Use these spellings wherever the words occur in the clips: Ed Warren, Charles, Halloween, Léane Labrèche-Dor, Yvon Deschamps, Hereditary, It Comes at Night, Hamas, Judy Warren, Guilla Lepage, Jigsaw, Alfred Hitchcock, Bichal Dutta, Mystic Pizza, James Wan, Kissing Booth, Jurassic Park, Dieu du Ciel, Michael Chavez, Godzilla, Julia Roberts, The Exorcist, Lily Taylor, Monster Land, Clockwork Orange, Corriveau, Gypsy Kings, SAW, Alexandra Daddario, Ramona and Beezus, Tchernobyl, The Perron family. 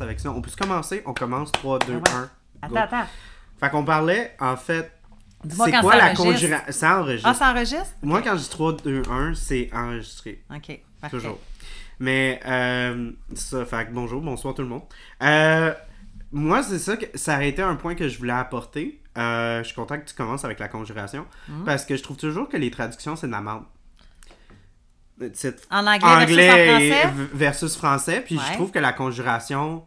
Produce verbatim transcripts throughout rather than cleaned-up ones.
Avec ça. On peut se commencer? On commence trois, deux, un. Attends, go. attends. Fait qu'on parlait, en fait, Dis-moi c'est quoi la conjuration? Ça enregistre. Ah, ça enregistre? Moi, okay. Quand je dis trois, deux, un, c'est enregistré. OK, parfait. Toujours. Mais, euh, ça, fait que bonjour, bonsoir tout le monde. Euh, moi, c'est ça, que ça aurait été un point que je voulais apporter. Euh, je suis content que tu commences avec la conjuration. Mm-hmm. Parce que je trouve toujours que les traductions, c'est de la merde. Titre. En anglais, anglais versus, en français. versus français. Puis ouais. Je trouve que la conjuration,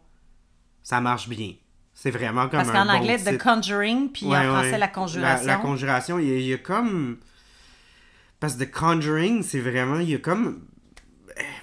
ça marche bien. C'est vraiment comme Parce un Parce qu'en bon anglais, titre. The Conjuring, puis ouais, en français, ouais. la conjuration. La, la conjuration, il y, a, il y a comme... Parce que The Conjuring, c'est vraiment... Il y a comme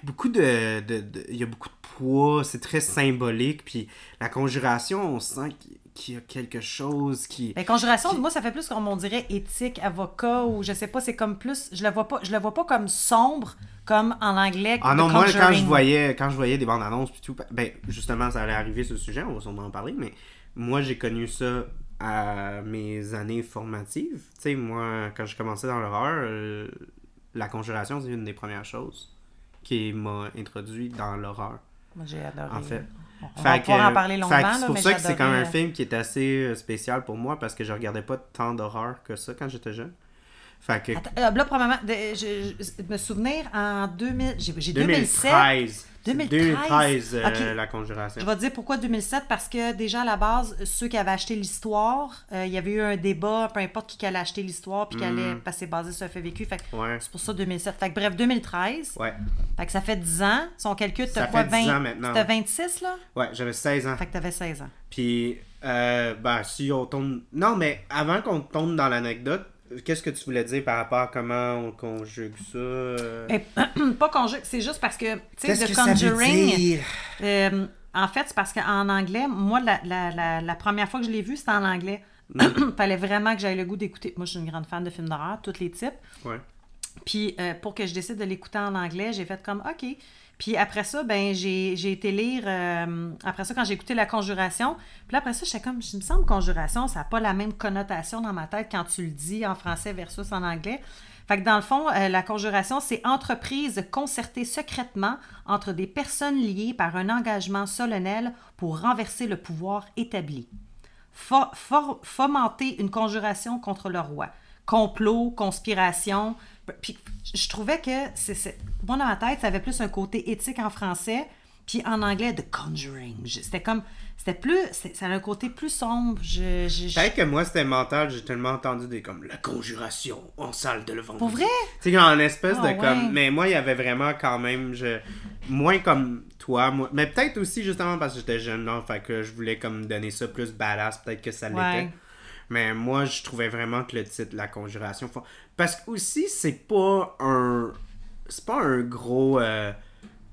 beaucoup de... de, de il y a beaucoup de poids, c'est très symbolique. Puis la conjuration, on sent qu'il y a quelque chose qui... La conjuration, qui... moi, ça fait plus comme on dirait éthique, avocat, ou je sais pas, c'est comme plus... Je le vois pas, je le vois pas comme sombre, comme en anglais. Ah non, moi, quand je voyais, quand je voyais des bandes annonces pis tout, ben, justement, ça allait arriver ce sujet, on va sûrement en parler, mais moi, j'ai connu ça à mes années formatives. Tu sais, moi, quand j'ai commencé dans l'horreur, euh, la conjuration, c'est une des premières choses qui m'a introduit dans l'horreur. Moi, j'ai adoré. En fait. On fait va pouvoir euh, en parler longtemps. Fait que c'est pour là, ça que c'est quand même un film qui est assez spécial pour moi parce que je regardais pas tant d'horreur que ça quand j'étais jeune. Fait que... Attends, là, probablement, de, je, je, me souvenir, en deux mille, j'ai, j'ai deux mille treize. deux mille treize, deux mille treize euh, okay. La conjuration. Je vais te dire pourquoi deux mille sept, parce que déjà, à la base, ceux qui avaient acheté l'histoire, euh, il y avait eu un débat, peu importe qui, qui allait acheter l'histoire, puis qui allait mm. passer basé sur un fait vécu. Fait que ouais. C'est pour ça deux mille sept. Fait que bref, deux mille treize. Ouais. Fait que ça fait dix ans. Si on calcule, t'as quoi, vingt ans maintenant. T'as vingt-six, là? Ouais, j'avais seize ans. Fait que t'avais seize ans. Puis, euh, ben, si on tombe... Non, mais avant qu'on tombe dans l'anecdote, qu'est-ce que tu voulais dire par rapport à comment on conjugue ça? Euh... Ben, pas conjugue, c'est juste parce que, tu sais, The Conjuring, euh, en fait, c'est parce qu'en anglais, moi, la, la, la, la première fois que je l'ai vu, c'était en anglais. Mm. Fallait vraiment que j'aille le goût d'écouter. Moi, je suis une grande fan de films d'horreur, tous les types. Ouais. Puis, euh, pour que je décide de l'écouter en anglais, j'ai fait comme, OK. Puis après ça, ben j'ai, j'ai été lire, euh, après ça, quand j'ai écouté La Conjuration, puis là, après ça, j'étais comme, il me semble Conjuration, ça n'a pas la même connotation dans ma tête quand tu le dis en français versus en anglais. Fait que dans le fond, euh, La Conjuration, c'est entreprise concertée secrètement entre des personnes liées par un engagement solennel pour renverser le pouvoir établi. For, for, fomenter une conjuration contre le roi. Complot, conspiration... Puis je trouvais que, c'est, c'est... moi dans ma tête, ça avait plus un côté éthique en français, puis en anglais, The Conjuring. C'était comme, c'était plus, c'est, ça a un côté plus sombre. Je, je, je... Peut-être que moi, c'était mental, j'ai tellement entendu des comme, la conjuration en salle de le vendredi. Pour vrai? Tu sais, en espèce ah, de comme, ouais. Mais moi, il y avait vraiment quand même, je... moins comme toi, moi... mais peut-être aussi justement parce que j'étais jeune, non, fait que je voulais comme donner ça plus badass, peut-être que ça ouais. l'était. Mais moi, je trouvais vraiment que le titre, La Conjuration... Parce que aussi, c'est pas un... C'est pas un gros... Euh...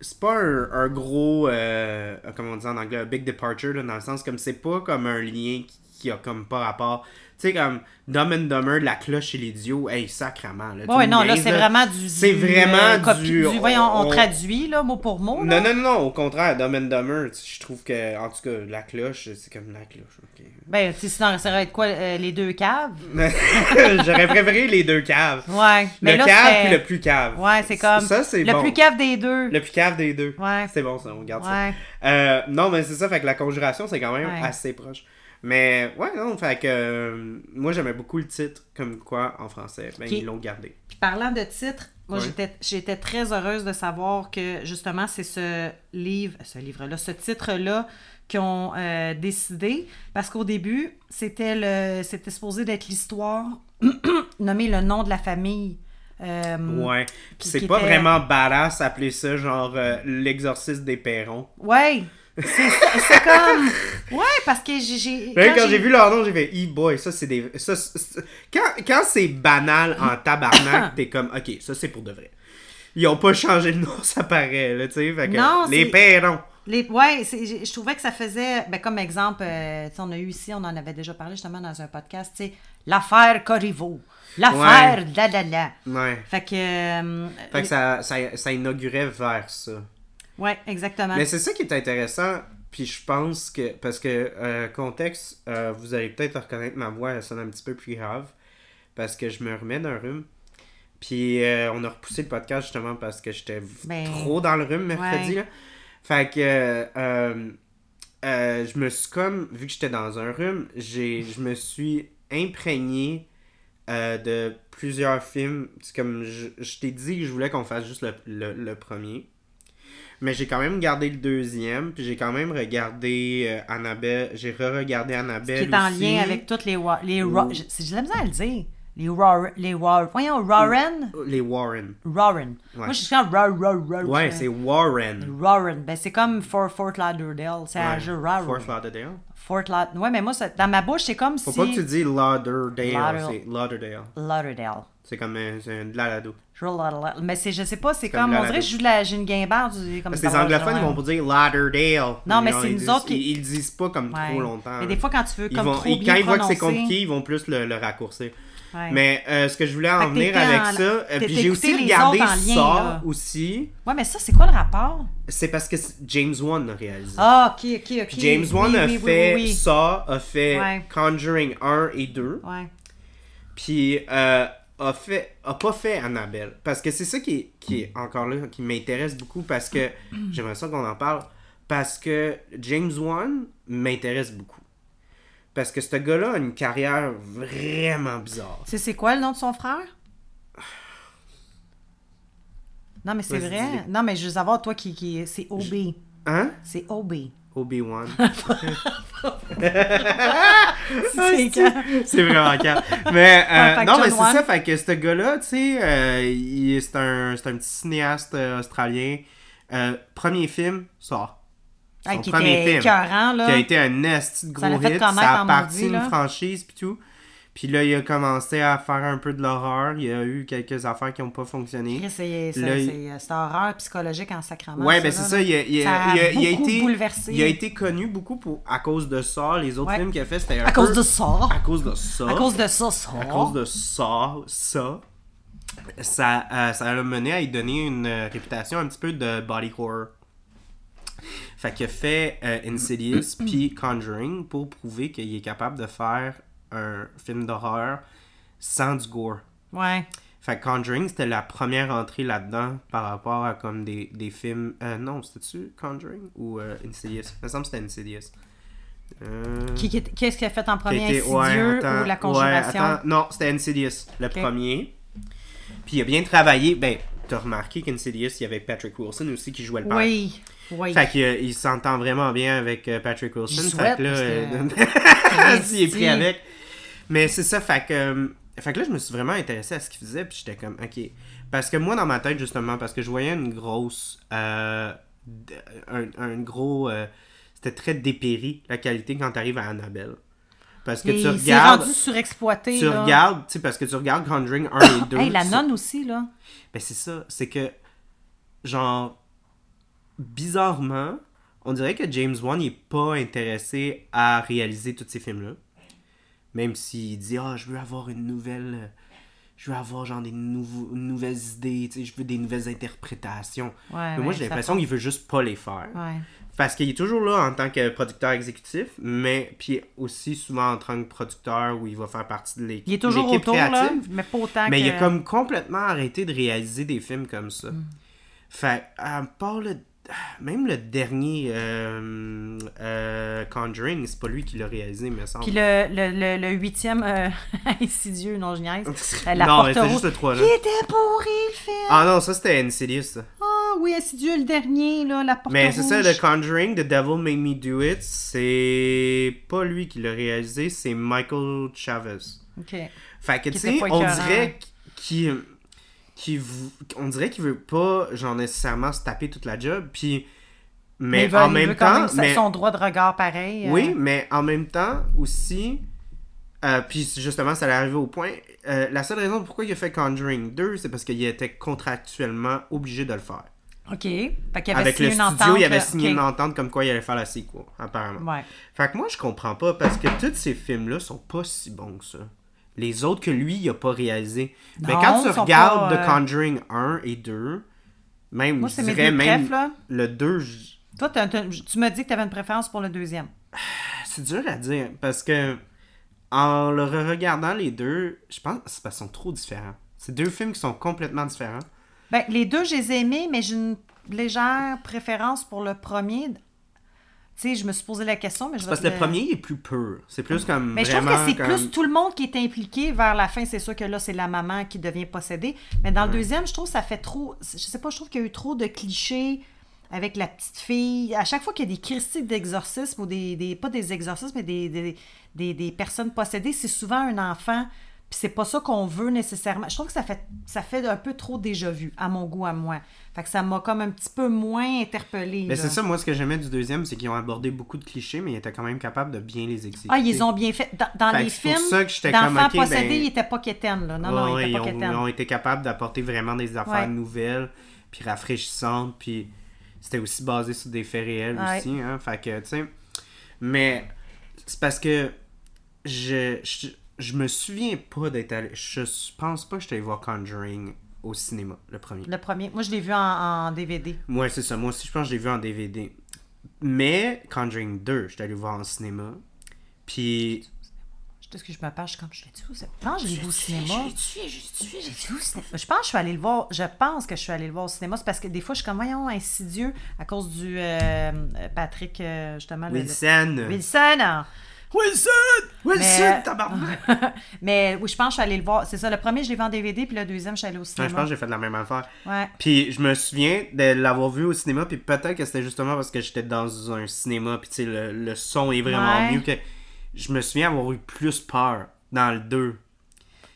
C'est pas un, un gros... Euh... Comment on dit en anglais? Un big departure, là, dans le sens comme... C'est pas comme un lien qui, qui a comme pas rapport... Tu sais, comme Dumb and Dumber, La Cloche et l'Idiot, hey, sacrément. Là, ouais, non, là, c'est là, vraiment du... C'est du, vraiment euh, copie, du... du voyons, on, on traduit, là, mot pour mot. Là. Non, non, non, au contraire, Dumb and Dumber, je trouve que, en tout cas, La Cloche, c'est comme La Cloche, OK. Ben, tu sais, sinon, ça aurait été quoi, euh, Les Deux Caves? J'aurais préféré Les Deux Caves. Ouais. Mais le là, cave c'est... puis le plus cave. Ouais, c'est comme... Ça, c'est le bon. Le plus cave des deux. Le plus cave des deux. Ouais. C'est bon, ça, on garde ouais. ça. Euh, non, mais c'est ça, fait que La Conjuration, c'est quand même ouais. assez proche. Mais, ouais, non, fait que euh, moi, j'aimais beaucoup le titre, comme quoi, en français, ben, okay. Ils l'ont gardé. Puis parlant de titre, moi, oui. j'étais, j'étais très heureuse de savoir que, justement, c'est ce livre, ce livre-là, ce titre-là qu'ils ont euh, décidé, parce qu'au début, c'était, le, c'était supposé d'être l'histoire, nommée le nom de la famille. Euh, ouais, qui, c'est qui pas était... vraiment badass appeler ça, genre, euh, l'exorciste des Perrons. Ouais! C'est, c'est comme... Ouais, parce que j'ai... j'ai... Quand, quand j'ai... j'ai vu leur nom, j'ai fait « E-boy, ça c'est des... » ça, c'est... Quand, quand c'est banal en tabarnak, t'es comme « Ok, ça c'est pour de vrai. » Ils ont pas changé de nom, ça paraît, là, tu sais. Fait que non, les Perrons. Les... Ouais, c'est... je trouvais que ça faisait... Ben, comme exemple, euh, tu sais, on a eu ici, on en avait déjà parlé justement dans un podcast, tu sais, « L'affaire Corriveau ». L'affaire ouais. la-la-la. Ouais. Fait que... Euh... Fait que ça, ça, ça inaugurait vers ça. Oui, exactement. Mais c'est ça qui est intéressant, Puis je pense que, parce que euh, contexte, euh, vous allez peut-être reconnaître ma voix, elle sonne un petit peu plus grave, parce que je me remets d'un rhume. Puis euh, on a repoussé le podcast justement parce que j'étais ben, trop dans le rhume mercredi. Ouais. Là. Fait que euh, euh, euh, je me suis comme, vu que j'étais dans un rhume, j'ai, je me suis imprégné euh, de plusieurs films. C'est comme, je, je t'ai dit que je voulais qu'on fasse juste le, le, le premier. Mais j'ai quand même gardé le deuxième, puis j'ai quand même regardé euh, Annabelle, j'ai re-regardé Annabelle. Ce qui est en aussi. Lien avec toutes les... Wa- les ro- J'ai de la misère à le dire. Les Warren... Les war- voyons, Warren? Les Warren. Warren. Ouais. Moi, je suis quand... Ra, ra, ra, ouais, c'est Warren. Warren. Ben, c'est comme for Fort Lauderdale. C'est ouais. un jeu rare. Fort Lauderdale? Fort Lauderdale. Ouais, mais moi, ça, dans ma bouche, c'est comme Faut si... Faut pas que tu dis Lauderdale. Lauderdale. C'est Lauderdale. Lauderdale. C'est comme un, c'est un lalado. Mais c'est, je sais pas, c'est, c'est comme, comme on dirait que la, j'ai une guimbarde. Parce que les anglophones, ils vont pas dire Lauderdale. Non, mais, mais c'est nous autres qui... Ils le disent pas comme ouais. trop longtemps. Mais des fois, quand tu veux comme vont, trop bien prononcer... Quand ils voient que c'est compliqué, ils vont plus le, le raccourcir. Ouais. Mais euh, ce que je voulais en venir avec en... ça... T'es, puis j'ai aussi regardé ça aussi. Ouais, mais ça, c'est quoi le rapport? C'est parce que James Wan l'a réalisé. Ah, ok, ok, ok. James Wan a fait ça, a fait Conjuring un et deux. Ouais. Puis... A, fait, a pas fait Annabelle. Parce que c'est ça qui est, qui est encore là, qui m'intéresse beaucoup, parce que j'aimerais ça qu'on en parle, parce que James Wan m'intéresse beaucoup. Parce que ce gars-là a une carrière vraiment bizarre. Tu sais c'est quoi le nom de son frère? Non, mais c'est Vas-y, vrai. Dis-le. Non, mais je veux savoir, toi, qui... qui c'est O B. Je... Hein? C'est O B. Obi-Wan. c'est, c'est vraiment calme. Mais, euh, ouais, non, mais c'est Wan. Ça, fait que ce gars-là, tu sais, euh, il, c'est, un, c'est un petit cinéaste australien. Euh, premier film, sort. Son ah, qui premier était film, écœurant, là. Qui a été un esti de gros ça hit. Ça a parti une franchise, puis tout. Puis là, il a commencé à faire un peu de l'horreur. Il y a eu quelques affaires qui n'ont pas fonctionné. C'est, c'est, là, c'est, c'est, c'est horreur psychologique en sacrament. Oui, ben c'est là. Ça. Il a, il a, ça a, il a, il a été bouleversé. Il a été connu beaucoup pour, à cause de ça. Les autres ouais. films qu'il a fait, c'était un à peu... À cause de ça. À cause de ça. À cause de ça, ça. À cause de ça, ça. Ça euh, ça l'a mené à lui donner une réputation un petit peu de body horror. Fait qu'il a fait euh, Insidious puis Conjuring pour prouver qu'il est capable de faire... un film d'horreur sans du gore. Ouais. Fait que Conjuring, c'était la première entrée là-dedans par rapport à comme des, des films... Euh, non, c'était-tu Conjuring ou euh, Insidious? Il me semble que c'était Insidious. Euh... Qui, qui, qu'est-ce qu'il a fait en premier? Insidieux ouais, attends, ou La Conjuration? Ouais, attends, non, c'était Insidious, le okay. premier. Puis il a bien travaillé... Ben, t'as remarqué qu'Insidious, il y avait Patrick Wilson aussi qui jouait le père. Oui, oui. Fait qu'il euh, il s'entend vraiment bien avec euh, Patrick Wilson. Je souhaite, fait que là... Euh... S'il est pris avec... Mais c'est ça, fait que, euh, fait que là, je me suis vraiment intéressé à ce qu'il faisait, puis j'étais comme, ok. Parce que moi, dans ma tête, justement, parce que je voyais une grosse, euh, un, un gros, euh, c'était très dépéri, la qualité, quand t'arrives à Annabelle. Parce que et tu regardes... rendu surexploité, tu là. Regardes, tu sais, parce que tu regardes Conjuring un et deux. Hey, la nonne aussi, là. Ben, c'est ça, c'est que, genre, bizarrement, on dirait que James Wan n'est pas intéressé à réaliser tous ces films-là. Même s'il dit « Ah, oh, je veux avoir une nouvelle... Je veux avoir genre des nouveaux, nouvelles idées, tu sais, je veux des nouvelles interprétations. Ouais, » Mais moi, j'ai l'impression fait... qu'il veut juste pas les faire. Ouais. Parce qu'il est toujours là en tant que producteur exécutif, mais puis aussi souvent en tant que producteur où il va faire partie de l'équipe créative. Il est toujours autour, là, mais pas autant mais que... Mais il a comme complètement arrêté de réaliser des films comme ça. Mm. Fait, à part le... Même le dernier euh, euh, Conjuring, c'est pas lui qui l'a réalisé, il me semble. Puis le, le, le, le huitième, euh, Insidious, non, je niaise. La non, c'était juste le trois, là. Il était pourri, le film. Ah non, ça, c'était Insidious, ça. Ah oui, Insidious, le dernier, là, la porte mais rouge. Mais c'est ça, le Conjuring, The Devil Made Me Do It, c'est pas lui qui l'a réalisé, c'est Michael Chavez. OK. Fait que, tu sais, on dirait qu'il... Qui vous... on dirait qu'il veut pas genre nécessairement se taper toute la job puis mais, mais il veut, en il même veut temps quand même mais... son droit de regard pareil euh... oui mais en même temps aussi euh, puis justement ça allait arriver au point euh, la seule raison pourquoi il a fait Conjuring deux c'est parce qu'il était contractuellement obligé de le faire ok fait qu'il avait avec signé le studio une entente, il avait signé okay. une entente comme quoi il allait faire la sequel apparemment ouais. Fait que moi je comprends pas parce que tous ces films là sont pas si bons que ça. Les autres que lui, il n'a pas réalisé. Non, mais quand tu regardes pas, euh... The Conjuring un et deux, même, moi, je dirais même préf, le deux, Toi, t'as, t'as, tu m'as dit que tu avais une préférence pour le deuxième. C'est dur à dire, parce que en le regardant les deux, je pense que c'est sont trop différents. C'est deux films qui sont complètement différents. Ben, les deux, je les ai aimés, mais j'ai une légère préférence pour le premier. Tu sais, je me suis posé la question, mais je... C'est parce que le premier, il est plus pur. C'est plus comme... Mais je trouve que c'est comme... plus tout le monde qui est impliqué vers la fin. C'est sûr que là, c'est la maman qui devient possédée. Mais dans ouais. le deuxième, je trouve que ça fait trop... Je sais pas, je trouve qu'il y a eu trop de clichés avec la petite fille. À chaque fois qu'il y a des critiques d'exorcisme ou des... des pas des exorcismes, mais des, des, des, des personnes possédées, c'est souvent un enfant... Puis c'est pas ça qu'on veut nécessairement. Je trouve que ça fait, ça fait un peu trop déjà vu, à mon goût, à moi. Fait que ça m'a comme un petit peu moins interpellée. Mais c'est ça, moi, ce que j'aimais du deuxième, c'est qu'ils ont abordé beaucoup de clichés, mais ils étaient quand même capables de bien les exécuter. Ah, ils ont bien fait. Dans, dans fait les films, d'enfants okay, possédés, ben... ils étaient pas quétaines, là. Non, ouais, non, ils étaient pas quétaines. Ils ont été capables d'apporter vraiment des affaires ouais. nouvelles, puis rafraîchissantes, puis c'était aussi basé sur des faits réels ouais. aussi, hein. Fait que, tu sais. Mais c'est parce que je... je... Je me souviens pas d'être allé... Je pense pas que je suis allé voir Conjuring au cinéma, le premier. Le premier. Moi, je l'ai vu en, en D V D. Ouais, c'est ça. Moi aussi, je pense que je l'ai vu en D V D. Mais Conjuring deux, je suis allé voir en cinéma. Puis... Est-ce que je me parle comme je l'ai dit au cinéma? Je pense que je l'ai vu au cinéma. Je l'ai tué, je l'ai tué, au cinéma. Je pense que je suis allée le voir. Je pense que je suis allée le voir au cinéma. C'est parce que des fois, je suis comme, voyons, insidieux, à cause du euh, Patrick, euh, justement... Wilson. Le... Wilson! Wilson! Wilson, tabarnak! Mais oui, je pense que je suis allée le voir. C'est ça, le premier, je l'ai vu en D V D, puis le deuxième, je suis allée au cinéma. Ouais, je pense que j'ai fait la même affaire. Ouais. Puis je me souviens de l'avoir vu au cinéma, puis peut-être que c'était justement parce que j'étais dans un cinéma, puis tu sais, le, le son est vraiment ouais. mieux que... Je me souviens avoir eu plus peur dans le deux.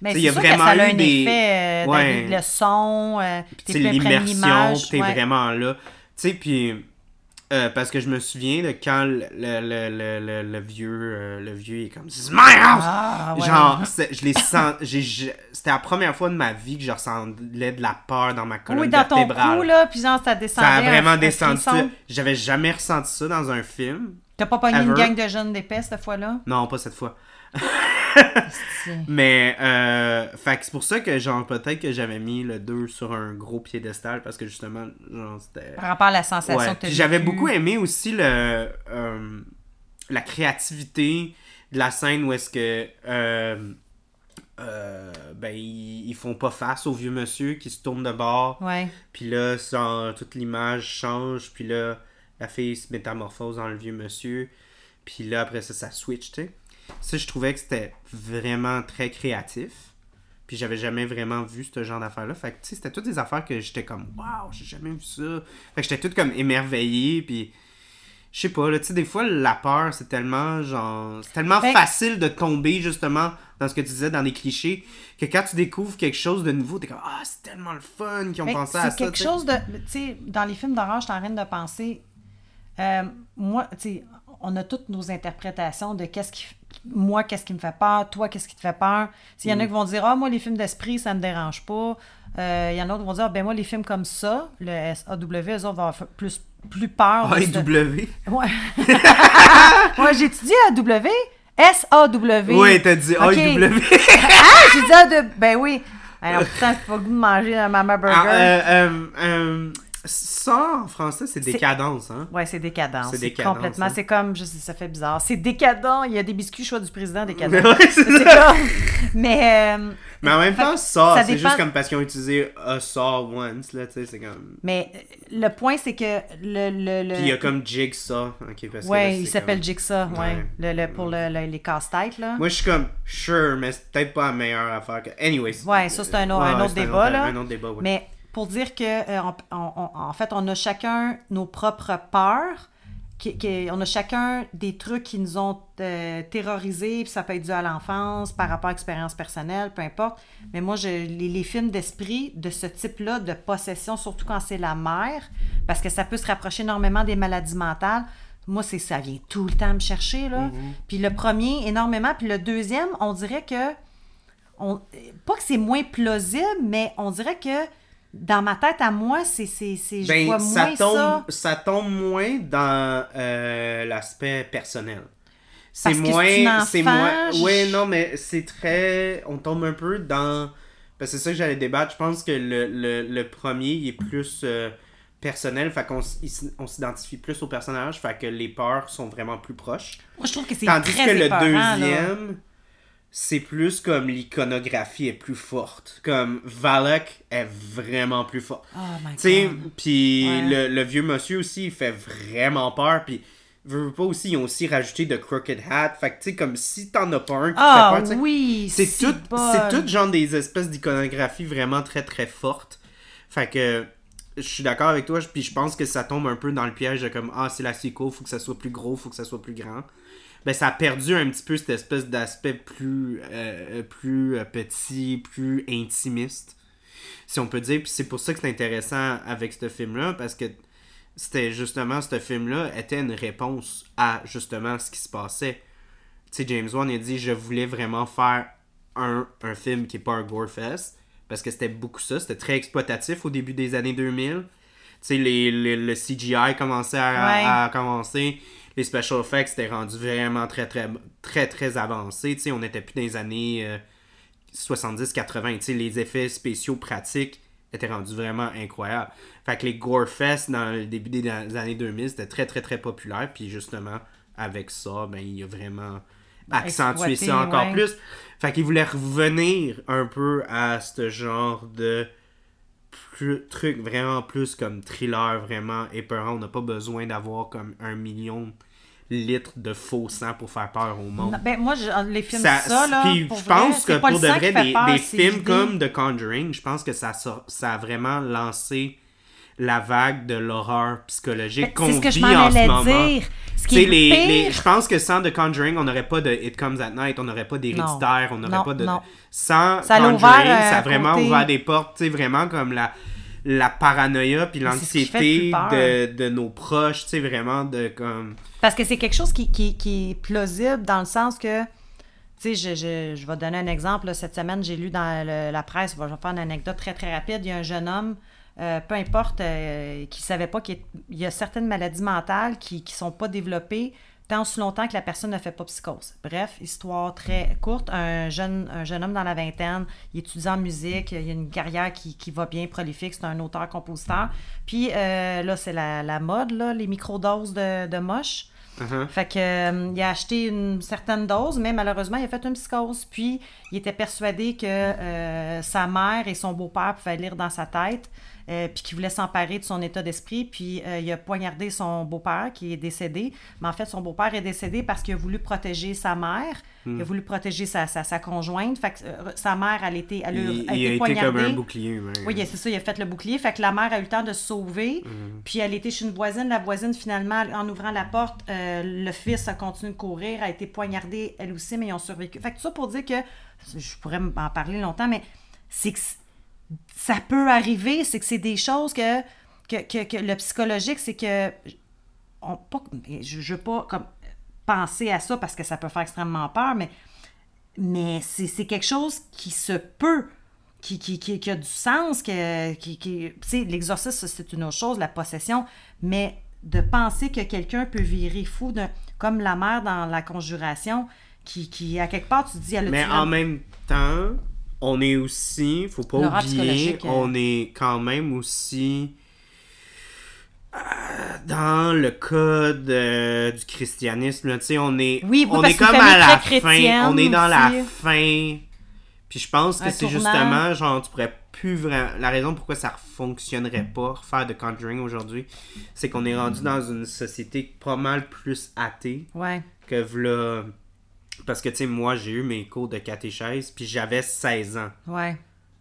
Mais c'est il y a sûr vraiment que ça a eu un des... effet, euh, ouais. le son, euh, puis t'es l'immersion, puis t'es ouais. vraiment là. Tu sais, puis... Euh, parce que je me souviens de quand le, le, le, le, le vieux euh, le vieux est comme c'est my house ah, ouais. genre je les sens j'ai, j'ai, c'était la première fois de ma vie que je ressentais de la peur dans ma colonne oui, dans vertébrale ton cou, là, puis genre ça descendait ça a vraiment descendu ça. J'avais jamais ressenti ça dans un film. T'as pas pogné une gang de jeunes d'épais cette fois-là? Non, pas cette fois. Mais euh, fait que c'est pour ça que genre peut-être que j'avais mis le deux sur un gros piédestal parce que justement genre c'était par rapport à la sensation ouais. que t'as j'avais vu. Beaucoup aimé aussi le euh, la créativité de la scène où est-ce que euh, euh, ben ils, ils font pas face au vieux monsieur qui se tourne de bord ouais. puis là sans, toute l'image change puis là la fille se métamorphose en le vieux monsieur puis là après ça ça switch tu sais. Ça, je trouvais que c'était vraiment très créatif. Puis j'avais jamais vraiment vu ce genre d'affaires-là. Fait que, tu sais, c'était toutes des affaires que j'étais comme, waouh, j'ai jamais vu ça. Fait que j'étais toute comme émerveillée. Puis, je sais pas, là, tu sais, des fois, la peur, c'est tellement, genre, c'est tellement fait... facile de tomber, justement, dans ce que tu disais, dans les clichés, que quand tu découvres quelque chose de nouveau, t'es comme, ah, c'est tellement le fun qu'ils ont fait pensé que à ça. C'est quelque t'sais. chose de. Tu sais, dans les films d'horreur, je suis en train de penser, euh, moi, tu sais, on a toutes nos interprétations de qu'est-ce qui. Moi, qu'est-ce qui me fait peur? Toi, qu'est-ce qui te fait peur? Il y en a qui vont dire « Ah, moi, les films d'esprit, ça me dérange pas. » Il y en a d'autres qui vont dire « Ah, ben moi, les films comme ça, le S A W, eux autres vont avoir plus, plus peur. » A W? Moi, j'étudie A W. S A W. Oui, t'as dit A W. Ah, j'ai dit A W. Ben oui. Alors, putain, j'ai pas goût de manger un Mama Burger. Ça, en français, c'est décadence, hein? Ouais, c'est décadence. C'est décadence. Complètement. Hein? C'est comme, je sais, ça fait bizarre. C'est décadent. Il y a des biscuits choix du président décadent. Ouais, c'est ça. Ça. Mais, euh, mais en même fait, temps, ça, ça c'est dépend... juste comme parce qu'ils ont utilisé a saw once, là, tu sais, c'est comme... Mais le point, c'est que le... le, le... Puis il y a comme Jigsaw. Okay, parce ouais, que là, il s'appelle comme... Jigsaw, ouais. ouais. Le, le, pour le, le, les casse-têtes, là. Moi, je suis comme, sure, mais c'est peut-être pas la meilleure affaire que... Anyways. Ouais, ça, c'est un, o- ouais, un autre c'est débat, un autre, là. Un autre débat, oui. Mais... Pour dire que euh, on, on, en fait, on a chacun nos propres peurs, qui, qui, on a chacun des trucs qui nous ont euh, terrorisés, puis ça peut être dû à l'enfance, par rapport à l'expérience personnelle, peu importe. Mais moi, je, les, les films d'esprit de ce type-là, de possession, surtout quand c'est la mère, parce que ça peut se rapprocher énormément des maladies mentales, moi, c'est ça vient tout le temps me chercher, là. Mm-hmm. Puis le premier, énormément. Puis le deuxième, on dirait que... On, pas que c'est moins plausible, mais on dirait que... Dans ma tête, à moi, c'est... c'est, c'est je ben, vois ça moins tombe, ça. Ça tombe moins dans euh, l'aspect personnel. C'est Parce moins... Que c'est, enfant, c'est moins je... Oui, non, mais c'est très... On tombe un peu dans... Parce que c'est ça que j'allais débattre. Je pense que le, le, le premier, il est plus euh, personnel, fait qu'on on s'identifie plus au personnage, fait que les peurs sont vraiment plus proches. Moi, je trouve que c'est tandis très que éparant, le deuxième, là. C'est plus comme l'iconographie est plus forte. Comme Valak est vraiment plus fort. Oh my t'sais, god. Puis ouais. le, le vieux monsieur aussi, il fait vraiment peur. Puis, veux, veux pas aussi, ils ont aussi rajouté The Crooked Hat. Fait que, tu sais, comme si t'en as pas un qui ah, fait peur. Ah oui, c'est si tout, bon. C'est tout genre des espèces d'iconographie vraiment très très fortes. Fait que, je suis d'accord avec toi. Puis je pense que ça tombe un peu dans le piège de comme, ah, c'est la sequel, faut que ça soit plus gros, faut que ça soit plus grand. Ben, ça a perdu un petit peu cette espèce d'aspect plus, euh, plus petit, plus intimiste, si on peut dire. Puis c'est pour ça que c'est intéressant avec ce film-là, parce que c'était justement, ce film-là était une réponse à justement ce qui se passait. Tu sais, James Wan a dit, je voulais vraiment faire un, un film qui n'est pas un gore-fest, parce que c'était beaucoup ça, c'était très exploitatif au début des années deux mille. Tu sais, les, les, le C G I commençait à, ouais. à, à commencer. Les special effects étaient rendus vraiment très, très, très, très avancés. Tu sais, on n'était plus dans les années euh, soixante-dix quatre-vingt. Tu sais, les effets spéciaux pratiques étaient rendus vraiment incroyables. Fait que les gore fest dans le début des années deux mille, c'était très, très, très populaire. Puis justement, avec ça, ben, il a vraiment accentué exploité, ça encore ouais. plus. Fait qu'il voulait revenir un peu à ce genre de... truc vraiment plus comme thriller vraiment épeurant. On n'a pas besoin d'avoir comme un million de litres de faux sang pour faire peur au monde. Non, ben moi, je, les films ça, ça là, puis je pense que pour de vrai, des, peur, des films l'idée. Comme The Conjuring, je pense que ça, ça, ça a vraiment lancé la vague de l'horreur psychologique ben, qu'on c'est ce vit que je en ce moment. Ce qui est le les, pire... les, je pense que sans The Conjuring, on n'aurait pas de It Comes at Night, on n'aurait pas d'Héréditaire, on n'aurait pas de... Non. Sans ça Conjuring, ouvert, euh, ça a vraiment côté... ouvert des portes, tu sais, vraiment comme la... la paranoïa puis l'anxiété de, de nos proches, tu sais, vraiment de comme... Parce que c'est quelque chose qui, qui, qui est plausible dans le sens que, tu sais, je, je, je vais te donner un exemple, là, cette semaine, j'ai lu dans le, la presse, je vais faire une anecdote très, très rapide, il y a un jeune homme, euh, peu importe, euh, qui ne savait pas qu'il y a certaines maladies mentales qui ne sont pas développées tant si longtemps que la personne ne fait pas psychose. Bref, histoire très courte, un jeune, un jeune homme dans la vingtaine, il étudie en musique, il a une carrière qui, qui va bien, prolifique, c'est un auteur-compositeur. Puis euh, là, c'est la, la mode, là, les microdoses de, de moche. Uh-huh. Fait que euh, il a acheté une certaine dose, mais malheureusement, il a fait une psychose. Puis, il était persuadé que euh, sa mère et son beau-père pouvaient lire dans sa tête, euh, puis qu'il voulait s'emparer de son état d'esprit. Puis, euh, il a poignardé son beau-père qui est décédé. Mais en fait, son beau-père est décédé parce qu'il a voulu protéger sa mère. Mm. Il a voulu protéger sa, sa, sa conjointe. Fait que euh, sa mère, elle, était, elle il, a, a été il poignardée. Il a été comme un bouclier. Mais... Oui, c'est ça, il a fait le bouclier. Fait que la mère a eu le temps de se sauver. Mm. Puis, elle était chez une voisine. La voisine, finalement, en ouvrant la porte... Euh, le fils a continué de courir, a été poignardé elle aussi, mais ils ont survécu. Fait que ça pour dire que, je pourrais en parler longtemps, mais c'est que ça peut arriver, c'est que c'est des choses que, que, que, que le psychologique, c'est que, on, pas, je, je veux pas comme, penser à ça parce que ça peut faire extrêmement peur, mais, mais c'est, c'est quelque chose qui se peut, qui, qui, qui, qui a du sens, que, qui, qui, tu sais, l'exorcisme, c'est une autre chose, la possession, mais de penser que quelqu'un peut virer fou, de, comme la mère dans La Conjuration, qui, qui à quelque part, tu te dis... Elle mais en même temps, on est aussi, faut pas l'horreur oublier, on est quand même aussi euh, dans le code euh, du christianisme. Là, on est, oui, vous, on est comme à la fin, on est dans aussi. La fin. Puis je pense que un c'est tournant. Justement, genre, tu pourrais plus vraiment... La raison pourquoi ça fonctionnerait pas, faire de Conjuring aujourd'hui, c'est qu'on est rendu dans une société pas mal plus athée ouais. que v'là... Parce que, tu sais, moi, j'ai eu mes cours de catéchèse, puis j'avais seize ans. Ouais.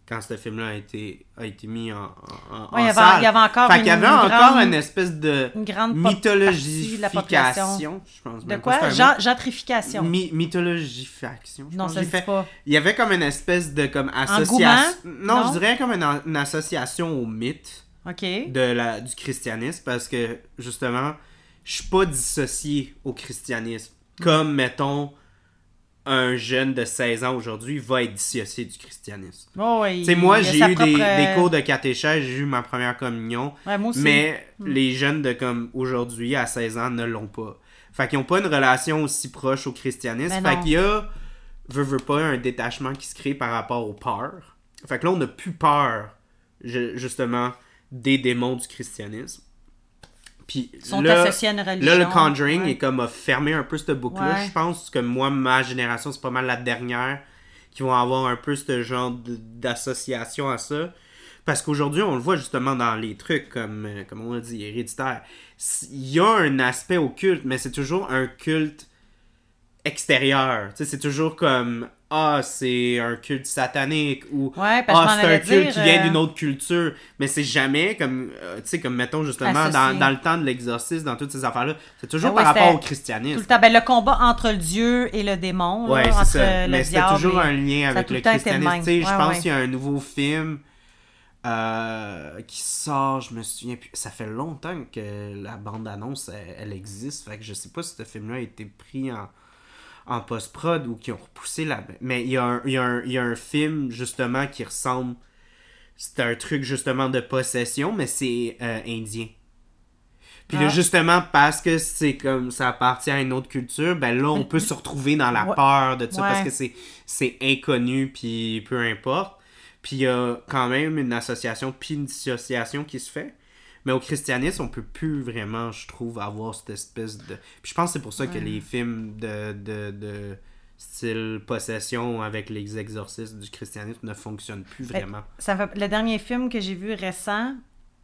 Quand ce film-là a été, a été mis en, en, ouais, en il y avait, salle. Il y avait encore fait une, y avait une encore grande... une espèce de... Une grande mythologification. Je pense de même quoi? Pas, gentrification. Mi- mythologification. Je non, pense ça ne se dit pas. Il y avait comme une espèce de... comme association. Non, non, je dirais comme une, une association au mythe okay. de la, du christianisme parce que, justement, je suis pas dissocié au christianisme. Mm. Comme, mettons... un jeune de seize ans aujourd'hui va être dissocié du christianisme. Oh oui, t'sais, moi, j'ai eu propre... des, des cours de catéchèse, j'ai eu ma première communion, ouais, moi aussi. Mais mmh. les jeunes de comme aujourd'hui, à seize ans, ne l'ont pas. Fait qu'ils n'ont pas une relation aussi proche au christianisme. Fait qu'il y a, veut, veut pas, un détachement qui se crée par rapport aux peurs. Fait que là, on n'a plus peur, justement, des démons du christianisme. Puis sont là, associés à une religion. Là, le Conjuring ouais. est comme a fermé un peu cette boucle-là. Ouais. Je pense que moi, ma génération, c'est pas mal la dernière qui vont avoir un peu ce genre d'association à ça. Parce qu'aujourd'hui, on le voit justement dans les trucs, comme, comme on a dit, héréditaire. Il y a un aspect au culte, mais c'est toujours un culte extérieur. Tu sais, c'est toujours comme « Ah, c'est un culte satanique » ou ouais, « Ah, c'est un culte dire, qui vient d'une autre culture ». Mais c'est jamais comme, euh, tu sais, comme mettons justement dans, dans le temps de l'exorcisme, dans toutes ces affaires-là. C'est toujours ah ouais, par rapport au christianisme. Tout le temps. Ben, le combat entre le dieu et le démon. Oui, c'est ça. Le mais c'était toujours un lien avec le christianisme. Je ouais, pense ouais. qu'il y a un nouveau film Euh, qui sort, je me souviens plus. Ça fait longtemps que la bande-annonce elle, elle existe, fait que je sais pas si ce film-là a été pris en, en post-prod ou qu'ils ont repoussé la. Mais il y, y, y a un film justement qui ressemble. C'est un truc justement de possession, mais c'est euh, indien. Puis ah. là, justement, parce que c'est comme ça appartient à une autre culture, ben là, on peut se retrouver dans la ouais. peur de ça ouais. parce que c'est, c'est inconnu, puis peu importe. Puis il y a quand même une association, puis une dissociation qui se fait. Mais au christianisme, on peut plus vraiment, je trouve, avoir cette espèce de... Puis je pense que c'est pour ça que ouais. les films de, de, de style possession avec les exorcistes du christianisme ne fonctionnent plus vraiment. Ça fait... Le dernier film que j'ai vu récent,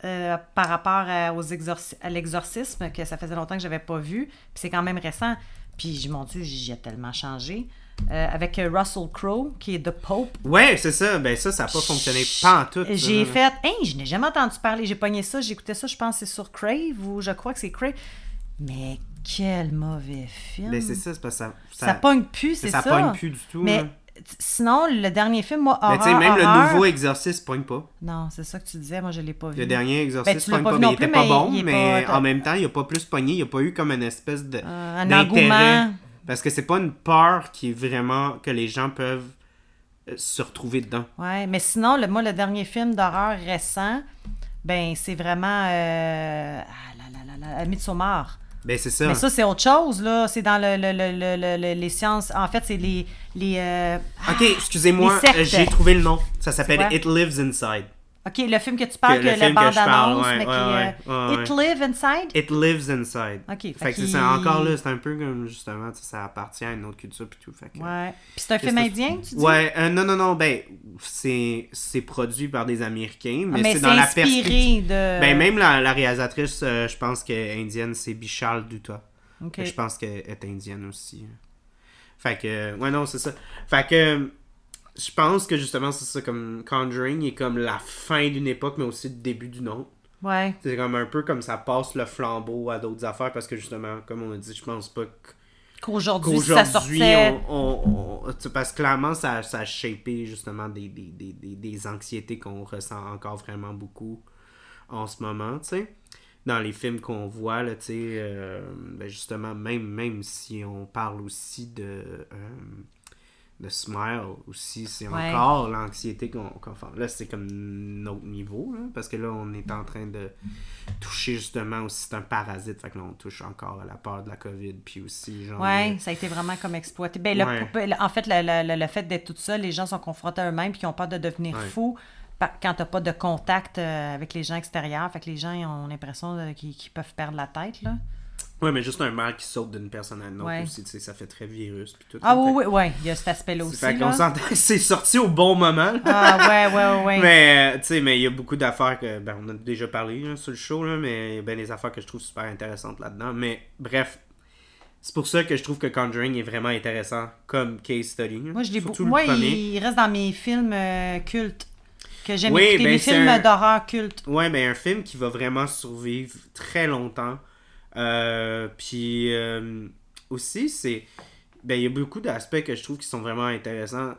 euh, par rapport à, aux exorci... à l'exorcisme, que ça faisait longtemps que je n'avais pas vu, puis c'est quand même récent. Puis mon Dieu, j'ai tellement changé. Euh, avec Russell Crowe, qui est The Pope. Ouais, c'est ça. Ben ça, ça n'a pas fonctionné pas en tout. J'ai fait... Hein, je n'ai jamais entendu parler. J'ai pogné ça, j'écoutais ça, je pense que c'est sur Crave, ou je crois que c'est Crave. Mais quel mauvais film. Ben c'est ça, c'est parce que ça... Ça, ça pogne plus, c'est ça. Ça pogne plus du tout. Mais hein. sinon, le dernier film, moi, horreur, ben, tu sais, même horreur, le nouveau Exorciste pogne pas. Non, c'est ça que tu disais. Moi, je l'ai pas vu. Le dernier Exorciste ben, pogne pas, pas mais il était pas bon, mais, mais pas, en même temps, il a pas plus pogné. Il n'y a pas eu comme une espèce de... Euh, un engouement. Parce que c'est pas une peur qui est vraiment... que les gens peuvent se retrouver dedans. Ouais, mais sinon, le, moi, le dernier film d'horreur récent, ben, c'est vraiment... Euh, ah là là là là... Midsommar. Ben, c'est ça. Mais ça, c'est autre chose, là. C'est dans le, le, le, le, le, les sciences... En fait, c'est les... les euh, OK, excusez-moi, les j'ai trouvé le nom. Ça s'appelle « It Lives Inside ». OK, le film que tu parles, que, que la bande-annonce, ouais, mais ouais, qui... Ouais, ouais, It ouais. Lives Inside? It Lives Inside. OK. Fait, fait que c'est ça, encore là, c'est un peu comme, justement, ça appartient à une autre culture puis tout. Fait que, ouais. Puis c'est un film indien, tu dis? Ouais. Euh, non, non, non, ben, c'est, c'est produit par des Américains, mais, ah, mais c'est, c'est dans la perspective... de... Ben, même la, la réalisatrice, euh, je pense qu'elle est indienne, c'est Bichal Dutta. OK. Je pense qu'elle est indienne aussi. Fait que... Ouais, non, c'est ça. Fait que... Je pense que justement, c'est ça, comme Conjuring est comme la fin d'une époque, mais aussi le début d'une autre. Ouais. C'est comme un peu comme ça passe le flambeau à d'autres affaires, parce que justement, comme on a dit, je pense pas qu'aujourd'hui, qu'aujourd'hui ça sortait... On, on, on, parce que clairement, ça, ça a shapé justement des, des, des, des, des anxiétés qu'on ressent encore vraiment beaucoup en ce moment, tu sais. Dans les films qu'on voit, là, tu sais, euh, ben justement, même, même si on parle aussi de... Euh, de Smile aussi, c'est ouais. encore l'anxiété qu'on, qu'on fait. Là, c'est comme notre niveau, là, parce que là, on est en train de toucher justement aussi, c'est un parasite, fait que là, on touche encore à la peur de la COVID, puis aussi, genre... Oui, ça a été vraiment comme exploité. Ben, le, ouais. En fait, le, le, le fait d'être tout seul, les gens sont confrontés à eux-mêmes, puis ils ont peur de devenir ouais. fous quand t'as pas de contact avec les gens extérieurs, fait que les gens ont l'impression de, qu'ils, qu'ils peuvent perdre la tête, là. Oui, mais juste un mal qui saute d'une personne à une autre ouais. aussi, tu sais, ça fait très virus. Puis tout, ah oui, oui, oui, il y a cet aspect-là c'est aussi. Fait qu'on là. S'entend que c'est sorti au bon moment. Là. Ah ouais, ouais, ouais. Mais, tu sais, mais il y a beaucoup d'affaires que, ben, on a déjà parlé là, sur le show, là, mais il y a bien des affaires que je trouve super intéressantes là-dedans. Mais bref, c'est pour ça que je trouve que Conjuring est vraiment intéressant comme case study. Là. Moi, je l'ai beaucoup. Moi, il reste dans mes films euh, cultes. Que j'aime oui, écouter, ben, mes films un... d'horreur cultes. Oui, mais ben, un film qui va vraiment survivre très longtemps. Euh, puis euh, aussi c'est ben il y a beaucoup d'aspects que je trouve qui sont vraiment intéressants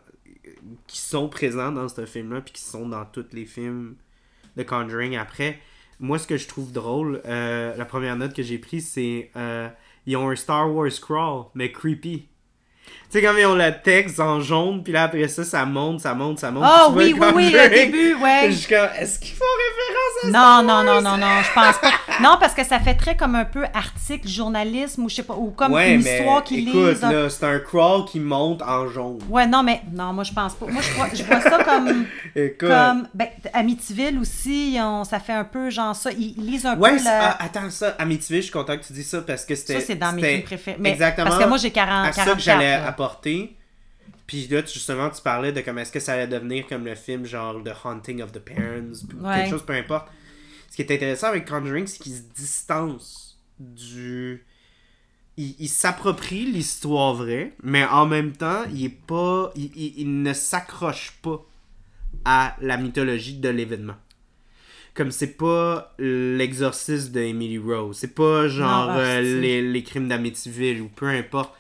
qui sont présents dans ce film-là puis qui sont dans tous les films de Conjuring après. Moi ce que je trouve drôle, euh, la première note que j'ai prise c'est euh, ils ont un Star Wars crawl mais creepy. Tu sais, comme ils ont le texte en jaune, puis là, après ça, ça monte, ça monte, ça monte. Ah oui, oui, oui, le début, ouais. Jusqu'à... Est-ce qu'ils font référence à ça? Non, non, non, non, non, je pense pas. Non, parce que ça fait très comme un peu article, journalisme, ou je sais pas, ou comme ouais, une histoire qui lise. Écoute, là, un... c'est un crawl qui monte en jaune. Ouais, non, mais non, moi je pense pas. Moi je vois, je vois ça comme, comme ben, Amityville aussi, on, ça fait un peu genre ça. Ils lisent un ouais, peu. Ouais, la... ah, attends ça, Amityville, je suis content que tu dis ça parce que c'était. Ça c'est dans c'était... mes films préférés. Mais exactement. Parce que moi j'ai quarante. À ça quarante-quatre, que j'allais là. Apporter. Puis là, justement, tu parlais de comme est-ce que ça allait devenir comme le film genre The Haunting of the Parents, ou ouais. quelque chose, peu importe. Ce qui est intéressant avec Conjuring, c'est qu'il se distance du... Il, il s'approprie l'histoire vraie, mais en même temps, il est pas... Il, il, il ne s'accroche pas à la mythologie de l'événement. Comme c'est pas l'exorciste de Emily Rose, c'est pas genre non, euh, les, les crimes d'Amityville ou peu importe.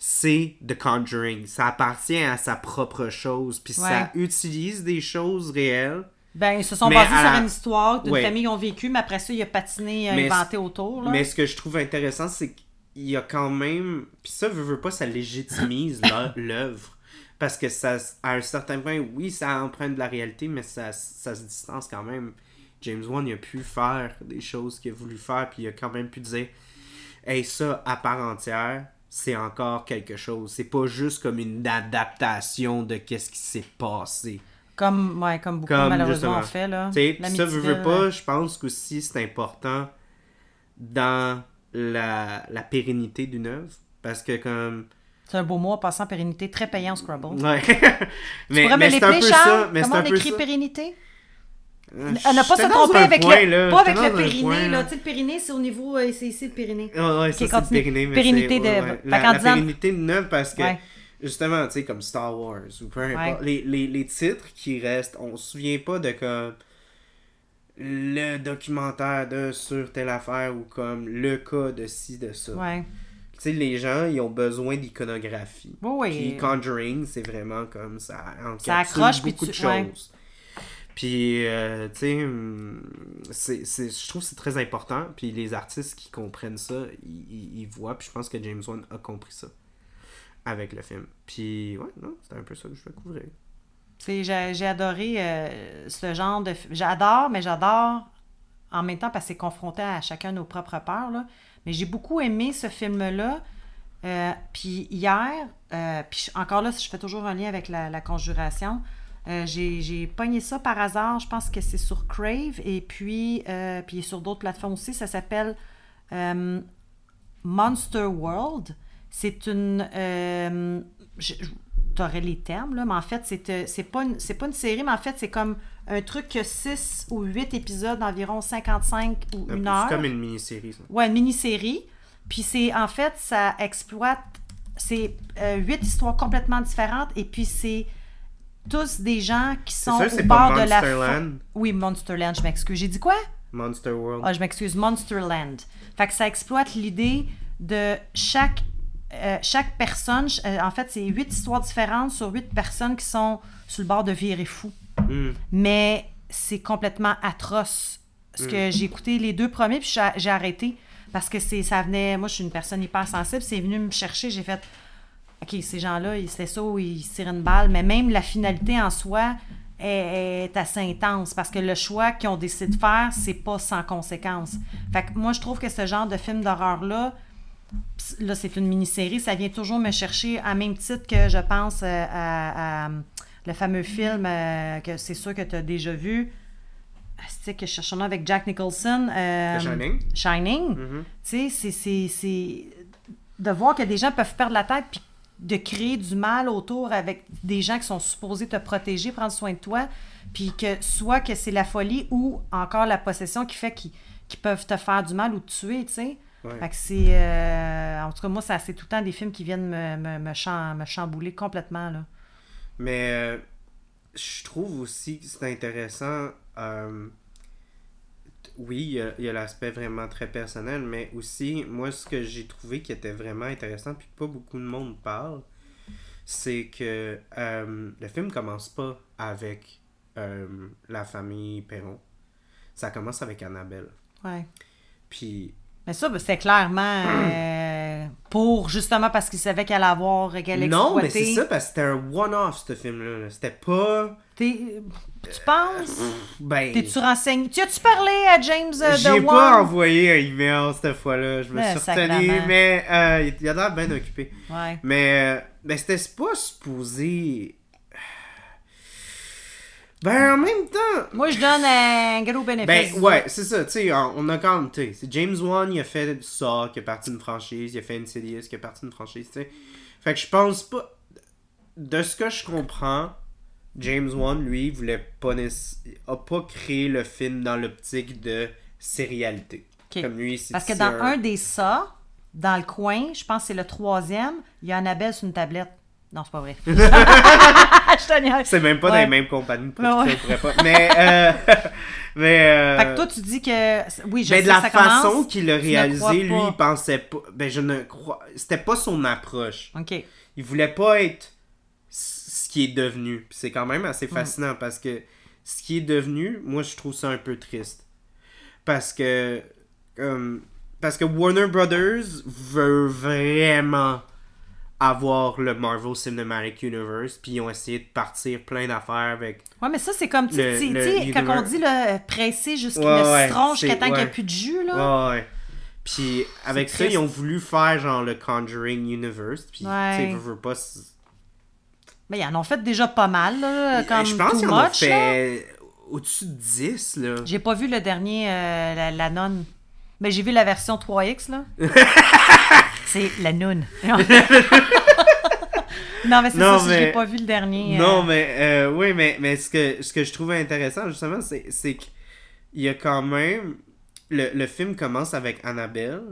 C'est The Conjuring. Ça appartient à sa propre chose. Puis ouais. ça utilise des choses réelles. Ben, ils se sont basés la... sur une histoire d'une ouais. famille qu'ils ont vécu, mais après ça, il a patiné, mais inventé autour. Là. Mais ce que je trouve intéressant, c'est qu'il y a quand même... Puis ça, veut, veut pas, ça légitimise l'œuvre. Parce que ça, à un certain point, oui, ça emprunte de la réalité, mais ça, ça se distance quand même. James Wan, il a pu faire des choses qu'il a voulu faire, puis il a quand même pu dire « Hey, ça, à part entière... » c'est encore quelque chose. C'est pas juste comme une adaptation de qu'est-ce qui s'est passé. Comme, ouais, comme beaucoup comme, malheureusement on fait, là. T'sais, ça veut, veut pas, ouais. je pense qu'aussi c'est important dans la, la pérennité d'une œuvre. Parce que comme... C'est un beau mot en passant, pérennité, très payant Scrabble. Ouais. mais, tu mais, mais c'est un peu ça. Mais comment on écrit pérennité? Euh, on n'a pas se tromper avec point, le là, pas avec le périnée là, tu sais le périnée c'est au niveau euh, c'est ici le périnée. Oh, ouais, ça, c'est le périnée, mais pérennité de ouais, ouais. La, la pérennité de neuf parce que ouais. justement tu sais comme Star Wars ou peu importe ouais. les, les les titres qui restent, on se souvient pas de comme le documentaire de sur telle affaire ou comme le cas de ci de ça. Ouais. Tu sais les gens ils ont besoin d'iconographie. Oh, ouais. Puis Conjuring c'est vraiment comme ça encapsule beaucoup tu... de choses. Ouais. Puis, euh, tu sais, c'est, c'est, je trouve que c'est très important. Puis les artistes qui comprennent ça, ils, ils voient. Puis je pense que James Wan a compris ça avec le film. Puis, ouais, non, c'était un peu ça que je voulais couvrir. J'ai, j'ai adoré euh, ce genre de... J'adore, mais j'adore en même temps parce que c'est confronté à chacun nos propres peurs, là. Mais j'ai beaucoup aimé ce film-là. Euh, puis hier, euh, puis encore là, je fais toujours un lien avec la, la conjuration... Euh, j'ai, j'ai pogné ça par hasard, je pense que c'est sur Crave et puis, euh, puis sur d'autres plateformes aussi, ça s'appelle euh, Monster World. C'est une... Euh, je, je, t'aurais les termes, là, mais en fait, c'est, c'est, pas une, c'est pas une série, mais en fait, c'est comme un truc que six ou huit épisodes d'environ cinquante-cinq ou une heure. C'est comme une mini-série, ça. Ouais, une mini-série. Puis c'est, en fait, ça exploite... C'est euh, huit histoires complètement différentes et puis c'est... tous des gens qui sont sûr, au bord de la... Land. Oui, Monster Land, je m'excuse. J'ai dit quoi? Monster World. Ah, je m'excuse, Monster Land. Fait que ça exploite l'idée de chaque, euh, chaque personne... Euh, en fait, c'est huit histoires différentes sur huit personnes qui sont sur le bord de virer fou. Mm. Mais c'est complètement atroce. Parce mm. que j'ai écouté les deux premiers, puis j'ai, j'ai arrêté. Parce que c'est, ça venait... Moi, je suis une personne hyper sensible. C'est venu me chercher, j'ai fait... OK, ces gens-là, c'est ça où ils tirent une balle, mais même la finalité en soi est, est assez intense parce que le choix qu'ils ont décidé de faire, c'est pas sans conséquence. Fait que moi, je trouve que ce genre de film d'horreur-là, là, c'est une mini-série, ça vient toujours me chercher à même titre que je pense euh, à, à le fameux film euh, que c'est sûr que tu as déjà vu. C'est que je cherche un nom avec Jack Nicholson. Euh, Shining. Shining. Mm-hmm. Tu sais, c'est, c'est, c'est de voir que des gens peuvent perdre la tête puis de créer du mal autour avec des gens qui sont supposés te protéger, prendre soin de toi, puis que soit que c'est la folie ou encore la possession qui fait qu'ils, qu'ils peuvent te faire du mal ou te tuer, tu sais. Ouais. Fait que c'est... Euh, en tout cas, moi, ça, c'est tout le temps des films qui viennent me, me, me, cham- me chambouler complètement, là. Mais euh, je trouve aussi que c'est intéressant... Euh, oui, il y a, il y a l'aspect vraiment très personnel, mais aussi, moi, ce que j'ai trouvé qui était vraiment intéressant, puis que pas beaucoup de monde parle, c'est que euh, le film commence pas avec euh, la famille Perron. Ça commence avec Annabelle. Ouais. Puis... Mais ça, ben, c'est clairement euh, pour, justement, parce qu'il savait qu'elle allait avoir, qu'elle exploitait. Non, mais c'est ça, parce que c'était un one-off, ce film-là. C'était pas... T'es... Tu penses? Euh, ben... T'es-tu renseigné? Tu as-tu parlé à James euh, de Wan? J'ai pas envoyé un email cette fois-là. Je me ben, suis retenu, mais euh, il a l'air bien occupé. Ouais. Mais, euh, ben, c'était pas supposé... Ben, en même temps... Moi, je donne un gros bénéfice. Ben, ouais, c'est ça. Tu sais, on a quand même... C'est James Wan, il a fait SAW, qui est parti d'une franchise. Il a fait Insidious, qui est parti d'une franchise, tu sais. Fait que je pense pas... De ce que je comprends... James Wan, lui, voulait pas a pas créé le film dans l'optique de sérialité. Okay. Comme lui, c'est parce que dans un... un des ça, dans le coin, je pense que c'est le troisième, il y a Annabelle sur une tablette. Non, c'est pas vrai. Je c'est même pas ouais. dans les mêmes compagnies. Pour ouais, ouais. Pas. Mais, euh... mais euh... Fait que toi, tu dis que... Oui, je mais sais, de la ça façon commence, qu'il l'a réalisé, lui, il pensait pas... Ben, je ne crois... C'était pas son approche. OK. Il voulait pas être... ce qui est devenu. Puis c'est quand même assez fascinant mmh. parce que ce qui est devenu, moi, je trouve ça un peu triste. Parce que euh, parce que Warner Brothers veut vraiment avoir le Marvel Cinematic Universe, puis ils ont essayé de partir plein d'affaires avec... Ouais, mais ça, c'est comme, tu sais, quand on dit le presser jusqu'à le citron, jusqu'à temps qu'il n'y a plus de jus, là. Ouais, ouais. Puis avec ça, ils ont voulu faire genre le Conjuring Universe, puis tu sais, je veux pas... Mais ils en ont fait déjà pas mal, là, comme je pense qu'ils en ont fait là. Au-dessus de dix, là. J'ai pas vu le dernier, euh, la, la Nun. Mais j'ai vu la version trois X, là. C'est la Nun. Non, mais c'est non, ça, mais... j'ai pas vu le dernier. Non, euh... mais, euh, oui, mais, mais ce, que, ce que je trouvais intéressant, justement, c'est, c'est qu'il y a quand même... Le, le film commence avec Annabelle,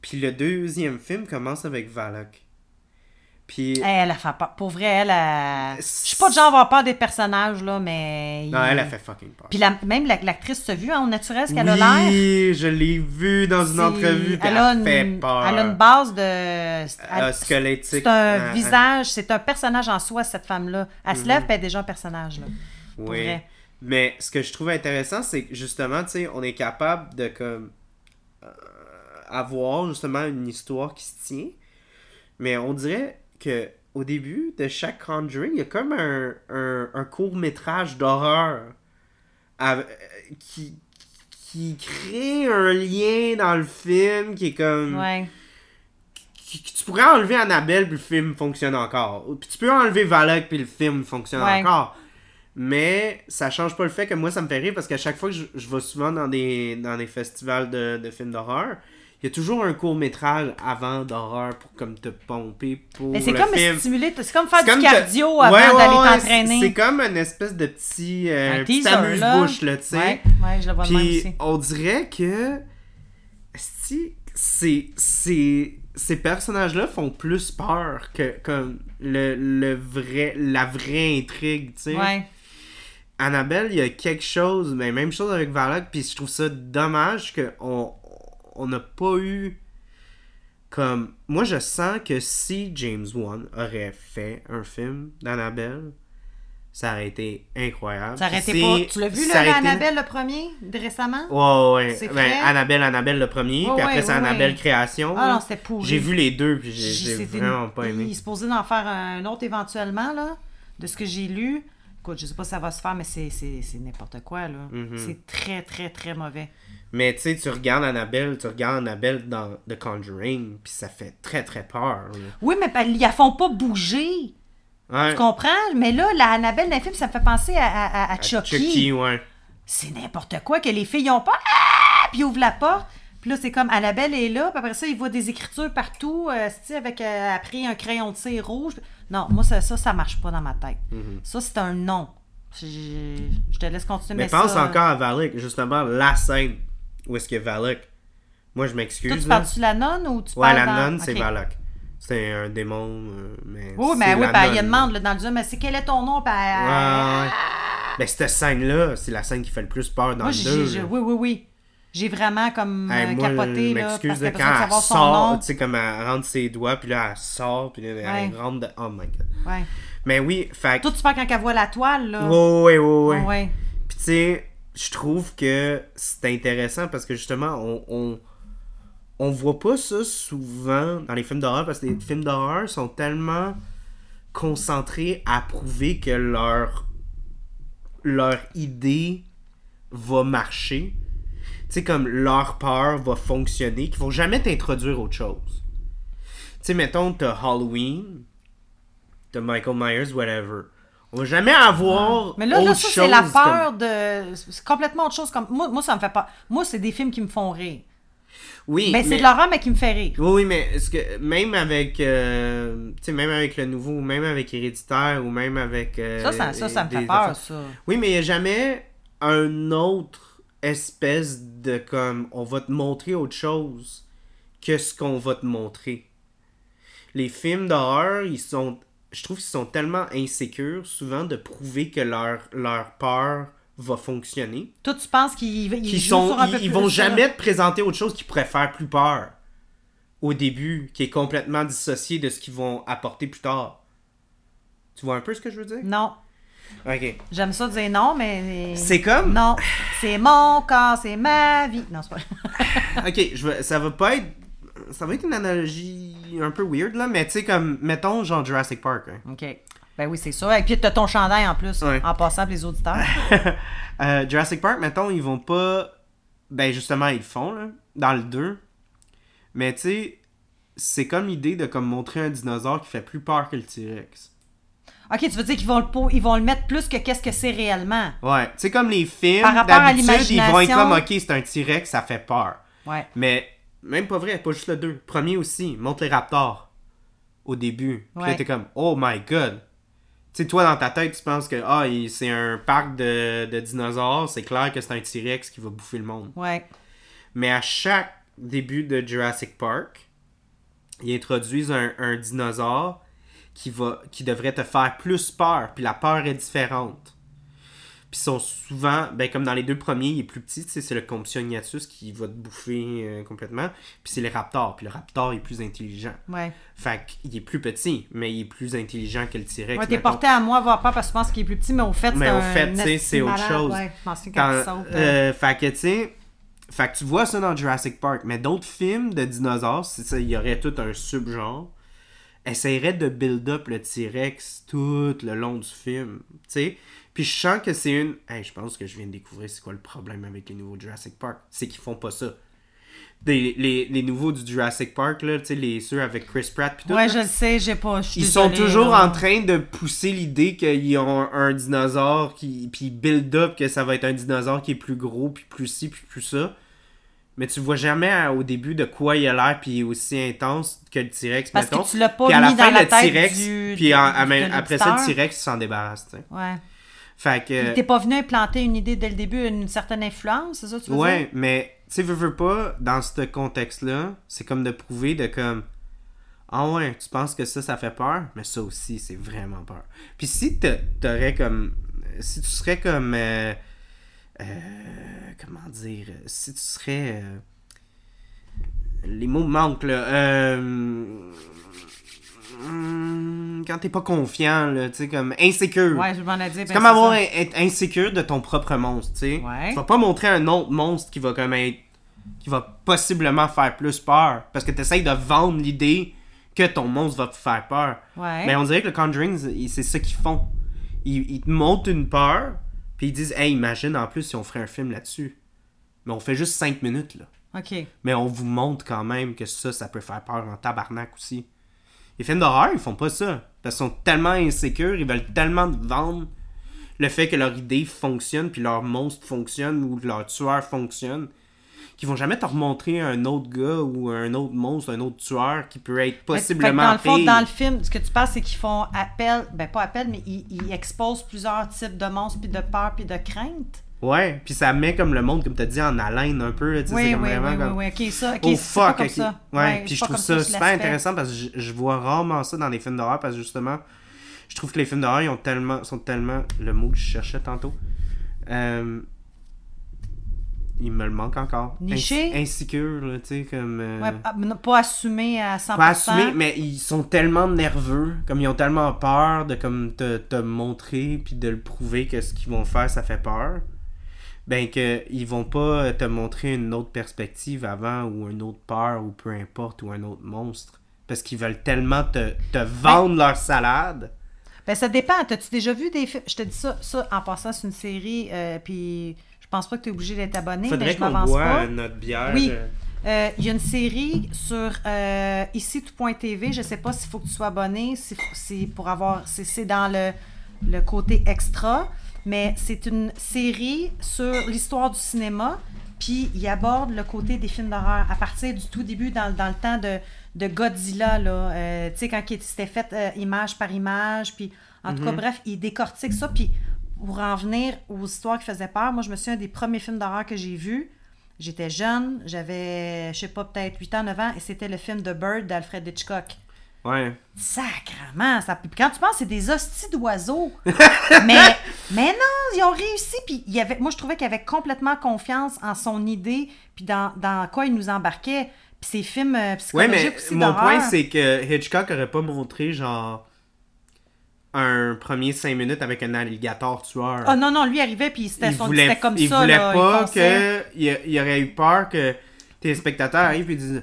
puis le deuxième film commence avec Valak. Puis... Elle a fait peur. Pour vrai, elle a... Je suis pas de genre à avoir peur des personnages, là, mais... Non, il... elle a fait fucking peur. Puis la... même la... l'actrice se vue en hein, naturel, ce qu'elle oui, a l'air. Oui, je l'ai vue dans une c'est... entrevue, puis elle, elle a une... fait peur. Elle a une base de... Elle... squelettique. C'est un ah, visage, ah. c'est un personnage en soi, cette femme-là. Elle mm-hmm. se lève, puis elle est déjà un personnage, là. Oui, vrai. Mais ce que je trouve intéressant, c'est que, justement, tu sais, on est capable de, comme... Euh, avoir, justement, une histoire qui se tient. Mais on dirait... que au début de chaque Conjuring, il y a comme un, un, un court-métrage d'horreur à, qui, qui crée un lien dans le film qui est comme... Ouais. Qui, qui, tu pourrais enlever Annabelle puis le film fonctionne encore. Puis tu peux enlever Valak puis le film fonctionne ouais. encore. Mais ça change pas le fait que moi, ça me fait rire parce qu'à chaque fois que je, je vais souvent dans des, dans des festivals de, de films d'horreur... Il y a toujours un court-métrage avant d'horreur pour comme te pomper pour mais c'est le comme film. Stimuler, c'est comme faire c'est du comme cardio te... avant ouais, ouais, d'aller ouais, t'entraîner. C'est, c'est comme une espèce de petit, euh, petit amuse-bouche, là, tu sais. Ouais, ouais, je le vois puis, de même aussi. On dirait que si, c'est, c'est, ces personnages-là font plus peur que comme le, le vrai, la vraie intrigue, tu sais. Ouais. Annabelle, il y a quelque chose, mais même chose avec Valak, puis je trouve ça dommage qu'on... On n'a pas eu comme... Moi, je sens que si James Wan aurait fait un film d'Annabelle, ça aurait été incroyable. Ça aurait été c'est... pas... Tu l'as vu, là, Annabelle été... le premier, de récemment? Ouais, ouais, ouais. C'est ben, Annabelle, Annabelle le premier, ouais, puis après, ouais, c'est ouais, Annabelle ouais. Création. Ah non, c'était pourri. J'ai vu les deux, puis j'ai, j'ai vraiment une... pas aimé. Il se posait d'en faire un autre éventuellement, là, de ce que j'ai lu. Écoute, je sais pas si ça va se faire, mais c'est, c'est, c'est n'importe quoi, là. Mm-hmm. C'est très, très, très mauvais. Mais tu sais, tu regardes Annabelle, tu regardes Annabelle dans The Conjuring, puis ça fait très, très peur. Là. Oui, mais ils la font pas bouger. Ouais. Tu comprends? Mais là, la Annabelle dans le film, ça me fait penser à, à, à, à Chucky. Chucky, ouais. C'est n'importe quoi que les filles ont pas. Ah! Puis ils ouvrent la porte. Puis là, c'est comme Annabelle est là, puis après ça, ils voient des écritures partout, euh, tu sais, avec euh, après un crayon de cire rouge. Non, moi, ça, ça, ça marche pas dans ma tête. Mm-hmm. Ça, c'est un non. Je, je te laisse continuer. Mais, mais pense ça... encore à Valak, justement, la scène où est-ce que Valak. Moi, je m'excuse. Toi, tu parles-tu de la nonne ou tu ouais, parles de... Ouais, la dans... nonne, c'est okay. Valak. C'est un démon, mais oh, mais oui, ben, il demande là, dans le jeu, mais c'est quel est ton nom? Ben, ouais, ouais. Ben, cette scène-là, c'est la scène qui fait le plus peur dans moi, le deux. Je... Oui, oui, oui. J'ai vraiment comme hey, moi, capoté là, parce que quand elle sort, tu sais, comme elle rentre ses doigts, puis là, elle sort, puis là, elle ouais. rentre de... Oh my God. Ouais. Mais oui, fait... Toi, tu parles quand elle voit la toile, là. Oui, oui, oui. oui. Ouais. Puis tu sais, je trouve que c'est intéressant parce que justement, on, on, on voit pas ça souvent dans les films d'horreur parce que les films d'horreur sont tellement concentrés à prouver que leur leur idée va marcher, tu sais, comme leur peur va fonctionner, qu'ils vont jamais t'introduire autre chose. Tu sais, mettons, t'as Halloween, t'as Michael Myers, whatever. On va jamais avoir ouais. Mais là, autre là ça, chose c'est la peur comme... de... C'est complètement autre chose. Comme... Moi, moi, ça me fait peur. Moi, c'est des films qui me font rire. Oui, mais c'est mais... de l'horreur, mais qui me fait rire. Oui, oui, mais est-ce que même avec... Euh... Tu sais, même avec le nouveau, ou même avec Héréditaire, ou même avec... Euh... Ça, ça, ça, ça me fait des... peur, ça. Oui, mais il n'y a jamais un autre espèce de comme... On va te montrer autre chose que ce qu'on va te montrer. Les films d'horreur, ils sont... Je trouve qu'ils sont tellement insécures, souvent, de prouver que leur, leur peur va fonctionner. Toi, tu penses qu'ils ils qu'ils sont, sur un ils, peu ils plus vont jamais te présenter autre chose qui pourrait faire plus peur au début, qui est complètement dissocié de ce qu'ils vont apporter plus tard. Tu vois un peu ce que je veux dire? Non. OK. J'aime ça dire non, mais... C'est comme... Non. C'est mon corps, c'est ma vie. Non, c'est pas... OK, je veux... ça va pas être... Ça va être une analogie un peu weird, là, mais tu sais, comme, mettons, genre Jurassic Park. Hein. OK. Ben oui, c'est ça. Et puis, t'as ton chandail en plus, ouais. en passant pour les auditeurs. euh, Jurassic Park, mettons, ils vont pas... Ben justement, ils le font, là, dans le deux. Mais tu sais, c'est comme l'idée de comme montrer un dinosaure qui fait plus peur que le T-Rex. OK, tu veux dire qu'ils vont le, po- ils vont le mettre plus que qu'est-ce que c'est réellement. Ouais. Tu sais, comme les films, par rapport à l'habitude, ils vont être comme, OK, c'est un T-Rex, ça fait peur. Ouais. Mais... Même pas vrai, pas juste le deux. Premier aussi, montre les raptors au début. Puis ouais. là, t'es comme, oh my god. Tu sais, toi, dans ta tête, tu penses que ah il, c'est un parc de, de dinosaures, c'est clair que c'est un T-Rex qui va bouffer le monde. Ouais. Mais à chaque début de Jurassic Park, ils introduisent un, un dinosaure qui, va, qui devrait te faire plus peur, puis la peur est différente. Puis sont souvent, ben comme dans les deux premiers, il est plus petit, tu sais, c'est le Compsognathus qui va te bouffer euh, complètement. Puis c'est les raptors, puis le raptor est plus intelligent. Ouais. Fait qu'il est plus petit, mais il est plus intelligent que le T-Rex. Ouais, t'es mettons. Porté à moi avoir peur parce que je pense qu'il est plus petit, mais au fait, mais c'est au un... fait, tu sais, c'est malade. Autre chose. Ouais, je pensais quand il saute. Euh, fait que, tu sais, fait que tu vois ça dans Jurassic Park, mais d'autres films de dinosaures, c'est ça, il y aurait tout un subgenre, essaierait de build-up le T-Rex tout le long du film, tu sais. Puis je sens que c'est une... Hey, je pense que je viens de découvrir c'est quoi le problème avec les nouveaux Jurassic Park. C'est qu'ils font pas ça. Les, les, les nouveaux du Jurassic Park, là, tu sais, les ceux avec Chris Pratt pis tout. Ouais, là, je le sais, j'ai pas... Ils désolée, sont toujours là. En train de pousser l'idée qu'ils ont un dinosaure qui... Puis build up que ça va être un dinosaure qui est plus gros, puis plus ci, puis plus ça. Mais tu vois jamais hein, au début de quoi il a l'air puis aussi intense que le T-Rex, parce mettons. Que tu l'as pas pis à la mis fin, dans la tête T-Rex, du... Puis après ça, le T-Rex s'en débarrasse, tu sais. Ouais. Fait que... Puis t'es pas venu implanter une idée dès le début, une certaine influence, c'est ça tu veux ouais, dire? Ouais, mais tu sais, veux, veux pas, dans ce contexte-là, c'est comme de prouver de comme... Ah ouais, tu penses que ça, ça fait peur? Mais ça aussi, c'est vraiment peur. Puis si t'aurais comme... Si tu serais comme... Euh, euh, comment dire? Si tu serais... Euh, les mots me manquent, là. Euh... Quand t'es pas confiant, tu sais, comme insécure. Ouais, je m'en ai dit. C'est ben comme c'est avoir ça. Être insécure de ton propre monstre, tu sais. Ouais. Tu vas pas montrer un autre monstre qui va comme être. Qui va possiblement faire plus peur. Parce que t'essayes de vendre l'idée que ton monstre va te faire peur. Ouais. Mais on dirait que le Conjuring, c'est ça qu'ils font. Ils, ils te montrent une peur, puis ils disent, hey, imagine en plus si on ferait un film là-dessus. Mais on fait juste cinq minutes, là. OK. Mais on vous montre quand même que ça, ça peut faire peur en tabarnak aussi. Les films d'horreur, ils font pas ça. Parce qu'ils sont tellement insécures, ils veulent tellement vendre le fait que leur idée fonctionne, puis leur monstre fonctionne, ou leur tueur fonctionne, qu'ils vont jamais te remontrer un autre gars ou un autre monstre, un autre tueur qui peut être possiblement pire. Dans le fond, dans le film, ce que tu penses, c'est qu'ils font appel, ben pas appel, mais ils, ils exposent plusieurs types de monstres, puis de peur, puis de crainte. Ouais, puis ça met comme le monde, comme t'as dit, en haleine un peu, tu sais, oui, c'est comme oui, vraiment oui, comme... Oui, oui, oui, ok, ça, ok, oh, c'est pas comme okay. ça. Ouais, ouais puis je trouve ça super intéressant parce que je, je vois rarement ça dans les films d'horreur parce que justement, je trouve que les films d'horreur, ils ont tellement, sont tellement... Le mot que je cherchais tantôt, euh, il me le manque encore. Niché? Ins- insécure, là, tu sais, comme... Euh... Ouais, pas assumé à cent pour cent. Pas assumé, mais ils sont tellement nerveux, comme ils ont tellement peur de comme te, te montrer puis de le prouver que ce qu'ils vont faire, ça fait peur. Ben qu'ils vont pas te montrer une autre perspective avant ou une autre peur ou peu importe ou un autre monstre. Parce qu'ils veulent tellement te, te vendre ben, leur salade Ben, ça dépend. T'as-tu déjà vu des films? Je te dis ça, ça en passant, c'est une série, euh, puis je pense pas que t'es obligé d'être abonné. Faudrait mais je qu'on boit pas. Notre bière. Oui. Il euh, y a une série sur euh, ici tout point t v. Je sais pas s'il faut que tu sois abonné, si, si pour avoir, si, c'est dans le, le côté extra, mais c'est une série sur l'histoire du cinéma. Puis, il aborde le côté des films d'horreur à partir du tout début, dans, dans le temps de, de Godzilla, là. Euh, tu sais, quand il s'était fait euh, image par image. Puis, en mm-hmm. tout cas, bref, il décortique ça. Puis, pour en venir aux histoires qui faisaient peur, moi, je me souviens des premiers films d'horreur que j'ai vus. J'étais jeune, j'avais, je sais pas, peut-être huit ans, neuf ans, et c'était le film The Bird d'Alfred Hitchcock. Ouais. Sacrement! Ça... Puis quand tu penses, c'est des hosties d'oiseaux. mais, mais non, ils ont réussi. Puis il y avait... moi, je trouvais qu'il avait complètement confiance en son idée, puis dans, dans quoi il nous embarquait. Puis ses films psychologiques ouais, mais aussi mon d'horreur. Point, c'est que Hitchcock aurait pas montré, genre, un premier cinq minutes avec un alligator tueur. Ah oh, non, non, lui arrivait, puis c'était, son... voulait... c'était comme il ça. Il voulait là, pas qu'il il aurait eu peur que tes spectateurs arrivent et disent...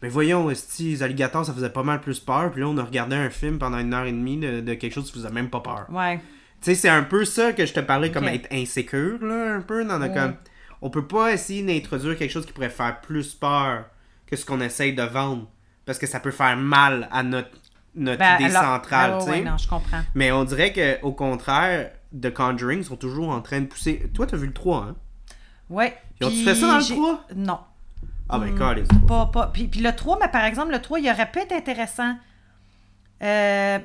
Mais voyons, si les alligators, ça faisait pas mal plus peur. Puis là, on a regardé un film pendant une heure et demie de, de quelque chose qui faisait même pas peur. Ouais. Tu sais, c'est un peu ça que je te parlais, comme okay. être insécure, là, un peu. Dans le, ouais. comme, on peut pas essayer d'introduire quelque chose qui pourrait faire plus peur que ce qu'on essaye de vendre. Parce que ça peut faire mal à notre, notre ben, idée alors, centrale, oh, tu sais. Ouais, non, je comprends. Mais on dirait qu'au contraire, The Conjuring sont toujours en train de pousser. Toi, t'as vu le trois, hein? Ouais. Ils ont-tu fait ça dans le j'ai... trois? Non. Ah ben, quoi, les autres. Pas, pas. Puis, puis le trois, mais par exemple, le trois, il aurait pu être intéressant. Euh,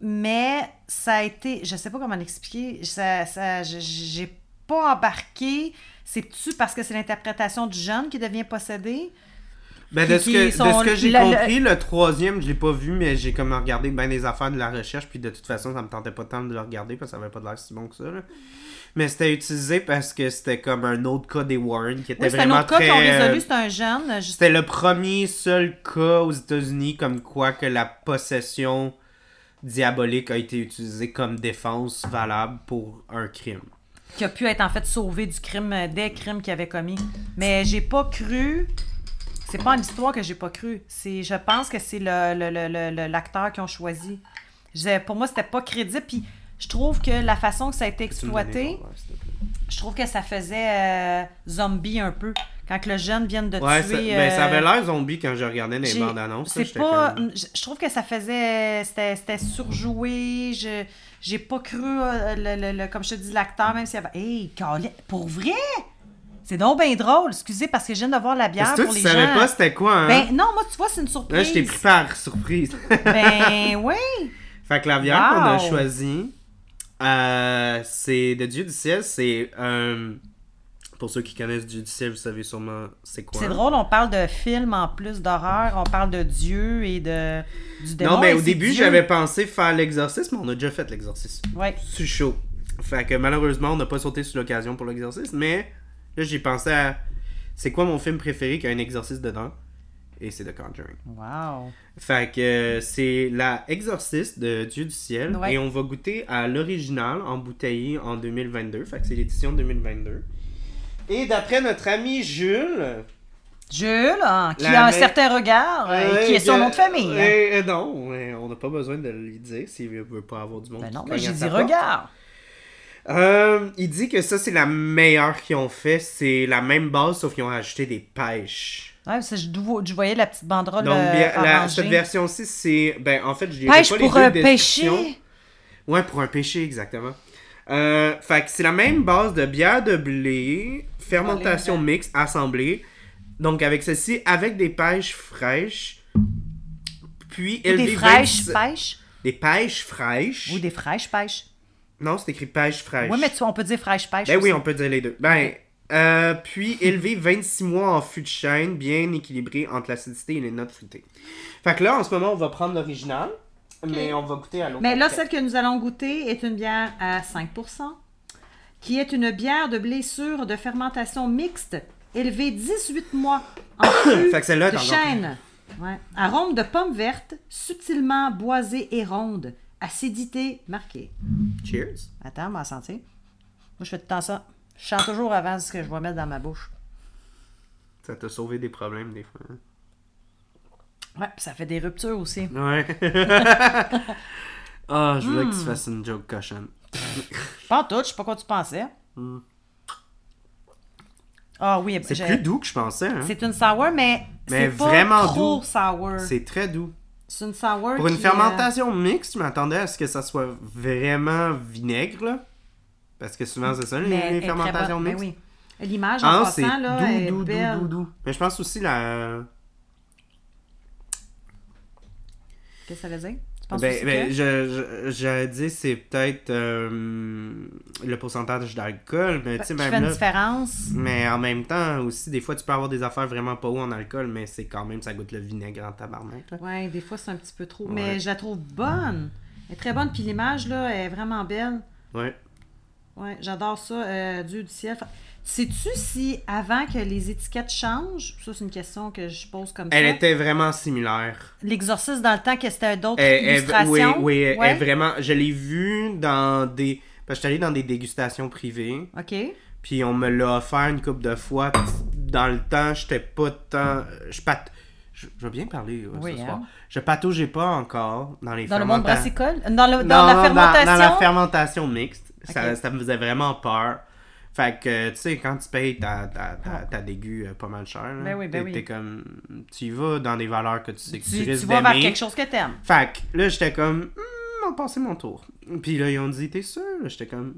mais ça a été... Je sais pas comment l'expliquer. Ça, ça, j'ai pas embarqué. C'est-tu parce que c'est l'interprétation du jeune qui devient possédé? Ben, de ce que, sont, de ce que j'ai le, compris, le... le troisième, je l'ai pas vu, mais j'ai comme regardé bien des affaires de la recherche, puis de toute façon, ça me tentait pas tant de le regarder, parce que ça avait pas de l'air si bon que ça, là. Mais c'était utilisé parce que c'était comme un autre cas des Warren qui était oui, vraiment un autre très... cas qu'on résolu, c'était un jeune. Juste... C'était le premier seul cas aux États-Unis comme quoi que la possession diabolique a été utilisée comme défense valable pour un crime. Qui a pu être en fait sauvé du crime, des crimes qu'il avait commis. Mais j'ai pas cru... C'est pas une histoire que j'ai pas cru. C'est, je pense que c'est le, le, le, le, l'acteur qu'ils ont choisi. Je, pour moi, c'était pas crédible, puis... Je trouve que la façon que ça a été exploité, je trouve que ça faisait euh, zombie un peu. Quand le jeune vient de ouais, tuer... Ouais, euh, ben, ça avait l'air zombie quand je regardais les bandes annonces. C'est pas... Comme... Je trouve que ça faisait... C'était, c'était surjoué. Je j'ai pas cru, euh, le, le, le, comme je te dis, l'acteur, même s'il y avait... Hey, Colin, pour vrai? C'est donc bien drôle. Excusez, parce que je viens de voir la bière parce pour toi, les gens. Parce que tu savais pas c'était quoi, hein? Ben non, moi, tu vois, c'est une surprise. Là, je t'ai pris par surprise. Ben oui! Fait que la bière wow. qu'on a choisie... Euh, c'est de Dieu du Ciel, c'est euh, pour ceux qui connaissent Dieu du Ciel, vous savez sûrement c'est quoi. C'est drôle, on parle de films en plus d'horreur, on parle de Dieu et de du démon. Non mais au début Dieu. J'avais pensé faire l'exorcisme, on a déjà fait l'exorcisme. Ouais. C'est chaud. Fait que malheureusement on n'a pas sauté sur l'occasion pour l'exorcisme, mais là j'ai pensé à c'est quoi mon film préféré qui a un exorciste dedans et c'est The Conjuring. Wow! Fait que c'est la Exorciste de Dieu du Ciel ouais. et on va goûter à l'original embouteillé en deux mille vingt-deux. Fait que c'est l'édition deux mille vingt-deux. Et d'après notre ami Jules... Jules, hein, qui a un mec... certain regard euh, et qui est son euh, nom de famille. Euh, hein. euh, non, on n'a pas besoin de le dire s'il ne veut pas avoir du monde. Ben non, mais j'ai dit regard! Euh, il dit que ça, c'est la meilleure qu'ils ont fait. C'est la même base, sauf qu'ils ont ajouté des pêches. Ouais, parce que je, je voyais la petite banderole. Donc, bien, la, cette version-ci, c'est. Ben, en fait, je dirais pas les pour un péché. Ouais, pour un péché, exactement. Euh, fait que c'est la même base de bière de blé, fermentation oh, mixte, assemblée. Donc, avec ceci, avec des pêches fraîches. Puis, élevée. Des fraîches vingt-six... pêches. Des pêches fraîches. Ou des fraîches pêches. Non, c'est écrit pêche fraîche. Ouais, mais tu, on peut dire fraîche pêche. Ben aussi. Oui, on peut dire les deux. Ben. Okay. Euh, puis élevé vingt-six mois en fût de chêne, bien équilibré entre l'acidité et les notes fruitées. Fait que là, en ce moment, on va prendre l'original, okay. mais on va goûter à l'autre. Mais là, celle que nous allons goûter est une bière à cinq pour cent, qui est une bière de blé sûr de fermentation mixte, élevée dix-huit mois en fût de chêne. Ouais. Arôme de pomme verte, subtilement boisée et ronde, acidité marquée. Cheers. Attends, on va sentir. Moi, je fais tout le temps ça. Je chante toujours avant ce que je vais mettre dans ma bouche. Ça t'a sauvé des problèmes, des fois. Ouais, pis ça fait des ruptures aussi. Ouais. Ah, je voulais mm. que tu fasses une joke cochonne. Pas en tout, je sais pas quoi tu pensais. Mm. Ah oui, c'est j'ai... plus doux que je pensais. Hein? C'est une sour, mais, mais c'est pas trop doux. Sour. C'est très doux. C'est une sour. Pour une fermentation euh... mixte, je m'attendais à ce que ça soit vraiment vinaigre, là. Parce que souvent, c'est ça, mais les fermentations mixtes. Oui. L'image en ah, passant, c'est là, doux, est doux, belle. Doux, doux, doux. Mais je pense aussi la... Qu'est-ce que ça veut dire? Tu penses ben, ben, que... je, je, j'aurais dit c'est peut-être euh, le pourcentage d'alcool. Mais, tu sais, même fais une là, différence. Mais en même temps, aussi, des fois, tu peux avoir des affaires vraiment pas haut en alcool, mais c'est quand même, ça goûte le vinaigre en tabarnak. Oui, des fois, c'est un petit peu trop. Ouais. Mais je la trouve bonne. Elle est très bonne, puis l'image, là, elle est vraiment belle. Oui. Oui, j'adore ça. Euh, Dieu du ciel. Sais-tu si, avant que les étiquettes changent, ça c'est une question que je pose comme ça. Elle était vraiment similaire. L'exorciste dans le temps, que c'était d'autres elle, illustrations? Elle, oui, oui, ouais. Elle, vraiment. Je l'ai vue dans des... Parce que j'étais allée dans des dégustations privées. OK. Puis on me l'a offert une couple de fois. Dans le temps, j'étais pas tant... Je pat... Je, je veux bien parler ouais, oui, ce soir. Hein? Je pataugeais pas encore dans les dans fermentations. Le monde brassicole? Dans, le, dans non, la fermentation? Dans, dans la fermentation mixte. Okay. Ça, ça me faisait vraiment peur. Fait que, tu sais, quand tu payes ta, ta, ta, ta dégue pas mal cher, là, ben oui, ben t'es, oui. t'es comme, tu y vas dans des valeurs que tu sais que tu, tu risques d'aimer. Tu vas vers quelque chose que t'aimes. Fait que là, j'étais comme, on va passer mon tour. Puis là, ils ont dit, t'es sûr? J'étais comme,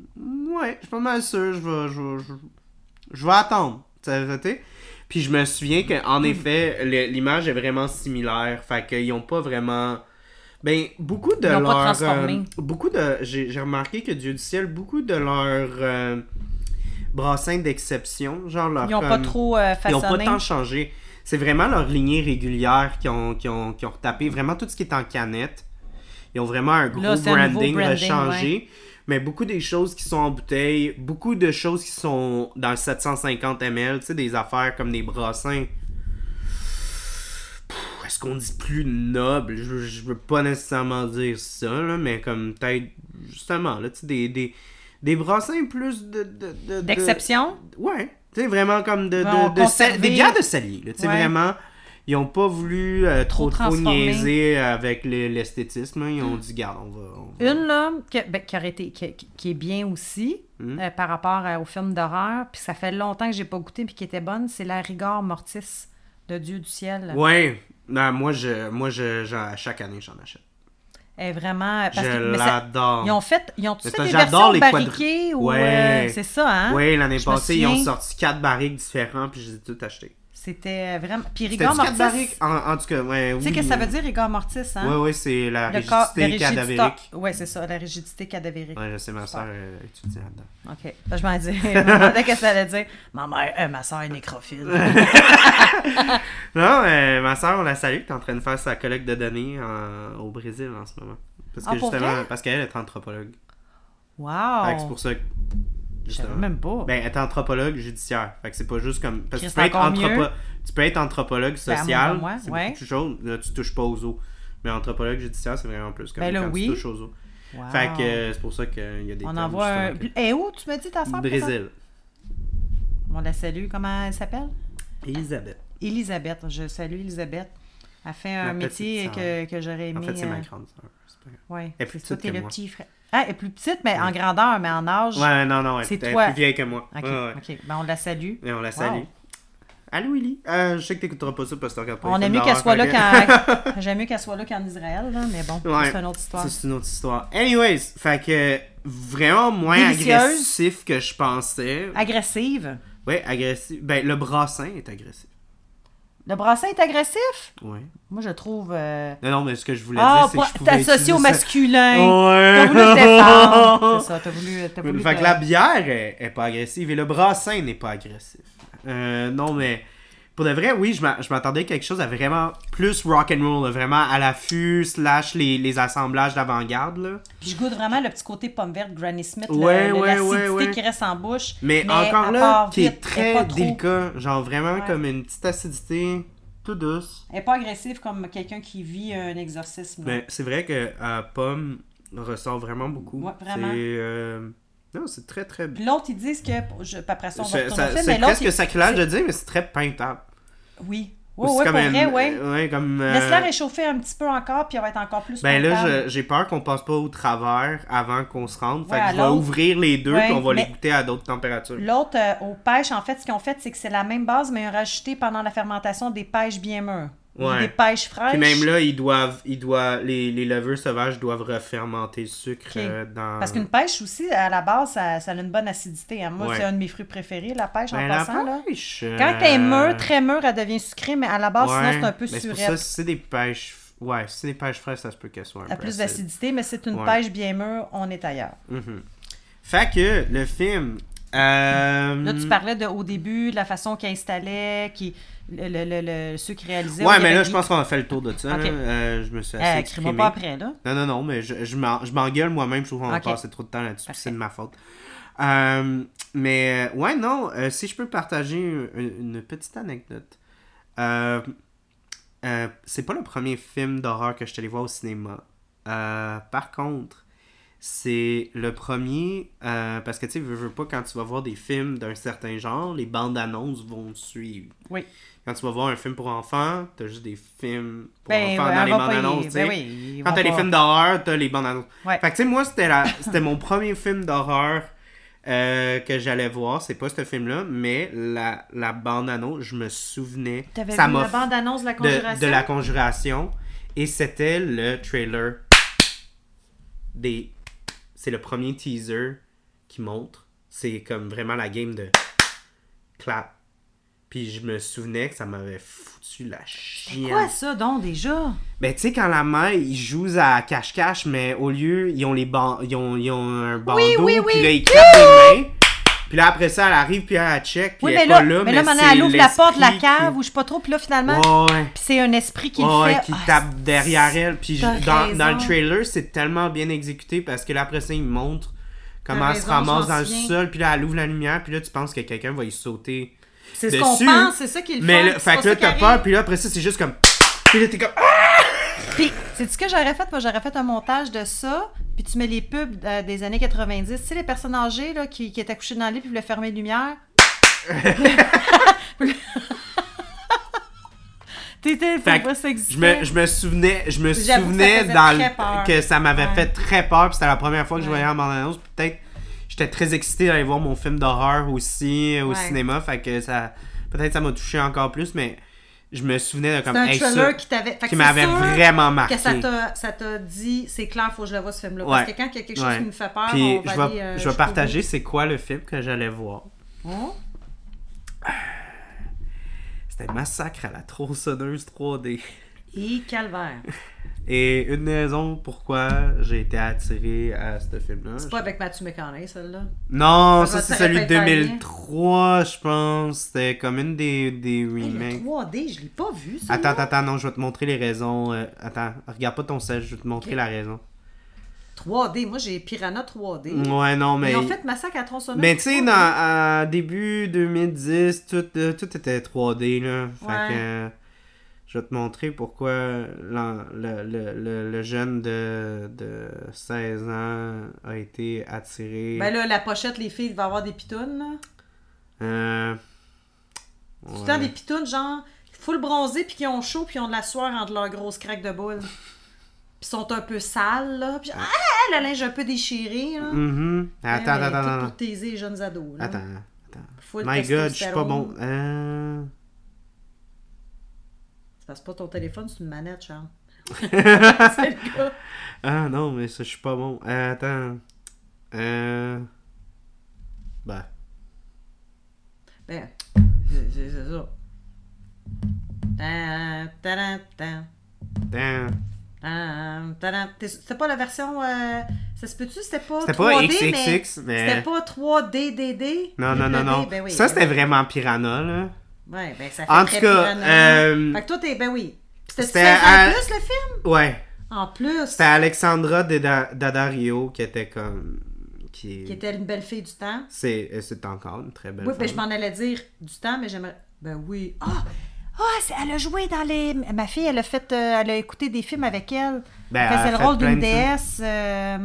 ouais, je suis pas mal sûr, je vais, je vais, je vais attendre. T'sais? Puis je me souviens qu'en mm. effet, le, l'image est vraiment similaire. Fait qu'ils ont pas vraiment... Ben, beaucoup de ils leur... Ils ont pas transformé. Euh, beaucoup de... J'ai, j'ai remarqué que Dieu du ciel, beaucoup de leur... Euh, brassins d'exception, genre leur... Ils n'ont pas trop euh, façonné. Ils n'ont pas tant changé. C'est vraiment leur lignée régulière qui ont, qui, ont, qui ont retapé. Vraiment tout ce qui est en canette. Ils ont vraiment un gros là, branding, branding changé. Ouais. Mais beaucoup des choses qui sont en bouteille, beaucoup de choses qui sont dans le sept cent cinquante millilitres, tu sais, des affaires comme des brassins. Pff, est-ce qu'on dit plus noble? Je, je veux pas nécessairement dire ça, là, mais comme peut-être, justement, là, tu sais, des... des Des brassins plus de... de, de d'exception? De... Ouais. Tu sais, vraiment comme de... Bon, de, de sal... Des bières de salier, là. Tu sais, ouais. Vraiment, ils ont pas voulu euh, trop, trop, trop niaiser avec le, l'esthétisme. Hein. Ils ont dit, garde, on va... On va... Une, là, que, ben, qui, été, qui, qui est bien aussi mm. euh, par rapport euh, aux films d'horreur, puis ça fait longtemps que j'ai pas goûté, puis qui était bonne, c'est la Rigor Mortis de Dieu du ciel. Ouais. Non, moi, je, moi je, genre, chaque année, j'en achète. Est vraiment parce je que, mais l'adore. Ça, ils ont fait ils ont tous fait des versions barriquées quadru- ou ouais. euh, c'est ça hein. Oui, l'année je passée, ils ont sorti quatre barriques différentes puis je les ai toutes achetées. C'était vraiment puis Rigor Mortis. Barriques en, en tout cas, ouais, tu oui. sais qu'est-ce que ça veut dire Rigor Mortis hein? Oui, oui, c'est la Le rigidité cor- cadavérique. Oui, c'est ça, la rigidité cadavérique. Oui, je sais ma soeur euh, étudie là-dedans. OK. Ben, je m'en dis, je me demandais qu'est-ce que ça allait dire. Ma mère, euh, ma soeur est nécrophile. Non, euh, ma soeur, on la salue, qui est en train de faire sa collecte de données en, au Brésil en ce moment. Parce que ah, justement, parce qu'elle est anthropologue. Wow! Fait que c'est pour ça que... Justement. Même pas. Ben, être anthropologue judiciaire. Fait que c'est pas juste comme. Parce que tu peux, être anthropo... tu peux être anthropologue social. Ben, c'est ouais. Beaucoup chose. Là, tu touches pas aux os. Mais anthropologue judiciaire, c'est vraiment plus comme ben, là, quand oui. tu touches aux os. Wow. Fait que euh, c'est pour ça qu'il y a des. On envoie un. Et où tu me dis ta soeur? Brésil. On la salue. Comment elle s'appelle? Elisabeth. Elisabeth. Je salue Elisabeth. Elle fait un métier que, que j'aurais aimé. En fait, c'est euh... ma grande soeur. Oui. Elle est plus petite que moi. Ah, elle est plus petite, mais en grandeur, mais en âge. Ouais, non, non, elle, c'est elle, toi. Elle est plus vieille que moi. OK, ouais, ouais. OK. Ben, on la salue. Et on la salue. Wow. Allô, Willy. Euh, je sais que t'écouteras pas ça parce que tu regardes pas on les films d'horreur. Soit là quand... J'aime mieux qu'elle soit là qu'en Israël, là, mais bon, ouais, c'est une autre histoire. Ça, c'est une autre histoire. Anyways, fait que vraiment moins délicieuse. Agressif que je pensais. Agressive. Oui, agressive. Ben, le brassin est agressif. Le brassin est agressif? Oui. Moi, je trouve... Euh... Non, non, mais ce que je voulais ah, dire, c'est bra- que je pouvais... Ah, t'as associé au masculin. Ouais. T'as voulu te défendre. C'est ça, t'as voulu... T'as voulu fait te... que la bière est, est pas agressive et le brassin n'est pas agressif. Euh, non, mais... Pour de vrai, oui, je, m'a, je m'attendais à quelque chose à vraiment plus rock'n'roll, vraiment à l'affût, slash les, les assemblages d'avant-garde, là. Puis je goûte vraiment le petit côté pomme verte, Granny Smith, ouais, le, ouais, l'acidité ouais, ouais. qui reste en bouche. Mais, mais encore là, qui vite, est très délicat, trop... genre vraiment ouais. comme une petite acidité, tout douce. Elle n'est pas agressive comme quelqu'un qui vit un exorcisme. Mais c'est vrai que la euh, pomme ressort vraiment beaucoup. Ouais, vraiment. C'est... Euh... Non, c'est très, très... Puis l'autre, ils disent que... Je... Après ça, on va retourner au film, mais l'autre... C'est presque sacrilège de dire, mais c'est très peintable. Oui. Ouais, ouais, comme pour une... vrai, ouais. ouais comme, euh... Laisse-la réchauffer un petit peu encore, puis elle va être encore plus ben contente. Là, je, j'ai peur qu'on passe pas au travers avant qu'on se rende. Fait ouais, que je vais ouvrir les deux, ouais, puis on va mais... les goûter à d'autres températures. L'autre, euh, aux pêches, en fait, ce qu'ils ont fait, c'est que c'est la même base, mais ils ont rajouté pendant la fermentation des pêches bien mûres. Ouais. Des pêches fraîches. Puis même là, ils doivent, ils doivent, les, les levures sauvages doivent refermenter le sucre okay. euh, dans... Parce qu'une pêche aussi, à la base, ça, ça a une bonne acidité. Hein. Moi, ouais. c'est un de mes fruits préférés, la pêche, ben, en la passant. Pêche, là. Euh... Quand elle est mûre, très mûre, elle devient sucrée, mais à la base, ouais. sinon, c'est un peu ben, surette. C'est pour ça, si c'est des pêches... Ouais, si c'est des pêches fraîches, ça se peut qu'elles soient un peu plus d'acidité, mais c'est une ouais. pêche bien mûre, on est ailleurs. Mm-hmm. Fait que le film... Euh... Là, tu parlais de, au début de la façon qu'il installait, qui... Le, le, le, ceux qui réalisaient... Ouais, mais là, je pense qu'on a fait le tour de ça. Okay. Là. Euh, je me suis assez euh, exprimé. Crie-moi pas après, là. Non, non, non, mais je, je, m'en, je m'engueule moi-même. Je trouve qu'on okay. a passé trop de temps là-dessus. Parfait. C'est de ma faute. Euh, mais, ouais, non, euh, si je peux partager une, une petite anecdote. Euh, euh, c'est pas le premier film d'horreur que je suis allé voir au cinéma. Euh, par contre, c'est le premier... Euh, parce que, tu sais, veux, veux pas, quand tu vas voir des films d'un certain genre, les bandes-annonces vont suivre. Oui. Quand tu vas voir un film pour enfants, t'as juste des films pour ben, enfants ouais, dans les bandes-annonces, tu sais. Ben oui, quand t'as pas... les films d'horreur, t'as les bandes-annonces. Ouais. Fait que, tu sais, moi, c'était, la... c'était mon premier film d'horreur euh, que j'allais voir. C'est pas ce film-là, mais la, la bande-annonce, je me souvenais. T'avais ça vu m'a... la bande-annonce de la Conjuration? De, de la Conjuration. Et c'était le trailer des... C'est le premier teaser qui montre. C'est comme vraiment la game de clap. Puis je me souvenais que ça m'avait foutu la chienne. C'est quoi ça donc déjà? Ben tu sais quand la mère, ils jouent à cache-cache, mais au lieu, ils ont les ban- ils, ont, ils ont un bandeau, oui, oui, oui. Puis là, ils clapent les mains. Puis là, après ça, elle arrive, puis elle check, puis oui, elle est là, pas là, mais, mais là, maintenant, elle ouvre la porte de la cave, qui... ou je sais pas trop, puis là, finalement, oh, ouais. puis c'est un esprit qui oh, le fait. Ouais, qui oh, tape c'est... derrière elle, puis je... dans, dans le trailer, c'est tellement bien exécuté, parce que là, après ça, il montre comment elle se ramasse dans le sol, puis là, elle ouvre la lumière, puis là, tu penses que quelqu'un va y sauter c'est dessus. C'est ce qu'on pense, c'est ça qu'il fait. Mais là, fait que là, t'as peur, puis là, après ça, c'est juste comme... Puis là, t'es comme... Puis, c'est ce que j'aurais fait, moi, j'aurais fait un montage de ça, puis tu mets les pubs euh, des années quatre-vingt-dix. Tu sais, les personnes âgées, là, qui, qui étaient couchées dans le lit, puis voulaient fermer les lumières. T'étais, faut pas s'exister. Je me, je me souvenais, je me J'avoue souvenais que ça, dans le, que ça m'avait ouais. fait très peur, puis c'était la première fois que ouais. je voyais en bande-annonce, puis peut-être, j'étais très excité d'aller voir mon film d'horreur aussi, au ouais. cinéma, fait que ça, peut-être ça m'a touché encore plus, mais... Je me souvenais de comme un hey, trailer ça, qui, t'avait... qui m'avait vraiment marqué. Que ça t'a, ça t'a dit, c'est clair, faut que je le voie ce film-là. Ouais. Parce que quand il y a quelque chose ouais. qui me fait peur, puis on va je aller... Va, euh, je vais partager bout. C'est quoi le film que j'allais voir. Oh. C'était Massacre à la tronçonneuse trois D. Et calvaire. Et une raison pourquoi j'ai été attiré à ce film-là. C'est je... pas avec Matthew McConaughey, celle-là? Non, ça, ça c'est celui de deux mille trois, je pense. C'était comme une des, des remakes. Hey, le trois D, je l'ai pas vu, ça. Attends, attends, non, je vais te montrer les raisons. Euh, attends, regarde pas ton sel, je vais te montrer okay. la raison. trois D, moi j'ai Piranha trois D. Ouais, non, mais. Ils ont fait Massacre à la tronçonneuse. Mais tu sais, à début deux mille dix, tout, euh, tout était trois D, là. Fait ouais. que. Je vais te montrer pourquoi le, le, le, le jeune de, de seize ans a été attiré. Ben là, la pochette, les filles, il va avoir des pitounes, là. Euh... Ouais. Tout le temps, des pitounes, genre, full bronzés, puis qui ont chaud, puis qui ont de la sueur entre leurs grosses craques de boule. Puis sont un peu sales, là. Puis, ah, la linge un peu déchirée, là. Mm-hmm. Attends, ouais, attends, attends. Pour taiser les jeunes ados, là. Attends, attends. Full My God, je suis pas bon. Euh... Parce que pas ton téléphone, c'est une manette, Charles. C'est le gars. Ah non, mais ça, je suis pas bon. Euh, attends. Euh... Ben. Ben, c'est, c'est, c'est ça. Tan, tan, tan. Tan. C'était pas la version... Euh... Ça se peut-tu? C'était pas c'était trois D, pas X X X, mais... mais... C'était pas trois D D D? Non, non, non, non. Ben oui, ça, c'était oui. vraiment Piranha, là. Ouais, ben ça fait en très tout cas, euh, fait que toi, t'es... Ben oui. C'était-tu c'était à... en plus, le film? Ouais. En plus. C'était Alexandra Daddario qui était comme... Qui, qui était une belle fille du temps. C'est, c'est encore une très belle oui, fille. Oui, ben je m'en allais dire du temps, mais j'aimerais... Ben oui. Ah! Oh! Ah, oh, elle a joué dans les... Ma fille, elle a fait... Euh, elle a écouté des films avec elle. Ben, elle faisait le rôle d'une déesse... Euh...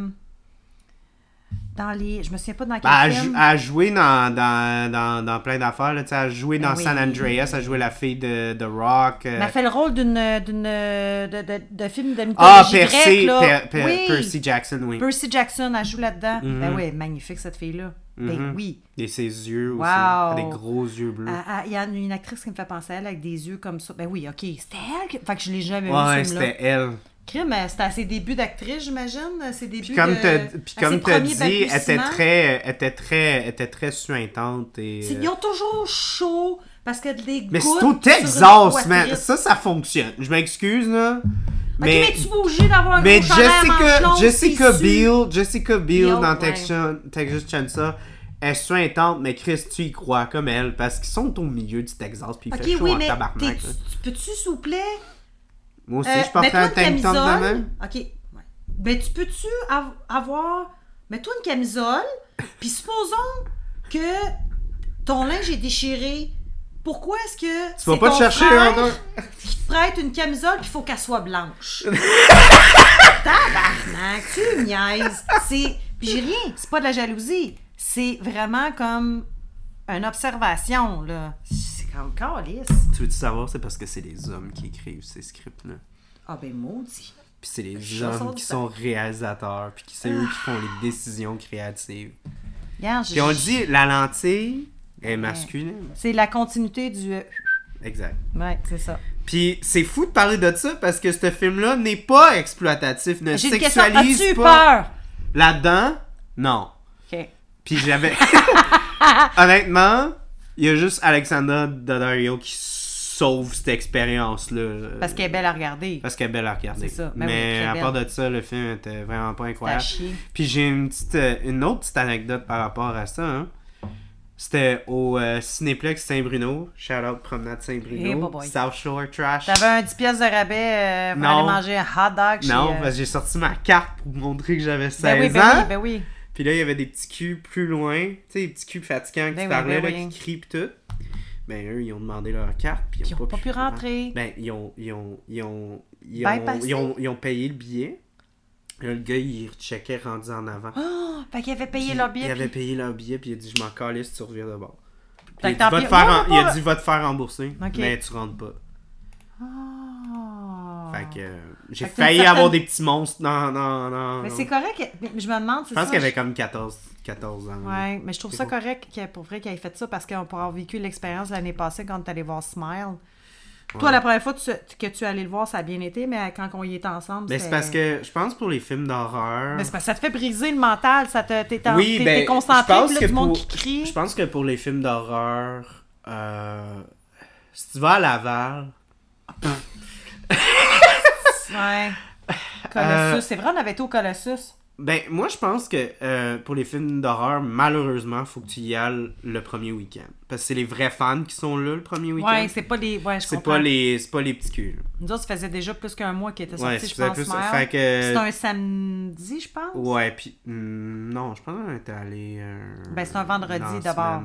dans les... Je me souviens pas dans quel bah, film. Elle a joué dans, dans, dans, dans plein d'affaires. Là. Elle a joué dans oui. San Andreas, elle a joué la fille de, de Rock. Euh... Elle a fait le rôle d'une, d'une, de, de, de film de mythologie ah, Percy, grecque. Ah, per, per, oui. Percy Jackson, oui. Percy Jackson, elle joue là-dedans. Mm-hmm. Ben oui, magnifique cette fille-là. Mm-hmm. Ben oui. Et ses yeux wow. aussi. Elle a des gros yeux bleus. Il y a une actrice qui me fait penser à elle avec des yeux comme ça. Ben oui, OK. C'était elle? Fait que je l'ai jamais ouais, vu ce film-là. Ouais, c'était elle. Mais c'était à ses débuts d'actrice, j'imagine. Ses débuts puis comme de... tu as dit, elle était très, était très, était très suintante. Et... Ils ont toujours chaud parce que les gouttes... Mais c'est au Texas, man. Ça, ça fonctionne. Je m'excuse, là. Ok, mais, mais tu es obligé d'avoir un mais gros Jessica, Jessica Biel, Jessica Biel Biel, dans ouais. Texas, Texas Chainsaw, elle est suintante, mais Chris, tu y crois comme elle, parce qu'ils sont au milieu du Texas, puis il okay, fait chaud oui, en tabarnak. Peux-tu, s'il vous plaît... Moi aussi, euh, je portais un tank top de même. OK. Ouais. Ben, tu peux-tu av- avoir... Mets-toi une camisole, puis supposons que ton linge est déchiré. Pourquoi est-ce que tu c'est vas pas ton te chercher, frère hein, qui te prête une camisole, puis il faut qu'elle soit blanche? Tabarnak, tu niaises. C'est... Puis j'ai rien, c'est pas de la jalousie. C'est vraiment comme une observation, là. Encore lisse. Tu veux-tu savoir, c'est parce que c'est les hommes qui écrivent ces scripts-là. Ah ben maudit. Puis c'est les je hommes qui sont réalisateurs, puis c'est ah. eux qui font les décisions créatives. Regarde, puis je... on dit, la lentille est masculine. C'est la continuité du... Exact. Ouais, c'est ça. Puis c'est fou de parler de ça, parce que ce film-là n'est pas exploitatif, ne J'ai sexualise une question. Pas. As-tu peur? Là-dedans, non. OK. Puis j'avais... Honnêtement... Il y a juste Alexandra Daddario qui sauve cette expérience-là. Parce qu'elle est belle à regarder. Parce qu'elle est belle à regarder. C'est ça. Même mais à part de ça, le film était vraiment pas incroyable. Puis j'ai une petite, une autre petite anecdote par rapport à ça. Hein. C'était au euh, Cinéplex Saint-Bruno. Shout-out Promenade Saint-Bruno. Hey, South Shore Trash. T'avais un dix piastres de rabais euh, pour non. aller manger un hot dog. Non, chez, euh... parce que j'ai sorti ma carte pour montrer que j'avais seize ben oui, ben ans. Ben oui, ben oui. Puis là, il y avait des petits culs plus loin, tu sais, des petits culs fatigants qui ben oui, parlaient, ben là, oui. qui crient pis tout. Ben eux, ils ont demandé leur carte, puis ils n'ont pas, pas pu rentrer. Ben, ils ont, ils ont, ils ont, ils ont, ils ont, ils ont payé le billet. Là, le gars, il checkait rendu en avant. Oh, fait qu'il avait payé leur billet. Il avait pis... payé leur billet, puis il a dit, je m'en calais si tu reviens de bord. Puis il, dit, va te faire en... il a dit, va te faire rembourser, okay. mais tu rentres pas. Oh. Fait que... J'ai fait failli certaine... avoir des petits monstres. Non, non, non. Mais non. c'est correct. Mais je me demande. C'est je pense ça, qu'elle je... avait comme quatorze ans. Ouais, mais je trouve c'est ça cool. correct qu'elle, pour vrai qu'elle ait fait ça parce qu'on pourrait avoir vécu l'expérience l'année passée quand t'allais voir Smile. Ouais. Toi, la première fois tu, que tu allais le voir, ça a bien été, mais quand on y était ensemble. Mais c'est parce que je pense pour les films d'horreur. Mais c'est parce que ça te fait briser le mental. Ça te, t'es, t'es, oui, t'es, ben, t'es concentré là, du pour... monde qui crie. Je pense que pour les films d'horreur, euh... si tu vas à Laval. Ouais. Colossus. Euh, c'est vrai, on avait été au Colossus. Ben, moi, je pense que euh, pour les films d'horreur, malheureusement, faut que tu y ailles le premier week-end. Parce que c'est les vrais fans qui sont là le premier week-end. Ouais, c'est pas les. Ouais, je c'est comprends. Pas les, c'est pas les petits culs. Nous autres, ça faisait déjà plus qu'un mois qu'ils étaient sortis, ouais, je pense. Plus... Fait que... C'était un samedi, je pense. Ouais, puis. Hum, non, je pense qu'on était allé. Euh, ben, c'est un vendredi d'abord.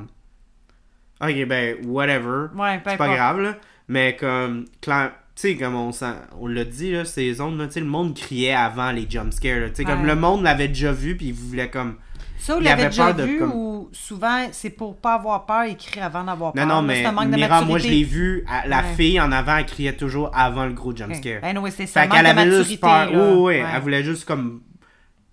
Ok, ben, whatever. Ouais, ben, c'est pas, pas grave, là. Mais comme. Claire... Tu sais, comme on, on l'a dit, là, ces zones, là, le monde criait avant les jumpscares. Tu sais, ouais. comme le monde l'avait déjà vu, puis il voulait comme... Ça, il avait déjà vu, de, comme... ou souvent, c'est pour pas avoir peur, il crie avant d'avoir peur. Non, non, mais Mira, moi, je l'ai vu, à, la ouais. fille en avant, elle criait toujours avant le gros jumpscare. Ouais. Ben oui, c'est ça, fait qu'elle avait juste peur. Oui, oui, ouais. elle voulait juste comme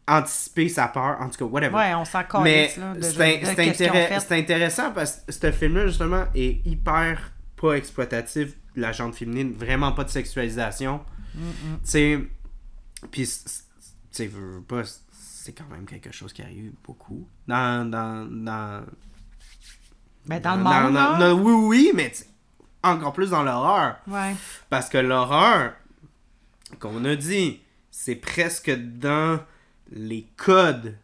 anticiper sa peur, en tout cas, whatever. Ouais, on s'en calme, mais là, de, c'est, de, c'est, de c'est, intéress- c'est intéressant, parce que ce film-là, justement, est hyper pas exploitatif. La gente féminine, vraiment pas de sexualisation. Mm-hmm. Tu sais, puis, tu veux pas, c'est quand même quelque chose qui arrive beaucoup. Dans, dans, dans... Ben, dans, dans le monde, dans, dans, oui, oui, mais encore plus dans l'horreur. Ouais. Parce que l'horreur, qu'on a dit, c'est presque dans les codes,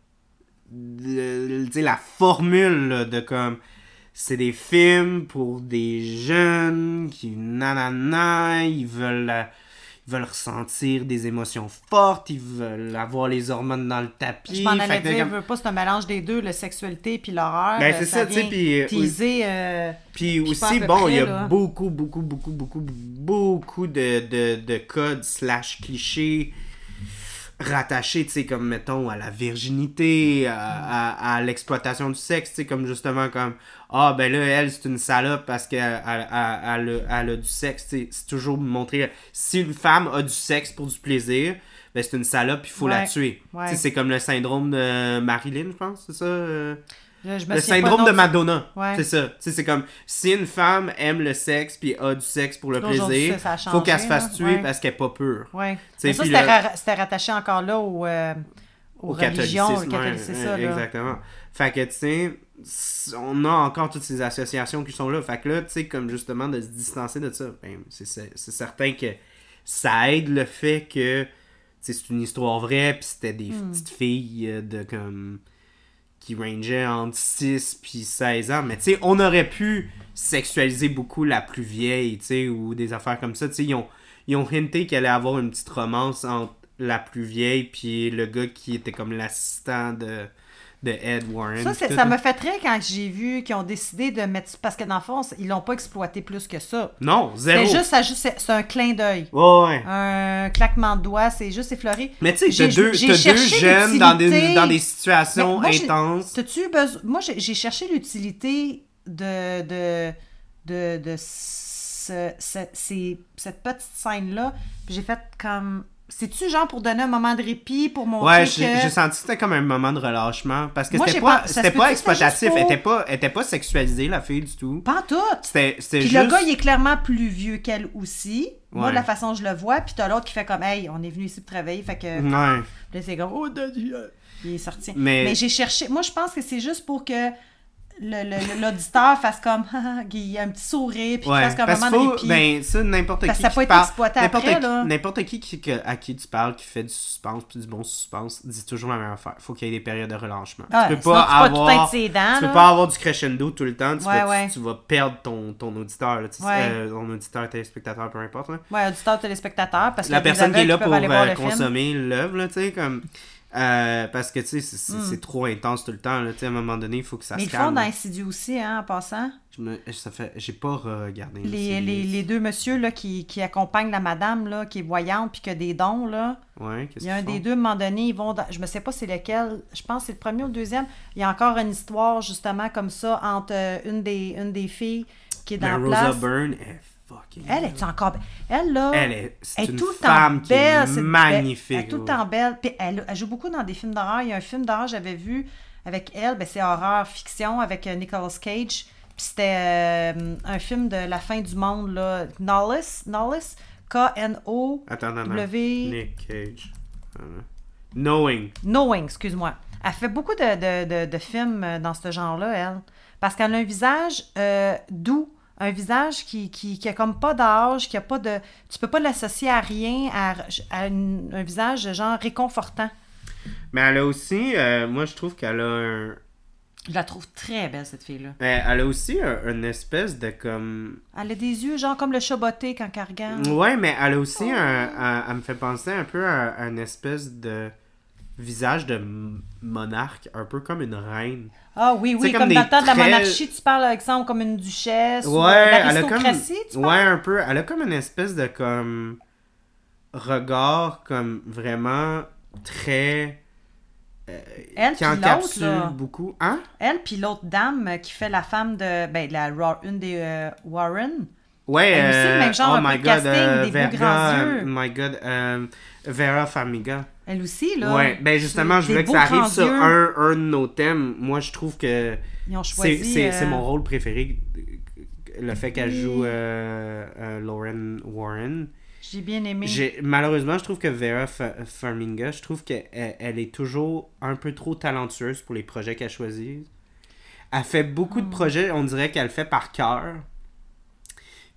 tu sais, la formule là, de comme... C'est des films pour des jeunes qui nanana, ils veulent, ils veulent ressentir des émotions fortes, ils veulent avoir les hormones dans le tapis. Je m'en allais dire, comme... je veux pas, c'est un mélange des deux, la sexualité puis l'horreur. Ben, c'est ça, ça tu sais, puis... Teaser, euh, puis aussi, bon, il y a là. beaucoup, beaucoup, beaucoup, beaucoup, beaucoup de, de, de codes slash clichés rattaché, tu sais, comme, mettons, à la virginité, à, à, à l'exploitation du sexe, tu sais, comme, justement, comme, ah, ben là, elle, c'est une salope parce qu'elle elle, elle, elle, elle a du sexe, tu sais, c'est toujours montrer, si une femme a du sexe pour du plaisir, ben c'est une salope, il faut ouais. la tuer. Ouais. Tu sais, c'est comme le syndrome de Marilyn, je pense, c'est ça? Euh... Je, je me le syndrome de Madonna, ouais. c'est ça. T'sais, c'est comme, si une femme aime le sexe puis a du sexe pour le plaisir, ça, ça changé, faut qu'elle se fasse tuer ouais. parce qu'elle n'est pas pure. Ouais. Mais ça, c'était, le... ra- c'était rattaché encore là au, euh, aux au religions, catholicisme. Au catholicisme, ouais, ouais, exactement. Fait que, tu sais, on a encore toutes ces associations qui sont là. Fait que là, tu sais, comme justement de se distancer de ça, ben, c'est, c'est, c'est certain que ça aide le fait que, tu sais, c'est une histoire vraie puis c'était des mm. petites filles de comme... qui rangeait entre six puis seize ans. Mais tu sais, on aurait pu sexualiser beaucoup la plus vieille, tu sais, ou des affaires comme ça. Tu sais, ils ont, ils ont hinté qu'elle allait avoir une petite romance entre la plus vieille puis le gars qui était comme l'assistant de, de Ed Warren. Ça, c'est, ça me fait très quand j'ai vu qu'ils ont décidé de mettre... Parce que dans le fond, ils l'ont pas exploité plus que ça. Non, zéro. C'est juste, ça, juste c'est, c'est un clin d'œil. Ouais, ouais. Un claquement de doigts, c'est juste effleuré. Mais tu sais, t'as deux, j'ai t'as deux jeunes dans des, dans des situations moi, intenses. T'as-tu besoin... Moi, j'ai, j'ai cherché l'utilité de, de, de, de ce, ce, ces, cette petite scène-là. Puis j'ai fait comme... C'est-tu genre pour donner un moment de répit, pour montrer ouais, que... Ouais, j'ai, j'ai senti que c'était comme un moment de relâchement. Parce que moi, c'était pas, pas, c'était pas exploitatif. Elle était pas, était pas sexualisée, la fille, du tout. Pas en tout. C'était, c'était puis juste... le gars, il est clairement plus vieux qu'elle aussi. Ouais. Moi, de la façon que je le vois. Puis t'as l'autre qui fait comme « Hey, on est venu ici pour travailler, fait que... » Ouais. Puis là, c'est comme « Oh, Dieu! » Il est sorti. Mais... Mais j'ai cherché... Moi, je pense que c'est juste pour que... Le, le, l'auditeur fasse comme il a un petit sourire puis ouais, fasse comme un moment faut, de répit. Ben ça n'importe parce qui ça qui peut être parle, exploité n'importe après qui, là. N'importe qui, qui à qui tu parles qui fait du suspense puis du bon suspense dit toujours la même affaire. Faut qu'il y ait des périodes de relâchement. Ouais, tu peux sinon, pas tu avoir tu là. peux pas avoir du crescendo tout le temps. Tu, ouais, vas, ouais. tu, tu vas perdre ton ton auditeur là, tu ouais. euh, ton auditeur téléspectateur peu importe. Là. Ouais auditeur téléspectateur parce que la personne qui est là pour euh, consommer l'œuvre là tu sais comme Euh, parce que, tu sais, c'est, c'est, mm. c'est trop intense tout le temps. Là, à un moment donné, il faut que ça mais se calme. Mais ils font dans Insidious aussi, hein, en passant. Je me, ça fait, j'ai pas regardé. Les, les, les deux messieurs là, qui, qui accompagnent la madame, là, qui est voyante, puis qui a des dons, là. Ouais, qu'est-ce il y a un font? Des deux, à un moment donné, ils vont dans... Je me sais pas c'est lequel. Je pense que c'est le premier ou le deuxième. Il y a encore une histoire, justement, comme ça, entre euh, une, des, une des filles qui est dans mais la Rosa place. Rosa Byrne, elle... Fucking elle est encore belle. Elle, là, elle est, c'est elle est une tout femme temps belle. Qui est c'est magnifique. Elle est tout le temps belle. Puis elle, elle joue beaucoup dans des films d'horreur. Il y a un film d'horreur que j'avais vu avec elle. Ben, c'est horreur fiction avec Nicolas Cage. Puis c'était euh, un film de la fin du monde. Là. Knowless. Knowless. K N O W. Attends, attends. Nick Cage. Knowing. Knowing, excuse-moi. Elle fait beaucoup de, de, de, de films dans ce genre-là, elle. Parce qu'elle a un visage euh, doux. Un visage qui, qui, qui a comme pas d'âge, qui a pas de... Tu peux pas l'associer à rien, à, à une, un visage genre réconfortant. Mais elle a aussi... Euh, moi, je trouve qu'elle a un... Je la trouve très belle, cette fille-là. Mais elle a aussi un, une espèce de comme... Elle a des yeux genre comme le chat botté quand elle regarde. Ouais, mais elle a aussi oh. un... un elle me fait penser un peu à, à une espèce de... visage de monarque, un peu comme une reine. Ah oui, oui, comme, comme dans le temps de la monarchie, tu parles, exemple, comme une duchesse, ouais, ou l'aristocratie, elle a comme... tu parles? Ouais, un peu. Elle a comme une espèce de comme regard comme vraiment très... Euh, elle qui encapsule là. Beaucoup. Hein? Elle puis l'autre dame qui fait la femme de... Ben, la, une des euh, Warren. Ouais, elle aussi, le même genre, oh un my peu god, de casting, euh, des Vera, beaux grands yeux. Oh my god, euh, Vera Farmiga. Elle aussi, là. Oui, bien justement, je voulais que ça arrive sur un, un de nos thèmes. Moi, je trouve que Ils ont choisi, c'est, c'est, euh... c'est mon rôle préféré, le fait qu'elle oui. joue euh, euh, Lorraine Warren. J'ai bien aimé. J'ai... Malheureusement, je trouve que Vera Farmiga, je trouve qu'elle elle est toujours un peu trop talentueuse pour les projets qu'elle choisit. Elle fait beaucoup mm. de projets, on dirait qu'elle fait par cœur.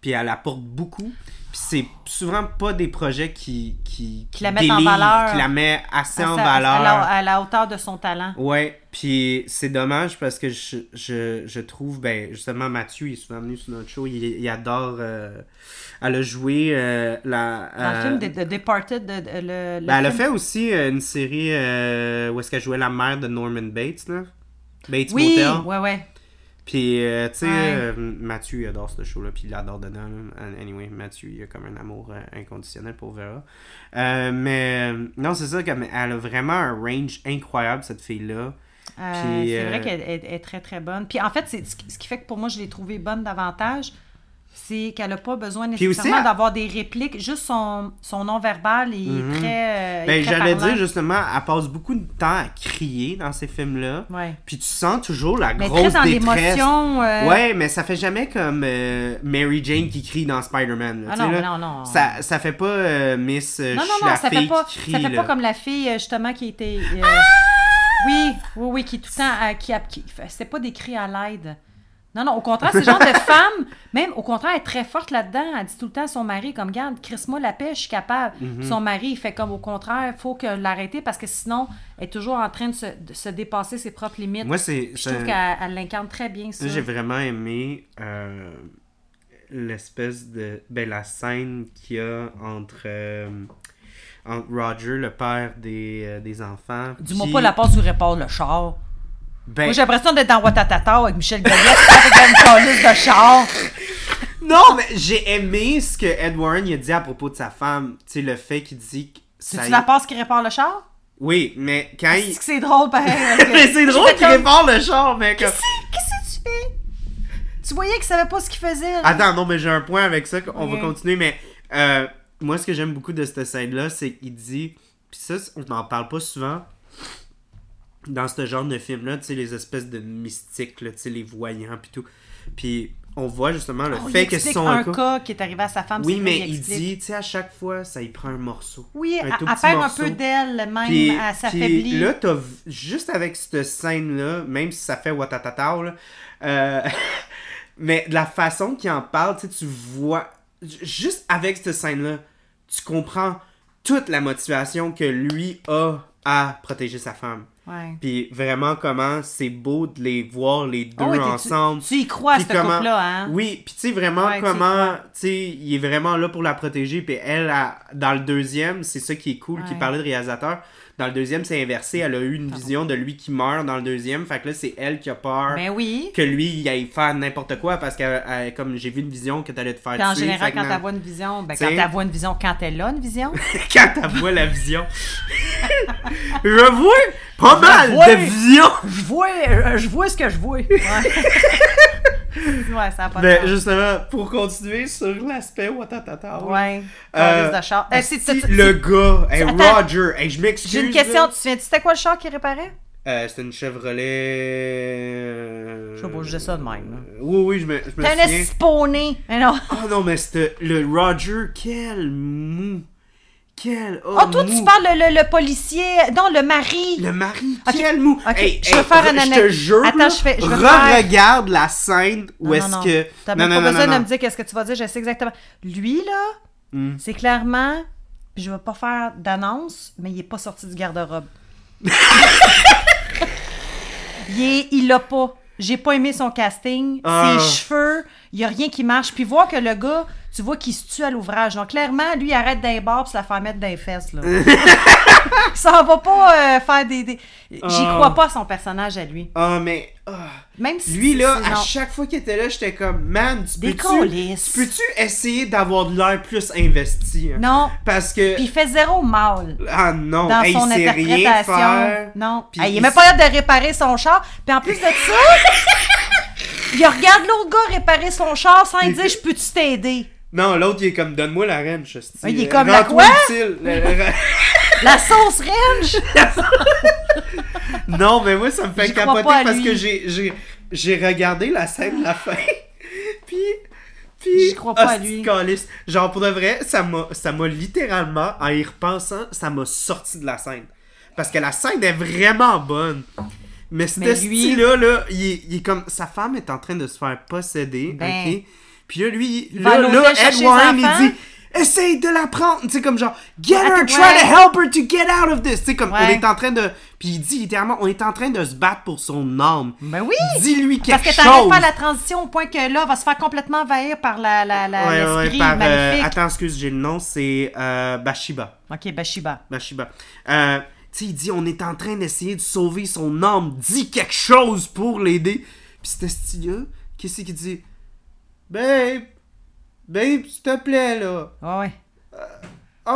Puis elle apporte beaucoup. Puis c'est souvent pas des projets qui... Qui, qui, qui la mettent en valeur. Qui la met assez à, en valeur. À la, à la hauteur de son talent. Ouais. Puis c'est dommage parce que je, je, je trouve... Ben, justement, Mathieu, il est souvent venu sur notre show. Il, il adore... Euh, elle a joué euh, la... Dans euh, le film de, de Departed. De, de, le, le ben, elle a fait aussi une série euh, où est-ce qu'elle jouait la mère de Norman Bates, là. Bates oui, Motel. Oui, oui, oui. Puis, euh, tu sais, ouais. euh, Mathieu, il adore ce show-là, puis il l'adore dedans. Là. Anyway, Mathieu, il a comme un amour euh, inconditionnel pour Vera. Euh, mais, non, c'est ça, comme elle a vraiment un range incroyable, cette fille-là. Euh, puis, c'est euh... vrai qu'elle est, est très, très bonne. Puis, en fait, c'est, ce qui fait que pour moi, je l'ai trouvée bonne davantage, c'est qu'elle n'a pas besoin nécessairement aussi, d'avoir des répliques. Juste son, son non-verbal est mm-hmm. très euh, ben, est très j'allais parlant. Dire, justement, elle passe beaucoup de temps à crier dans ces films-là. Ouais. Puis tu sens toujours la mais grosse très détresse. Euh... Ouais, mais ça fait jamais comme euh, Mary Jane qui crie dans Spider-Man. Là, ah non, là, non, non. Ça, ça fait pas euh, Miss... Non, non, non, la ça fille fait pas, qui crie, ça fait là. Pas comme la fille, justement, qui était... Euh, ah! Oui, oui, oui, qui tout le temps... Euh, qui, qui, c'est pas des cris à l'aide. Non, non, au contraire, c'est le genre de femme, même au contraire, elle est très forte là-dedans. Elle dit tout le temps à son mari, comme, garde, crisse-moi la paix, je suis capable. Mm-hmm. Son mari, il fait comme, au contraire, il faut que l'arrêter parce que sinon, elle est toujours en train de se, de se dépasser ses propres limites. Moi, c'est. Je trouve qu'elle elle l'incarne très bien, ça. Moi, j'ai vraiment aimé euh, l'espèce de. Ben, la scène qu'il y a entre. Euh, entre Roger, le père des, euh, des enfants. Dis-moi puis... pas la passe où répare le char. Ben... Moi, j'ai l'impression d'être dans Watatata avec Michel Gagnon avec une colisse de char. Non, mais j'ai aimé ce que Ed Warren il a dit à propos de sa femme. Tu sais, le fait qu'il dit... que ça c'est-tu y... la passe qui répare le char? Oui, mais quand c'est il... que c'est drôle, pareil. Que... mais c'est drôle qu'il comme... répare le char, mec. Qu'est-ce que tu fais? Tu voyais qu'il savait pas ce qu'il faisait. Là. Attends, non, mais j'ai un point avec ça. On ouais. va continuer, mais... Euh, moi, ce que j'aime beaucoup de cette scène-là, c'est qu'il dit... Puis ça, on n'en parle pas souvent... dans ce genre de film-là, tu sais, les espèces de mystiques, là, tu sais, les voyants, puis tout. Puis on voit justement le oh, fait que c'est un cas... cas qui est arrivé à sa femme. Oui, mais il dit, tu sais, à chaque fois, ça y prend un morceau. Oui, un à, tout à petit faire morceau. Un peu d'elle, même, puis, elle s'affaiblit. Puis là, t'as, juste avec cette scène-là, même si ça fait watatatao, là, euh, mais de la façon qu'il en parle, tu sais, tu vois, juste avec cette scène-là, tu comprends toute la motivation que lui a à protéger sa femme. Puis vraiment comment c'est beau de les voir les deux oh, oui, ensemble. Tu, tu y crois à ce comment... couple-là, hein? Oui, puis tu sais vraiment ouais, comment, tu sais, il est vraiment là pour la protéger. Puis elle, a... dans le deuxième, c'est ça qui est cool, ouais. qui parlait de réalisateur. Dans le deuxième, c'est inversé. Elle a eu une Pardon. vision de lui qui meurt dans le deuxième. Fait que là, c'est elle qui a peur ben oui. que lui, il aille faire n'importe quoi. Parce que, elle, elle, comme j'ai vu une vision que t'allais te faire tuer. En général, quand t'as vu une vision, ben t'sais... quand t'as vu une vision, quand elle a une vision. Quand t'as vu la vision. Je vois pas je mal vois, de vision. Je vois, je vois ce que je vois. Ouais, ouais ça a pas de ben, justement, pour continuer sur l'aspect watatata. Ouais. Euh, de char. Euh, c'est, c'est, c'est, le c'est... gars, hey, Roger, hey, je m'excuse. J'ai une question, tu te souviens, c'était quoi le char qui réparait? Euh, c'était une Chevrolet... Euh... Je sais pas, je dis ça de même. Hein. Oui, oui, je me, je me souviens. T'as un espawné. Non. Oh non, mais c'était le Roger, quel mou. Quel oh, oh toi, mou. Tu parles le, le, le policier... Non, le mari. Le mari, okay. Quel mou. Okay. Hey, je, hey, faire re, je te jure, Attends, je fais, je re-regarde faire... la scène où non, est-ce non, non. que... T'as non, même non, pas non, besoin non, de non. me dire qu'est-ce que tu vas dire, je sais exactement. Lui, là, mm. c'est clairement... Je ne vais pas faire d'annonce, mais il n'est pas sorti du garde-robe. il, est, il l'a pas. J'ai pas aimé son casting. Euh... Ses cheveux, il n'y a rien qui marche. Puis voir que le gars, tu vois qu'il se tue à l'ouvrage. Donc clairement, lui, il arrête d'un bar puis se la faire mettre d'un fesse. Là. Il s'en va pas euh, faire des... des... J'y euh... crois pas à son personnage à lui. Ah, euh, mais... Euh... Même si lui, là, à chaque fois qu'il était là, j'étais comme, man, tu peux-tu, tu peux-tu essayer d'avoir de l'air plus investi? Hein? Non. Parce que. Puis il fait zéro mal. Ah non, dans hey, son il sait rien faire. Non. Hey, il, il est même pas capable de réparer son char. Puis en plus de ça, il regarde l'autre gars réparer son char sans lui dire, je peux-tu t'aider? Non, l'autre, il est comme, donne-moi la wrench. Il est comme, la quoi? La sauce ranch! Non, mais moi, ça me fait J'y capoter parce que j'ai, j'ai, j'ai regardé la scène de la fin. Puis, puis, je crois pas à lui. Calice. Genre, pour de vrai, ça m'a, ça m'a littéralement, en y repensant, ça m'a sorti de la scène. Parce que la scène est vraiment bonne. Mais, mais ce lui... style-là, là, il, il est comme. Sa femme est en train de se faire posséder. Ben, OK? Puis là, lui, là, là Ed Warren, il dit. Essaye de la prendre, tu sais, comme genre, get her, ouais. try to help her to get out of this, tu sais, comme, ouais. on est en train de, puis il dit littéralement, on est en train de se battre pour son âme. Ben oui! Dis-lui quelque chose! Parce que t'arrives pas la transition au point que là, va se faire complètement envahir par la, la, la, ouais, l'esprit ouais, par, maléfique. Euh, attends, excuse, j'ai le nom, c'est euh, Bathsheba. Ok, Bathsheba. Bathsheba. Euh, tu sais, il dit, on est en train d'essayer de sauver son âme, dis quelque chose pour l'aider. Puis cet esti-là, qu'est-ce qu'il dit? Babe! Babe, s'il te plaît, là! Ah ouais. Ah euh,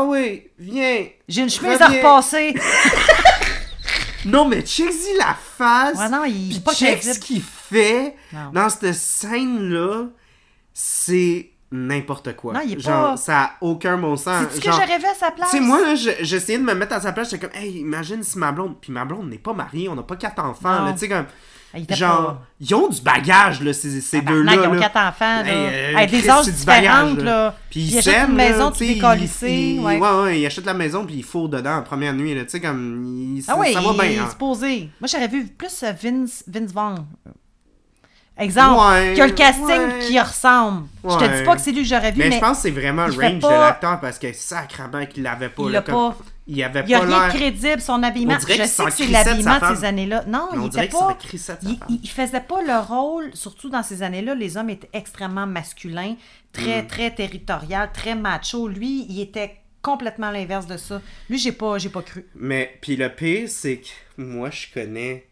oh oui, viens! J'ai une chemise à repasser! Non, mais check-y la face! Ouais, non, il... Puis pas check ce qu'il fait non. Dans cette scène-là, c'est... n'importe quoi. Non, il est genre, pas... ça a aucun bon sens. C'est ce que je rêvais à sa place. Tu sais, moi, là, je, j'essayais de me mettre à sa place. J'étais comme, hey, imagine si ma blonde. Puis ma blonde n'est pas mariée, on n'a pas quatre enfants. Tu sais, comme. Il genre, pas... ils ont du bagage, là, ces, ces ah, deux-là. Ils ont là. quatre enfants, là. Hey, euh, avec des âges différentes, là. Puis ils achètent une maison, tu décolissé. Ouais, ouais, ils achètent la maison, puis ils fourrent dedans la première nuit, là. Tu sais, comme. Il, ah ouais, ça va bien. Il se posait. Moi, j'aurais vu plus Vince Vaughn. Exemple, ouais, qu'il y a le casting ouais. qui ressemble. Ouais. Je te dis pas que c'est lui que j'aurais vu, mais... mais je pense que c'est vraiment le range pas... de l'acteur, parce que sacrément qu'il l'avait pas. Il l'a comme... pas. Il avait il a pas rien l'air... de crédible, son habillement. Je sais que c'est l'habillement de ces années-là. Non, mais il était pas... Il, il faisait pas le rôle, surtout dans ces années-là, les hommes étaient extrêmement masculins, très, mm. très territorial, très macho. Lui, il était complètement l'inverse de ça. Lui, j'ai pas, j'ai pas cru. Mais, puis le pire, c'est que moi, je connais...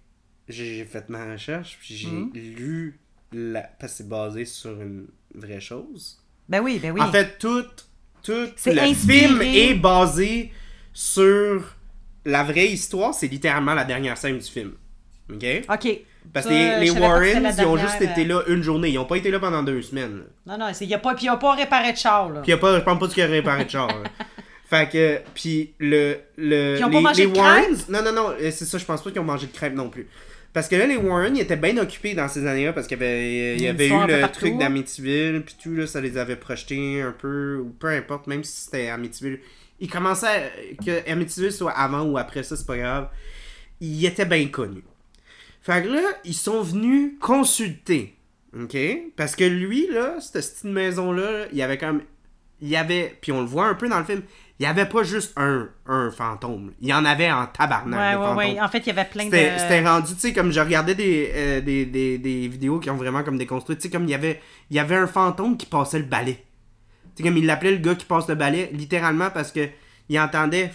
J'ai fait ma recherche, puis j'ai mmh. lu, la... parce que c'est basé sur une vraie chose. Ben oui, ben oui. En fait, tout, tout c'est le inspiré. Film est basé sur la vraie histoire. C'est littéralement la dernière scène du film. OK? OK. Parce que les, les Warren, dernière... ils ont juste été là une journée. Ils n'ont pas été là pendant deux semaines. Non, non, c'est... il n'y a pas... Puis ils n'ont pas réparé de char, là. Puis il y a pas... je ne pense pas qu'il y a réparé de char, là. Fait que, puis le... le... Ils n'ont pas mangé les de Warren... Non, non, non, c'est ça, je pense pas qu'ils ont mangé de crêpes non plus. Parce que là, les Warren, ils étaient bien occupés dans ces années-là, parce qu'il y avait, il y avait eu le partout. Truc d'Amityville, puis tout, là, ça les avait projetés un peu, ou peu importe, même si c'était Amityville. Ils commençaient, à, que Amityville soit avant ou après ça, c'est pas grave, ils étaient bien connus. Fait que là, ils sont venus consulter, OK? Parce que lui, là, cette petite maison-là, il y avait quand même, il y avait, puis on le voit un peu dans le film... Il n'y avait pas juste un, un fantôme. Il y en avait en tabarnak. Ouais, ouais, ouais. En fait, il y avait plein c'était, de... C'était rendu, tu sais, comme je regardais des, euh, des, des, des vidéos qui ont vraiment comme déconstruit. Tu sais, comme il y avait, il y avait un fantôme qui passait le balai. Tu sais, comme il l'appelait le gars qui passe le balai, littéralement, parce que il entendait...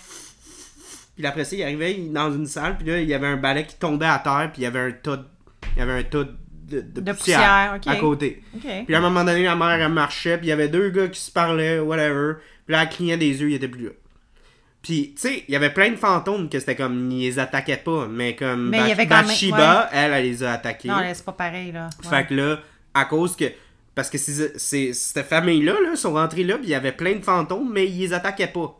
Puis après ça, il arrivait dans une salle, puis là, il y avait un balai qui tombait à terre, puis il y avait un tas de... Il y avait un tas de... De, de, de poussière, poussière okay. à côté. Okay. Puis à un moment donné, la mère, elle marchait, puis il y avait deux gars qui se parlaient, whatever. Puis là, elle clignait des yeux, il était plus là. Puis, tu sais, il y avait plein de fantômes que c'était comme, ils les attaquaient pas, mais comme mais Bach- Bathsheba, ouais. elle, elle les a attaqués. Non, là, c'est pas pareil, là. Ouais. Fait que là, à cause que... Parce que c'est, c'est, cette famille-là, là, sont rentrées là, puis il y avait plein de fantômes, mais ils les attaquaient pas.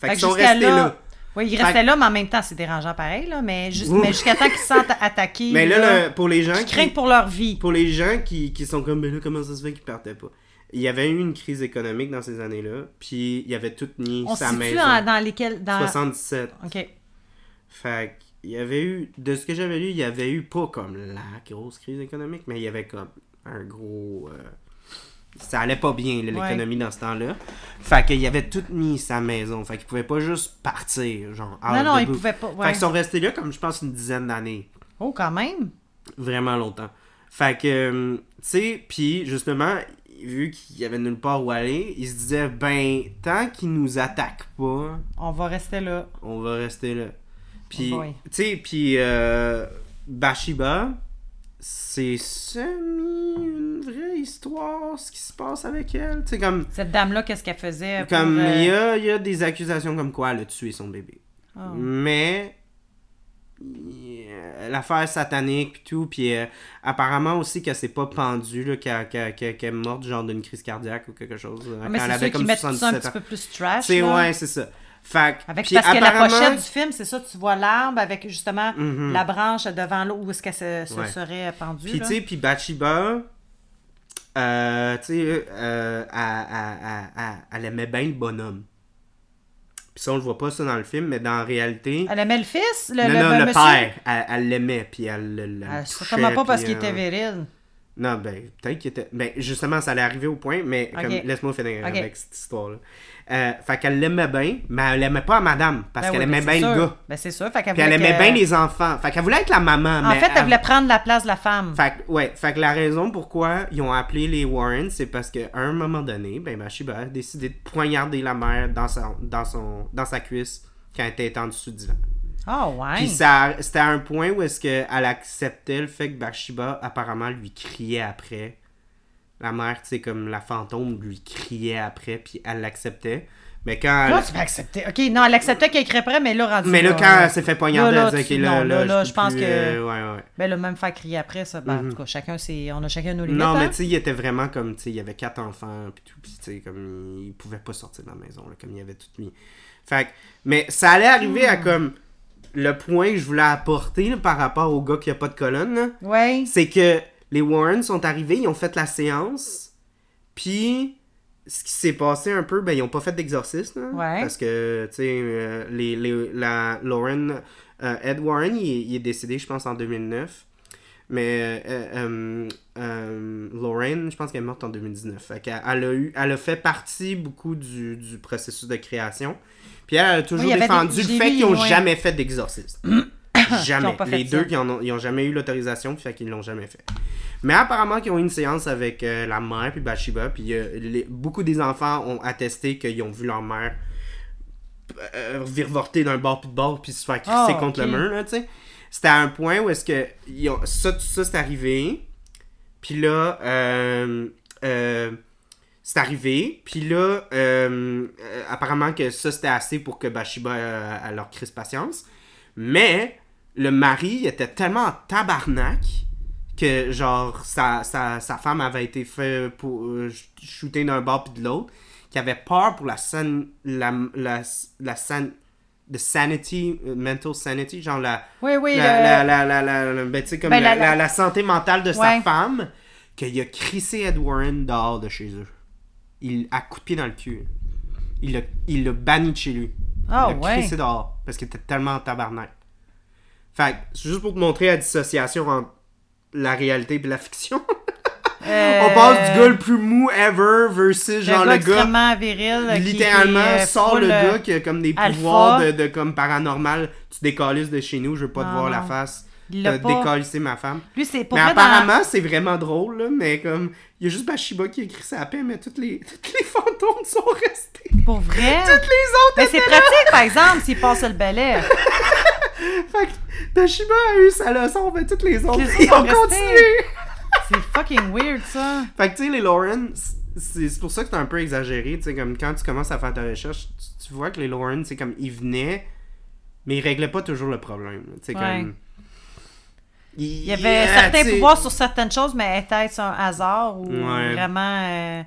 Fait, fait qu'ils sont restés là... là. Oui, il restait fait... là, mais en même temps, c'est dérangeant pareil, là, mais, juste, mais jusqu'à temps qu'ils se sentent attaqués. Mais là, là, pour les gens qui... craignent pour leur vie. Pour les gens qui, qui sont comme, ben là, comment ça se fait qu'ils partaient pas? Il y avait eu une crise économique dans ces années-là, puis il y avait tout mis on sa maison. On situe dans lesquelles... Dans... soixante-dix-sept. OK. Fait qu'il y avait eu... De ce que j'avais lu, il y avait eu pas comme la grosse crise économique, mais il y avait comme un gros... Euh... Ça allait pas bien, là, l'économie ouais. dans ce temps-là. Fait qu'il avait tout mis sa maison. Fait qu'ils pouvaient pas juste partir, genre. Non, non, ils pouvaient pas. Ouais. Fait qu'ils sont restés là, comme je pense, une dizaine d'années. Oh, quand même! Vraiment longtemps. Fait que, tu sais, pis justement, vu qu'il y avait nulle part où aller, ils se disaient, ben, tant qu'ils nous attaquent pas. On va rester là. On va rester là. Pis, oh, tu sais, pis euh, Bathsheba. C'est semi une vraie histoire ce qui se passe avec elle. T'sais, comme cette dame-là, qu'est-ce qu'elle faisait? Comme il y a, y a des accusations comme quoi elle a tué son bébé. Oh. Mais yeah, l'affaire satanique pis tout, puis euh, apparemment aussi qu'elle s'est pas pendue, là, qu'elle, qu'elle, qu'elle, qu'elle est morte genre d'une crise cardiaque ou quelque chose. Ah, mais quand c'est elle avait comme soixante-dix-sept ans. Un petit peu plus trash. C'est, ouais, c'est ça. Fait, avec, parce que la pochette du film, c'est ça, tu vois l'arbre avec justement mm-hmm. la branche devant l'eau où est-ce qu'elle se, se ouais. serait pendue. Puis tu sais, puis Bathsheba, euh, tu sais, euh, elle aimait bien le bonhomme. Puis ça, on le voit pas ça dans le film, mais dans la réalité... Elle aimait le fils? Le, non, le, non, le, le père. Elle, elle l'aimait, puis elle le touchait. Certainement pas parce euh... qu'il était viril. Non, ben, peut-être qu'il était... Ben, justement, ça allait arriver au point, mais okay. comme, laisse-moi finir okay. avec cette histoire-là. Euh, fait qu'elle l'aimait bien, mais elle l'aimait pas à madame, parce ben qu'elle oui, aimait bien sûr. le gars. Ben, c'est sûr. Fait qu'elle puis elle aimait que... bien les enfants. Fait qu'elle voulait être la maman, en mais... En fait, elle, elle voulait prendre la place de la femme. Fait que, ouais. Fait que la raison pourquoi ils ont appelé les Warren, c'est parce qu'à un moment donné, ben, Bathsheba a décidé de poignarder la mère dans sa, dans son, dans sa cuisse quand elle était en dessous du divan. Ah oh, ouais. Puis ça, c'était à un point où est-ce que elle acceptait le fait que Bathsheba apparemment lui criait après. La mère, tu sais, comme la fantôme lui criait après, puis elle l'acceptait. Mais quand... Là, tu vas accepter. OK, non, elle acceptait qu'elle crierait après, mais là, rendu Mais là, là quand elle s'est fait poignarder, elle disait qu'elle là, là, tu... là, là, là je pense plus, que... Euh, ouais, ouais. Ben là, même faire crier après, ça, ben, mm-hmm. en tout cas, chacun, c'est... on a chacun nos limites. Non, mais hein? tu sais, il était vraiment comme, tu sais, il y avait quatre enfants, puis tout, puis tu sais, comme, il pouvait pas sortir de la maison, là, comme il y avait tout mis. Fait que... Mais ça allait arriver mm. à comme... Le point que je voulais apporter, là, par rapport au gars qui a pas de colonne, là, ouais. c'est que les Warren sont arrivés, ils ont fait la séance, puis... Ce qui s'est passé un peu, ben ils ont pas fait d'exorcisme, hein, ouais. parce que tu sais euh, les les la Lorraine euh, Ed Warren il, il est décédé je pense en deux mille neuf, mais euh, euh, euh, Lorraine je pense qu'elle est morte en deux mille dix-neuf. Fait qu'elle, elle a eu elle a fait partie beaucoup du du processus de création. Puis elle a toujours oui, défendu des... le fait qu'ils ont ouais. jamais fait d'exorcisme. Jamais. Les deux qui en ont, ils ont jamais eu l'autorisation, fait qu'ils l'ont jamais fait. Mais apparemment qu'ils ont eu une séance avec euh, la mère puis Bathsheba, puis euh, les, beaucoup des enfants ont attesté qu'ils ont vu leur mère euh, virevolter d'un bord puis de bord puis se faire crisser oh, contre okay. le mur là, tu sais. C'était à un point où est-ce que ils ont, ça tout ça c'est arrivé. Puis là euh, euh, c'est arrivé, puis là euh, euh, apparemment que ça c'était assez pour que Bathsheba euh, elle leur crisse patience. Mais le mari il était tellement en tabarnak que genre sa, sa, sa femme avait été fait pour euh, shooter d'un bord puis de l'autre, qui avait peur pour la san, la la la san, the sanity mental sanity genre la oui, oui, la, le... la la la la, la ben, tu sais comme ben, la, la, la... la santé mentale de ouais. sa femme, qu'il a crissé Ed Warren dehors de chez eux, il a coup de pied dans le cul, il l'a il l'a banni de chez lui, il oh, l'a ouais. crissé dehors parce qu'il était tellement en tabarnak. Fait c'est juste pour te montrer la dissociation entre la réalité pis la fiction. euh... On passe du gars le plus mou ever versus genre le gars, le gars viril, littéralement qui, qui, euh, sort le gars qui a comme des alpha. pouvoirs de, de comme paranormal. Tu décalisses de chez nous, je veux pas te ah, voir la face. T'as pas... décalissé ma femme. Lui, c'est pour mais apparemment, dans... c'est vraiment drôle, là, mais comme... Il y a juste Bathsheba qui a écrit sa paix, mais toutes les, toutes les fantômes sont restés. Pour vrai? Toutes les autres mais c'est pratique, là. Par exemple, s'il passe le balai. Fait que Bathsheba a eu sa leçon, mais toutes les autres, ils ont continué. C'est fucking weird, ça. Fait que, tu sais, les Lauren, c'est, c'est pour ça que t'es un peu exagéré. Tu sais, comme quand tu commences à faire ta recherche, tu, tu vois que les Lauren, c'est comme, ils venaient, mais ils réglaient pas toujours le problème. Tu sais, ouais. comme... Il y avait yeah, certains t'sais... pouvoirs sur certaines choses, mais était-ce un hasard ou ouais. vraiment euh,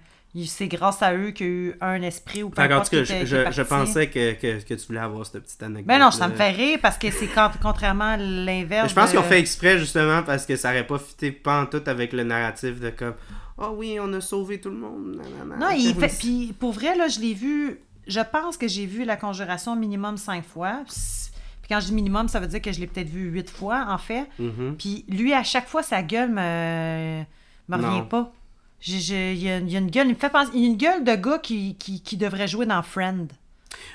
c'est grâce à eux qu'il y a eu un esprit ou peu importe qui était, je, je, je pensais que, que, que tu voulais avoir cette petite anecdote. Ben non, ça me fait rire parce que c'est contrairement à l'inverse. Mais je pense de... qu'ils ont fait exprès justement parce que ça n'aurait pas fité pantoute avec le narratif de comme « Ah oh oui, on a sauvé tout le monde. » Non, il fait... Puis pour vrai, là, je l'ai vu, je pense que j'ai vu La Conjuration minimum cinq fois. Quand je dis minimum, ça veut dire que je l'ai peut-être vu huit fois, en fait. Mm-hmm. Puis lui, à chaque fois, sa gueule me, me revient pas. Je, je... Il, y a, il y a une gueule, il me fait penser... Il y a une gueule de gars qui, qui, qui devrait jouer dans Friend.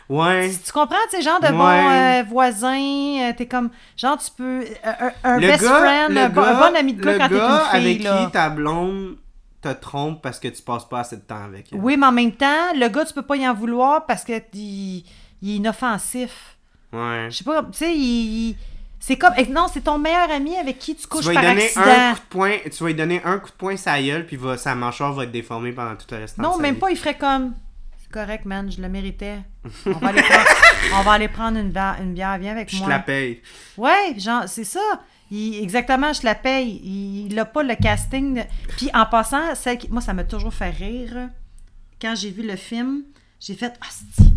Ouais. Tu, tu comprends, tu sais, genre de ouais. bon euh, voisin, euh, t'es comme... Genre, tu peux... Euh, un le best gars, friend, un, gars, bon, un bon ami de gars quand gars t'es une fille, là. Le gars avec qui ta blonde te trompe parce que tu passes pas assez de temps avec elle. Oui, mais en même temps, le gars, tu peux pas y en vouloir parce que il, il est inoffensif. Ouais. Je sais pas, tu sais, il, il... c'est comme... Non, c'est ton meilleur ami avec qui tu couches tu par accident. Un coup de poing, tu vas lui donner un coup de poing sa gueule, puis va, sa mâchoire va être déformée pendant tout le restant non, de sa même vie. Pas, il ferait comme... C'est correct, man, je le méritais. On va aller prendre, on va aller prendre une, bière, une bière, viens avec je moi. Je te la paye. Ouais, genre, c'est ça. Il, exactement, je la paye. Il, il a pas le casting. De... Puis en passant, celle qui... moi, ça m'a toujours fait rire. Quand j'ai vu le film, j'ai fait... Hostie.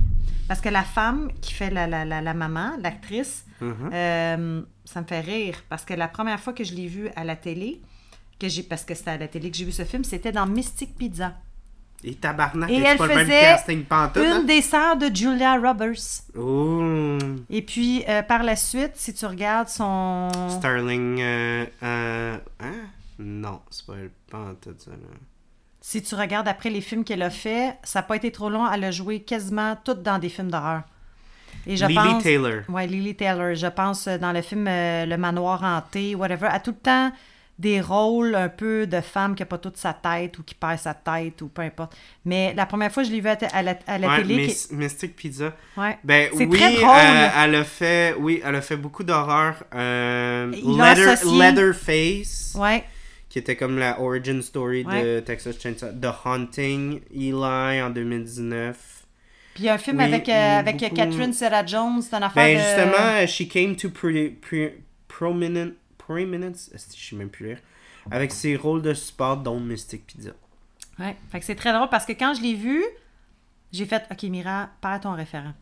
Parce que la femme qui fait la, la, la, la maman, l'actrice, mm-hmm. euh, ça me fait rire. Parce que la première fois que je l'ai vue à la télé, que j'ai, parce que c'était à la télé que j'ai vu ce film, c'était dans Mystic Pizza. Et tabarnak, et c'est pas le même casting pantoute. Une hein? des sœurs de Julia Roberts. Ooh. Et puis, euh, par la suite, si tu regardes son... Sterling... Euh, euh, hein? Non, c'est pas le pantoute, ça, là. Si tu regardes après les films qu'elle a fait, ça n'a pas été trop long. Elle a joué quasiment toutes dans des films d'horreur. Et je Lily pense, Taylor. Oui, Lily Taylor. Je pense dans le film euh, Le Manoir hanté, whatever. À tout le temps, des rôles un peu de femme qui n'a pas toute sa tête ou qui perd sa tête ou peu importe. Mais la première fois, je l'ai vue à, t- à la, à la ouais, télé. Miss, qui... Mystic Pizza. Ouais. Ben, c'est oui, très drôle. Euh, elle a fait, oui, elle a fait beaucoup d'horreur. Euh, Leather, Leatherface, ouais. qui était comme la origin story ouais. de Texas Chainsaw. The Haunting, Eli en deux mille dix-neuf. Puis il y a un film oui, avec, euh, avec Catherine Zeta-Jones, c'est un affaire ben, de... justement, She Came to pre- pre- Prominent... Prominence? Je sais même plus lire. Avec ses rôles de support, dont Mystic Pizza. Ouais, fait que c'est très drôle parce que quand je l'ai vu, j'ai fait « Ok, Mira, perds ton référent. »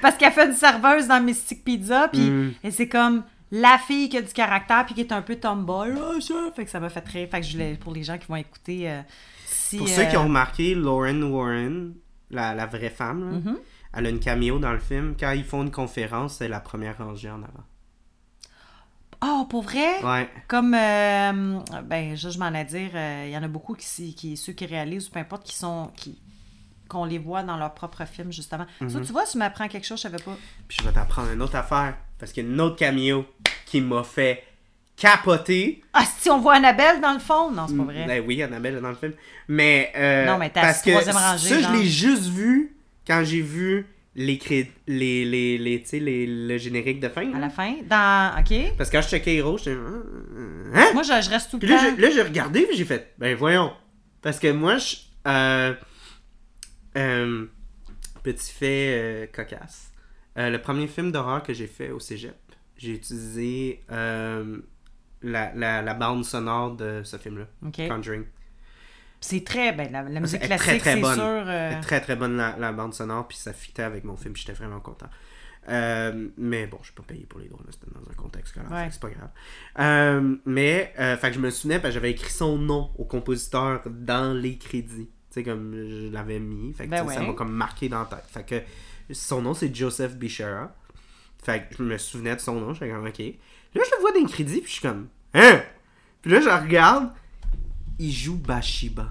Parce qu'elle fait une serveuse dans Mystic Pizza, puis mm. et c'est comme la fille qui a du caractère, puis qui est un peu tomboy. Oh, ça. Fait que ça m'a fait très... Fait que je l'ai... pour les gens qui vont écouter... Euh... Si, Pour euh... ceux qui ont remarqué, Lorraine Warren, la, la vraie femme, là, mm-hmm. elle a une caméo dans le film. Quand ils font une conférence, c'est la première rangée en avant. Oh, pour vrai? Ouais. Comme, euh, ben, je, je m'en ai à dire, il euh, y en a beaucoup qui, qui, ceux qui réalisent, ou peu importe, qui sont, qui, qu'on les voit dans leur propre film, justement. Mm-hmm. Ça, tu vois, tu m'apprends quelque chose, je savais pas. Puis je vais t'apprendre une autre affaire, parce qu'il y a une autre caméo qui m'a fait... capoté. Ah, si on voit Annabelle dans le fond? Non, c'est pas vrai. Ben oui, Annabelle est dans le film. Mais, euh, non, mais t'as parce que troisième rangée, ça, genre. Je l'ai juste vu quand j'ai vu les cré... les, les, les, les, les, le générique de fin. À là. La fin? Dans... OK. Parce que quand je checkais Hero, j'étais... Hein? Moi, je, je reste tout le temps. Là, je, là, j'ai regardé et j'ai fait... Ben voyons. Parce que moi, je... Euh, euh, petit fait euh, cocasse. Euh, le premier film d'horreur que j'ai fait au cégep, j'ai utilisé... Euh, La, la, la bande sonore de ce film-là, okay. Conjuring. C'est très... Ben, la, la musique classique, très, très c'est bonne. Sûr... Euh... Elle est très, très bonne, la, la bande sonore, puis ça fitait avec mon film, j'étais vraiment content. Euh, mais bon, je suis pas payé pour les droits, là, c'était dans un contexte scolaire, ouais. c'est pas grave. Euh, mais, euh, fait que je me souvenais, parce que j'avais écrit son nom au compositeur dans les crédits. Tu sais, comme je l'avais mis, fait que ben ouais. ça m'a comme marqué dans la tête. Fait que son nom, c'est Joseph Bishara. Fait que je me souvenais de son nom, j'étais comme, OK... Là, je le vois dans les crédits, puis je suis comme, hein? Puis là, je regarde, il joue Bathsheba.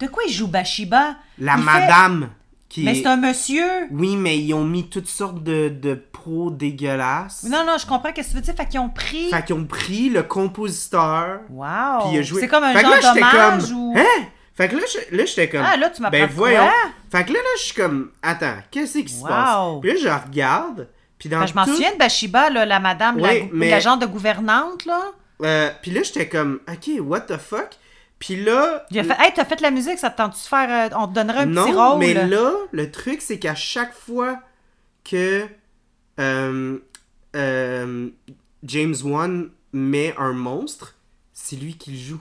De quoi il joue Bathsheba? La il madame fait... qui Mais est... c'est un monsieur! Oui, mais ils ont mis toutes sortes de, de pros dégueulasses. Non, non, je comprends qu'est-ce que tu veux dire. Fait qu'ils ont pris... Fait qu'ils ont pris le compositeur. Wow! Puis il a joué... C'est comme un fait genre là, d'hommage comme... ou... Hein? Fait que là, je... là, j'étais comme... Ah, là, tu m'apprends ben, voyons. Quoi? Fait que là, là, je suis comme, attends, qu'est-ce qui se wow. passe? Puis là, je regarde... Puis dans ben, je m'en tout... souviens de Bathsheba, là, la madame, ouais, la, mais... la genre de gouvernante, là. Euh, puis là, j'étais comme, OK, what the fuck? Puis là... Il a fait, hey, t'as fait la musique, ça te tente-tu de faire... Euh, on te donnerait un non, petit rôle? Non, mais là, le truc, c'est qu'à chaque fois que euh, euh, James Wan met un monstre, c'est lui qui le joue.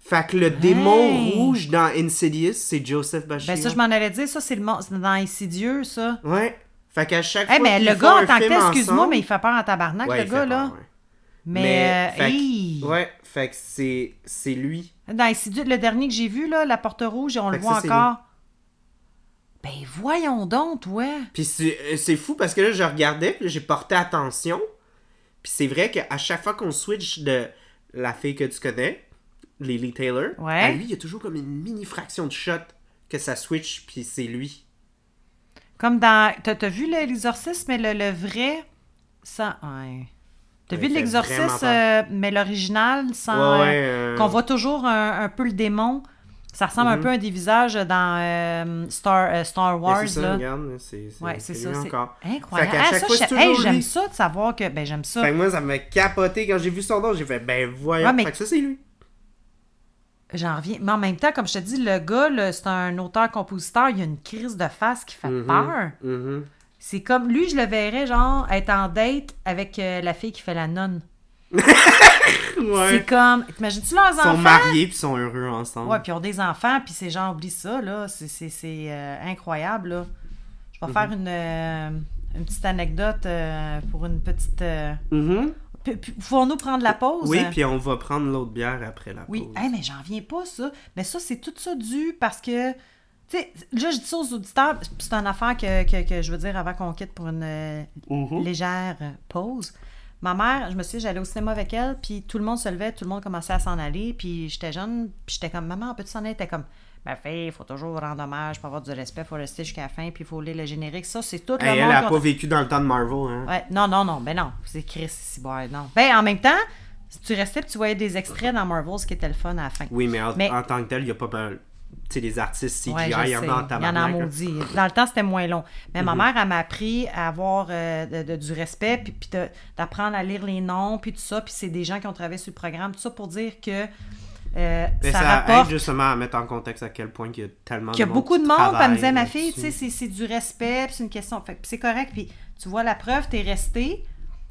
Fait que le hey. démon rouge dans Insidious, c'est Joseph Bathsheba. Ben ça, je m'en allais dire, ça, c'est le monstre dans Insidious, ça. Ouais. Fait qu'à chaque hey, fois mais qu'ils le font gars, en tant que tel, excuse-moi, mais il fait peur en tabarnak, ouais, le gars, peur, là. Ouais. Mais, mais euh, fait hey. que, ouais, fait que c'est, c'est lui. Dans Insidieux, le dernier que j'ai vu, là, la porte rouge, on fait le voit ça, encore. Ben, voyons donc, ouais. Puis c'est, c'est fou, parce que là, je regardais, puis là, j'ai porté attention. Puis c'est vrai qu'à chaque fois qu'on switch de la fille que tu connais, Lily Taylor, ouais. à lui, il y a toujours comme une mini-fraction de shot que ça switch, puis c'est lui. Comme dans... T'as, t'as vu l'Exorciste, mais le, le vrai... Sans... Ouais. T'as ouais, vu l'Exorciste, euh, mais l'original, sans... Ouais, ouais, euh... Qu'on voit toujours un, un peu le démon. Ça ressemble mm-hmm. un peu à un des visages dans euh, Star, euh, Star Wars. Et c'est ça, là. Regarde. C'est, c'est, ouais, c'est, c'est ça. Encore. C'est incroyable. Ah, ça, fois, je... c'est hey, j'aime ça de savoir que... Ben, j'aime ça. Fait que moi, ça m'a capoté. Quand j'ai vu son nom, j'ai fait, ben, voyons. Ouais, mais... Fait que ça, c'est lui. J'en reviens. Mais en même temps, comme je te dis, le gars, là, c'est un auteur-compositeur, il a une crise de face qui fait mm-hmm, peur. Mm-hmm. C'est comme... Lui, je le verrais, genre, être en date avec euh, la fille qui fait la nonne. ouais. C'est comme... T'imagines-tu leurs ils enfants? Ils sont mariés puis sont heureux ensemble. Ouais, puis ils ont des enfants, puis ces gens oublient ça, là. C'est, c'est, c'est euh, incroyable, là. Je vais mm-hmm. faire une, euh, une petite anecdote euh, pour une petite... Euh... Mm-hmm. Pouvons-nous prendre la pause? Oui, puis on va prendre l'autre bière après la oui. pause. Oui, hey, mais j'en viens pas, ça. Mais ça, c'est tout ça dû parce que... Tu sais, là, je dis ça aux auditeurs, c'est une affaire que, que, que je veux dire avant qu'on quitte pour une mm-hmm. légère pause. Ma mère, je me suis dit, j'allais au cinéma avec elle, puis tout le monde se levait, tout le monde commençait à s'en aller, puis j'étais jeune, puis j'étais comme, maman, peux-tu s'en aller? Elle était comme, ma fille, il faut toujours rendre hommage pour avoir du respect, il faut rester jusqu'à la fin, puis il faut lire le générique. Ça, c'est tout le hey, monde. Elle n'a pas vécu dans le temps de Marvel, hein? Ouais, non, non, non, ben non. C'est Chris ici, boy, non. Ben, en même temps, si tu restais et tu voyais des extraits dans Marvel, ce qui était le fun à la fin. Oui, mais en, mais... en tant que tel, il n'y a pas mal. Tu sais, les artistes C G I, il ouais, y en a en tabarnak. Il y en a en maudit. Dans le temps, c'était moins long. Mais mm-hmm. ma mère, elle m'a appris à avoir euh, de, de, du respect, puis, puis de, d'apprendre à lire les noms, puis tout ça. Puis c'est des gens qui ont travaillé sur le programme. Tout ça pour dire que euh, ça, ça rapporte... aide justement à mettre en contexte à quel point il y a tellement qu'il y a de monde. Il y a beaucoup de monde. Elle me disait, ma fille, tu sais, c'est, c'est du respect, puis c'est une question... Fait, puis c'est correct. Puis tu vois la preuve, t'es restée.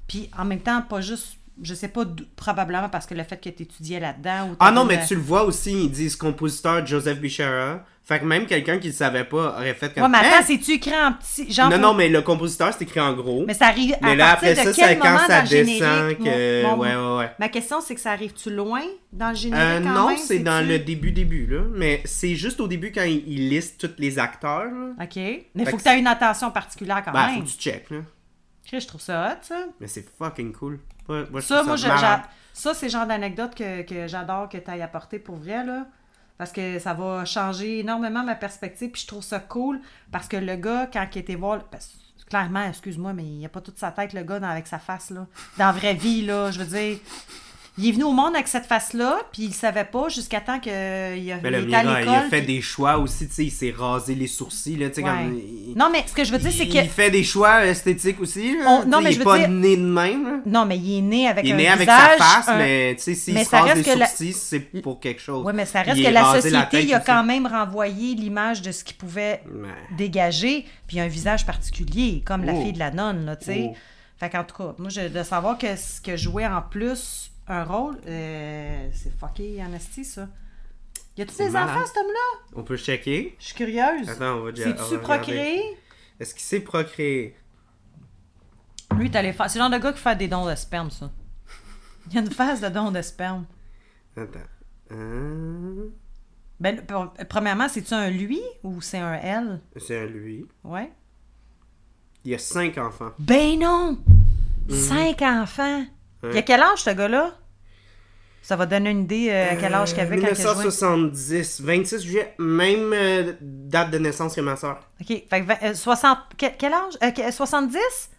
Puis en même temps, pas juste... Je sais pas, d- probablement parce que le fait que t'étudiais là-dedans... Ou ah non, mais tu le vois aussi, ils disent compositeur Joseph Bishara. Fait que même quelqu'un qui le savait pas aurait fait comme... Ouais, mais attends, hey! C'est-tu écrit en petit... Genre non, non, mais le compositeur, c'est écrit en gros. Mais ça arrive à mais là, partir après de ça, quel moment quand ça dans le générique? Que... Mon, mon... Ouais, ouais, ouais. Ma question, c'est que ça arrive-tu loin dans le générique euh, quand non, même? Non, c'est, c'est dans le début-début, là. Mais c'est juste au début quand ils il listent tous les acteurs. Là. OK. Mais il faut que, que t'aies une attention particulière quand bah, même. Bah, faut que tu checkes, là. Je trouve ça hot, ça. Mais c'est fucking cool. Moi, moi, ça, moi, ça, j'a... ça, c'est le genre d'anecdote que, que j'adore que tu ailles apporter pour vrai, là. Parce que ça va changer énormément ma perspective. Puis je trouve ça cool parce que le gars, quand il était voir... Ben, clairement, excuse-moi, mais il n'y a pas toute sa tête, le gars, dans, avec sa face, là. Dans la vraie vie, là, je veux dire... Il est venu au monde avec cette face-là, puis il ne savait pas jusqu'à temps qu'il a, il était mira, à l'école. Il a fait puis... des choix aussi, tu sais, il s'est rasé les sourcils, là, tu sais, ouais. Comme... Il... Non, mais ce que je veux dire, c'est que... Il fait des choix esthétiques aussi, là. On... Non, mais il n'est pas dire... né de même, là. Non, mais il est né avec il un visage... Il est né visage, avec sa face, un... mais tu sais, s'il mais se rase les sourcils, la... c'est pour quelque chose. Oui, mais ça reste il que la société, la tête, il a aussi. Quand même renvoyé l'image de ce qu'il pouvait ouais. dégager, puis il a un visage particulier, comme oh. la fille de la nonne, là, tu sais. Oh. Fait qu'en tout cas, moi, je... de savoir que ce que je jouais en plus... un rôle, euh, c'est fucké en esti, ça. Y a-tu c'est des malade. Enfants, cet homme-là? On peut checker. Je suis curieuse. Attends, on va déjà. C'est-tu procréé? Est-ce qu'il s'est procréé? Lui, t'as les fa... c'est le genre de gars qui fait des dons de sperme, ça. Il y a une phase de dons de sperme. Attends. Euh... Ben, premièrement, c'est-tu un lui ou c'est un elle? C'est un lui. Ouais. Il y a cinq enfants. Ben non! Mmh. Cinq enfants! Hein? Il y a quel âge, ce gars-là? Ça va donner une idée à euh, quel âge euh, qu'il avait quand il jouait. dix-neuf soixante-dix, vingt-six juillet, même euh, date de naissance que ma soeur. OK, fait que euh, soixante... Quel âge? Euh, soixante-dix?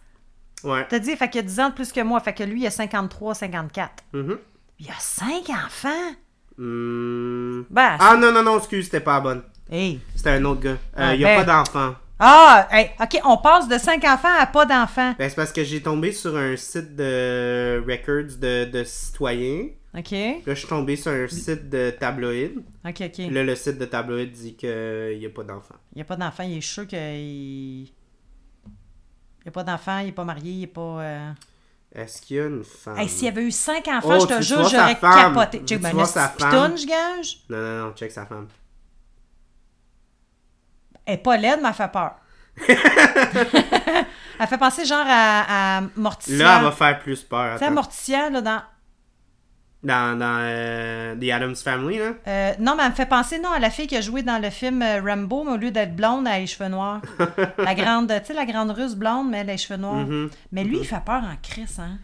Ouais. T'as dit, fait qu'il y a dix ans de plus que moi, fait que lui, il a cinquante-trois, cinquante-quatre. Mm-hmm. Il a cinq enfants? Mmh. Ben, ah non, non, non, excuse, c'était pas la bonne. Hey. C'était un autre gars. Euh, ouais, il n'y a ben... pas d'enfant. Ah, hey, OK, on passe de cinq enfants à pas d'enfants. Ben, c'est parce que j'ai tombé sur un site de records de, de citoyens. OK. Là, je suis tombé sur un site de tabloïd. OK, OK. Là, le site de tabloïd dit qu'il n'y a pas d'enfants. Il n'y a pas d'enfants, il est sûr qu'il... Il n'y a pas d'enfants, il n'est pas marié, il n'est pas... Euh... Est-ce qu'il y a une femme? Hey, s'il y avait eu cinq enfants, oh, je te jure, j'aurais capoté. Check, ben, le pitoune, je gage? Non, non, non, check sa femme. Elle est pas laide, mais elle fait peur. Elle fait penser genre à, à Mortician. Là, elle va faire plus peur. C'est Mortician, là, dans... Dans, dans euh, The Addams Family, là? Euh, non, mais elle me fait penser, non, à la fille qui a joué dans le film Rambo, mais au lieu d'être blonde, elle a les cheveux noirs. La grande, tu sais, la grande russe blonde, mais elle a les cheveux noirs. Mm-hmm. Mais lui, mm-hmm. il fait peur en crisse, hein?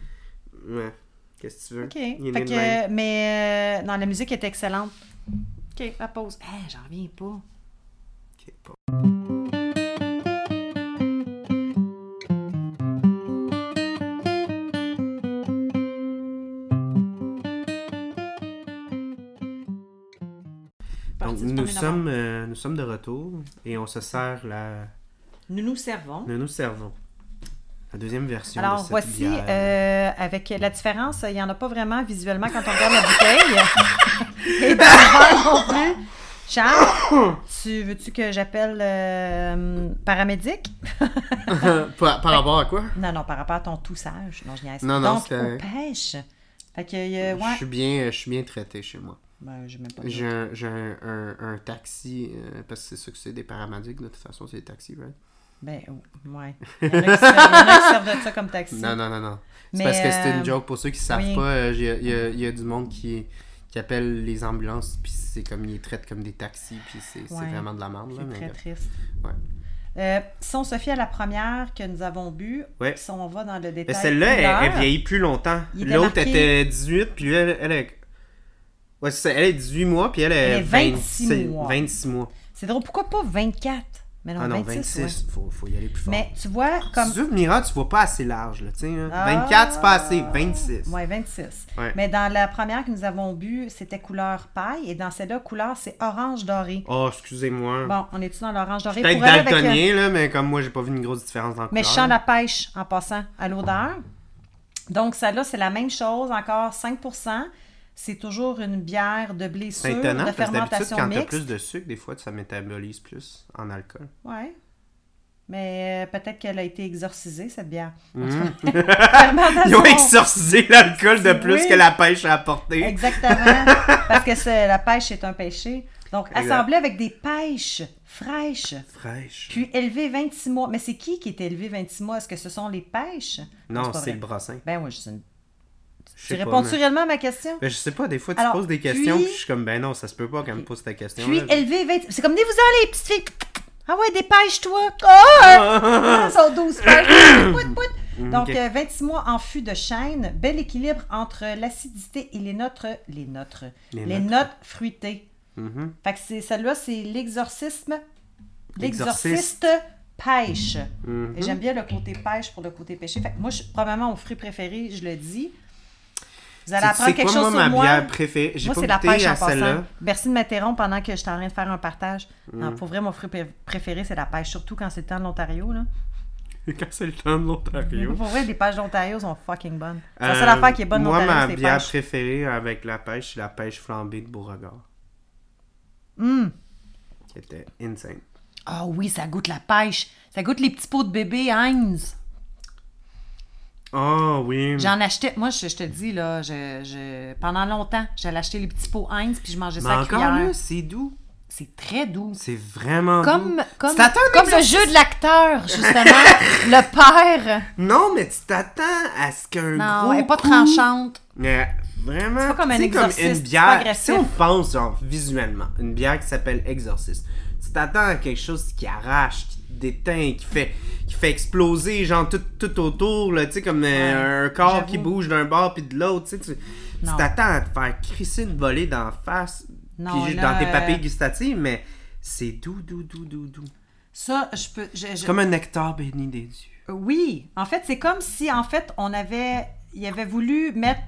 Ouais. Qu'est-ce que tu veux? OK. Il est fait que, euh, mais... Euh, non, la musique est excellente. OK, la pause. Hé, hey, j'en reviens pas. OK, pause. Donc, nous sommes, euh, nous sommes de retour et on se sert la... Nous nous servons. Nous nous servons. La deuxième version. Alors, de cette voici, euh, avec la différence, il n'y en a pas vraiment visuellement quand on regarde la bouteille. Et non plus. Charles, tu veux-tu que j'appelle euh, paramédic? par, par rapport à quoi? Non, non, par rapport à ton toussage. Non, je n'y ai pas. Donc, c'est... on pêche. Fait que, euh, ouais. Je suis bien, je suis bien traité chez moi. Ben, j'ai même pas j'ai un, j'ai un, un, un taxi, euh, parce que c'est ça que c'est des paramédics, de toute façon, c'est des taxis, right? Ben, ouais. Il y en a qui servent de ça comme taxi. Non, non, non, non. C'est mais, parce que c'était une joke. Pour ceux qui ne savent oui. pas, il y, y, y, y a du monde qui... qui appellent les ambulances, puis c'est comme, ils les traitent comme des taxis, puis c'est, ouais, c'est vraiment de la merde. C'est là, très mais... triste. Ouais. Euh, si on se fie à la première que nous avons bu, ouais. si on va dans le détail... Mais celle-là, elle, elle vieillit plus longtemps. L'autre marqué... était dix-huit, puis elle, elle, elle, Ouais, c'est ça. Elle est dix-huit mois, puis elle est, elle est vingt-six, vingt-six mois. vingt-six mois. C'est drôle. Pourquoi pas vingt-quatre? Mais non, ah non, vingt-six, il ouais. faut, faut y aller plus fort. Mais tu vois, comme... Si tu veux venir là, tu vois pas assez large, là, tu sais. Hein? Ah, vingt-quatre, c'est pas assez. vingt-six. Oui, vingt-six. Ouais. Mais dans la première que nous avons bu, c'était couleur paille, et dans celle-là, couleur, c'est orange doré. Oh, excusez-moi. Bon, on est-tu dans l'orange doré? Peut-être daltonien, là, mais comme moi, j'ai pas vu une grosse différence dans le couleur. Mais je sens la pêche, en passant, à l'odeur. Donc, celle-là, c'est la même chose, encore cinq pour cent. C'est toujours une bière de blé sûr, de fermentation mixte. C'est étonnant, parce que d'habitude, quand t'as plus de sucre, des fois, ça métabolise plus en alcool. Oui. Mais euh, peut-être qu'elle a été exorcisée, cette bière. Mmh. Ils ont exorcisé l'alcool de plus oui. que la pêche a apporté. Exactement. Parce que c'est, la pêche est un péché. Donc, exact. Assemblée avec des pêches fraîches. Fraîches. Puis élevée vingt-six mois. Mais c'est qui qui est élevé vingt-six mois? Est-ce que ce sont les pêches? Non, non c'est, c'est le brassin. Ben oui, je suis une... Tu réponds-tu réellement à ma question? Ben, je sais pas, des fois tu Alors, poses des questions puis... puis je suis comme, ben non, ça se peut pas quand okay. me pose ta question. Puis élevé vingt... C'est comme, venez-vous-en les petites filles! Ah ouais, dépêche-toi! Oh! Ah! Ils sont douze pêches! Pout, pout. Donc, okay. euh, vingt-six mois en fût de chêne, bel équilibre entre l'acidité et les notes... Les notes... Les, les notes. notes fruitées. Mm-hmm. Fait que c'est, celle-là, c'est l'exorcisme... L'exorciste... L'exorciste pêche. Mm-hmm. Et j'aime bien le côté pêche pour le côté pêché. Fait que moi, je suis probablement au fruit préféré, je le dis. Vous allez apprendre quelque chose sur moi. C'est quoi ma bière préférée? J'ai moi, pas c'est la pêche en passant. Merci de m'interrompre pendant que je suis en train de faire un partage. Mm. Non, pour vrai, mon fruit préféré, c'est la pêche, surtout quand c'est le temps de l'Ontario. Là. Quand c'est le temps de l'Ontario. Pour vrai, les pêches d'Ontario sont fucking bonnes. C'est la seule euh, affaire qui est bonne moi, d'Ontario, c'est les pêches. Moi, ma bière préférée avec la pêche, c'est la pêche flambée de Beauregard. Hum! Qui était insane. Ah oh, oui, ça goûte la pêche. Ça goûte les petits pots de bébé Heinz. Oh oui. J'en achetais, moi je, je te dis là, je, je... pendant longtemps, j'allais acheter les petits pots Heinz puis je mangeais mais ça à cuillère. Encore là, c'est doux. C'est très doux. C'est vraiment comme, doux. Comme, comme le jeu de l'acteur, justement, le père. Non, mais tu t'attends à ce qu'un non, gros elle est pas coup... tranchante. Euh, vraiment, c'est pas comme un exorciste, comme une bière, c'est pas agressif. Si on pense genre visuellement, une bière qui s'appelle Exorciste, tu t'attends à quelque chose qui arrache, qui déteint, qui fait, qui fait exploser genre tout, tout autour, tu sais, comme ouais, un corps j'avoue. Qui bouge d'un bord puis de l'autre, tu sais, tu t'attends à te faire crisser une volée d'en face, puis juste dans tes euh... papilles gustatives, mais c'est doux, doux, doux, doux, doux. Ça, je peux... Je, je... Comme un nectar béni des dieux. Oui, en fait, c'est comme si, en fait, on avait... Il avait voulu mettre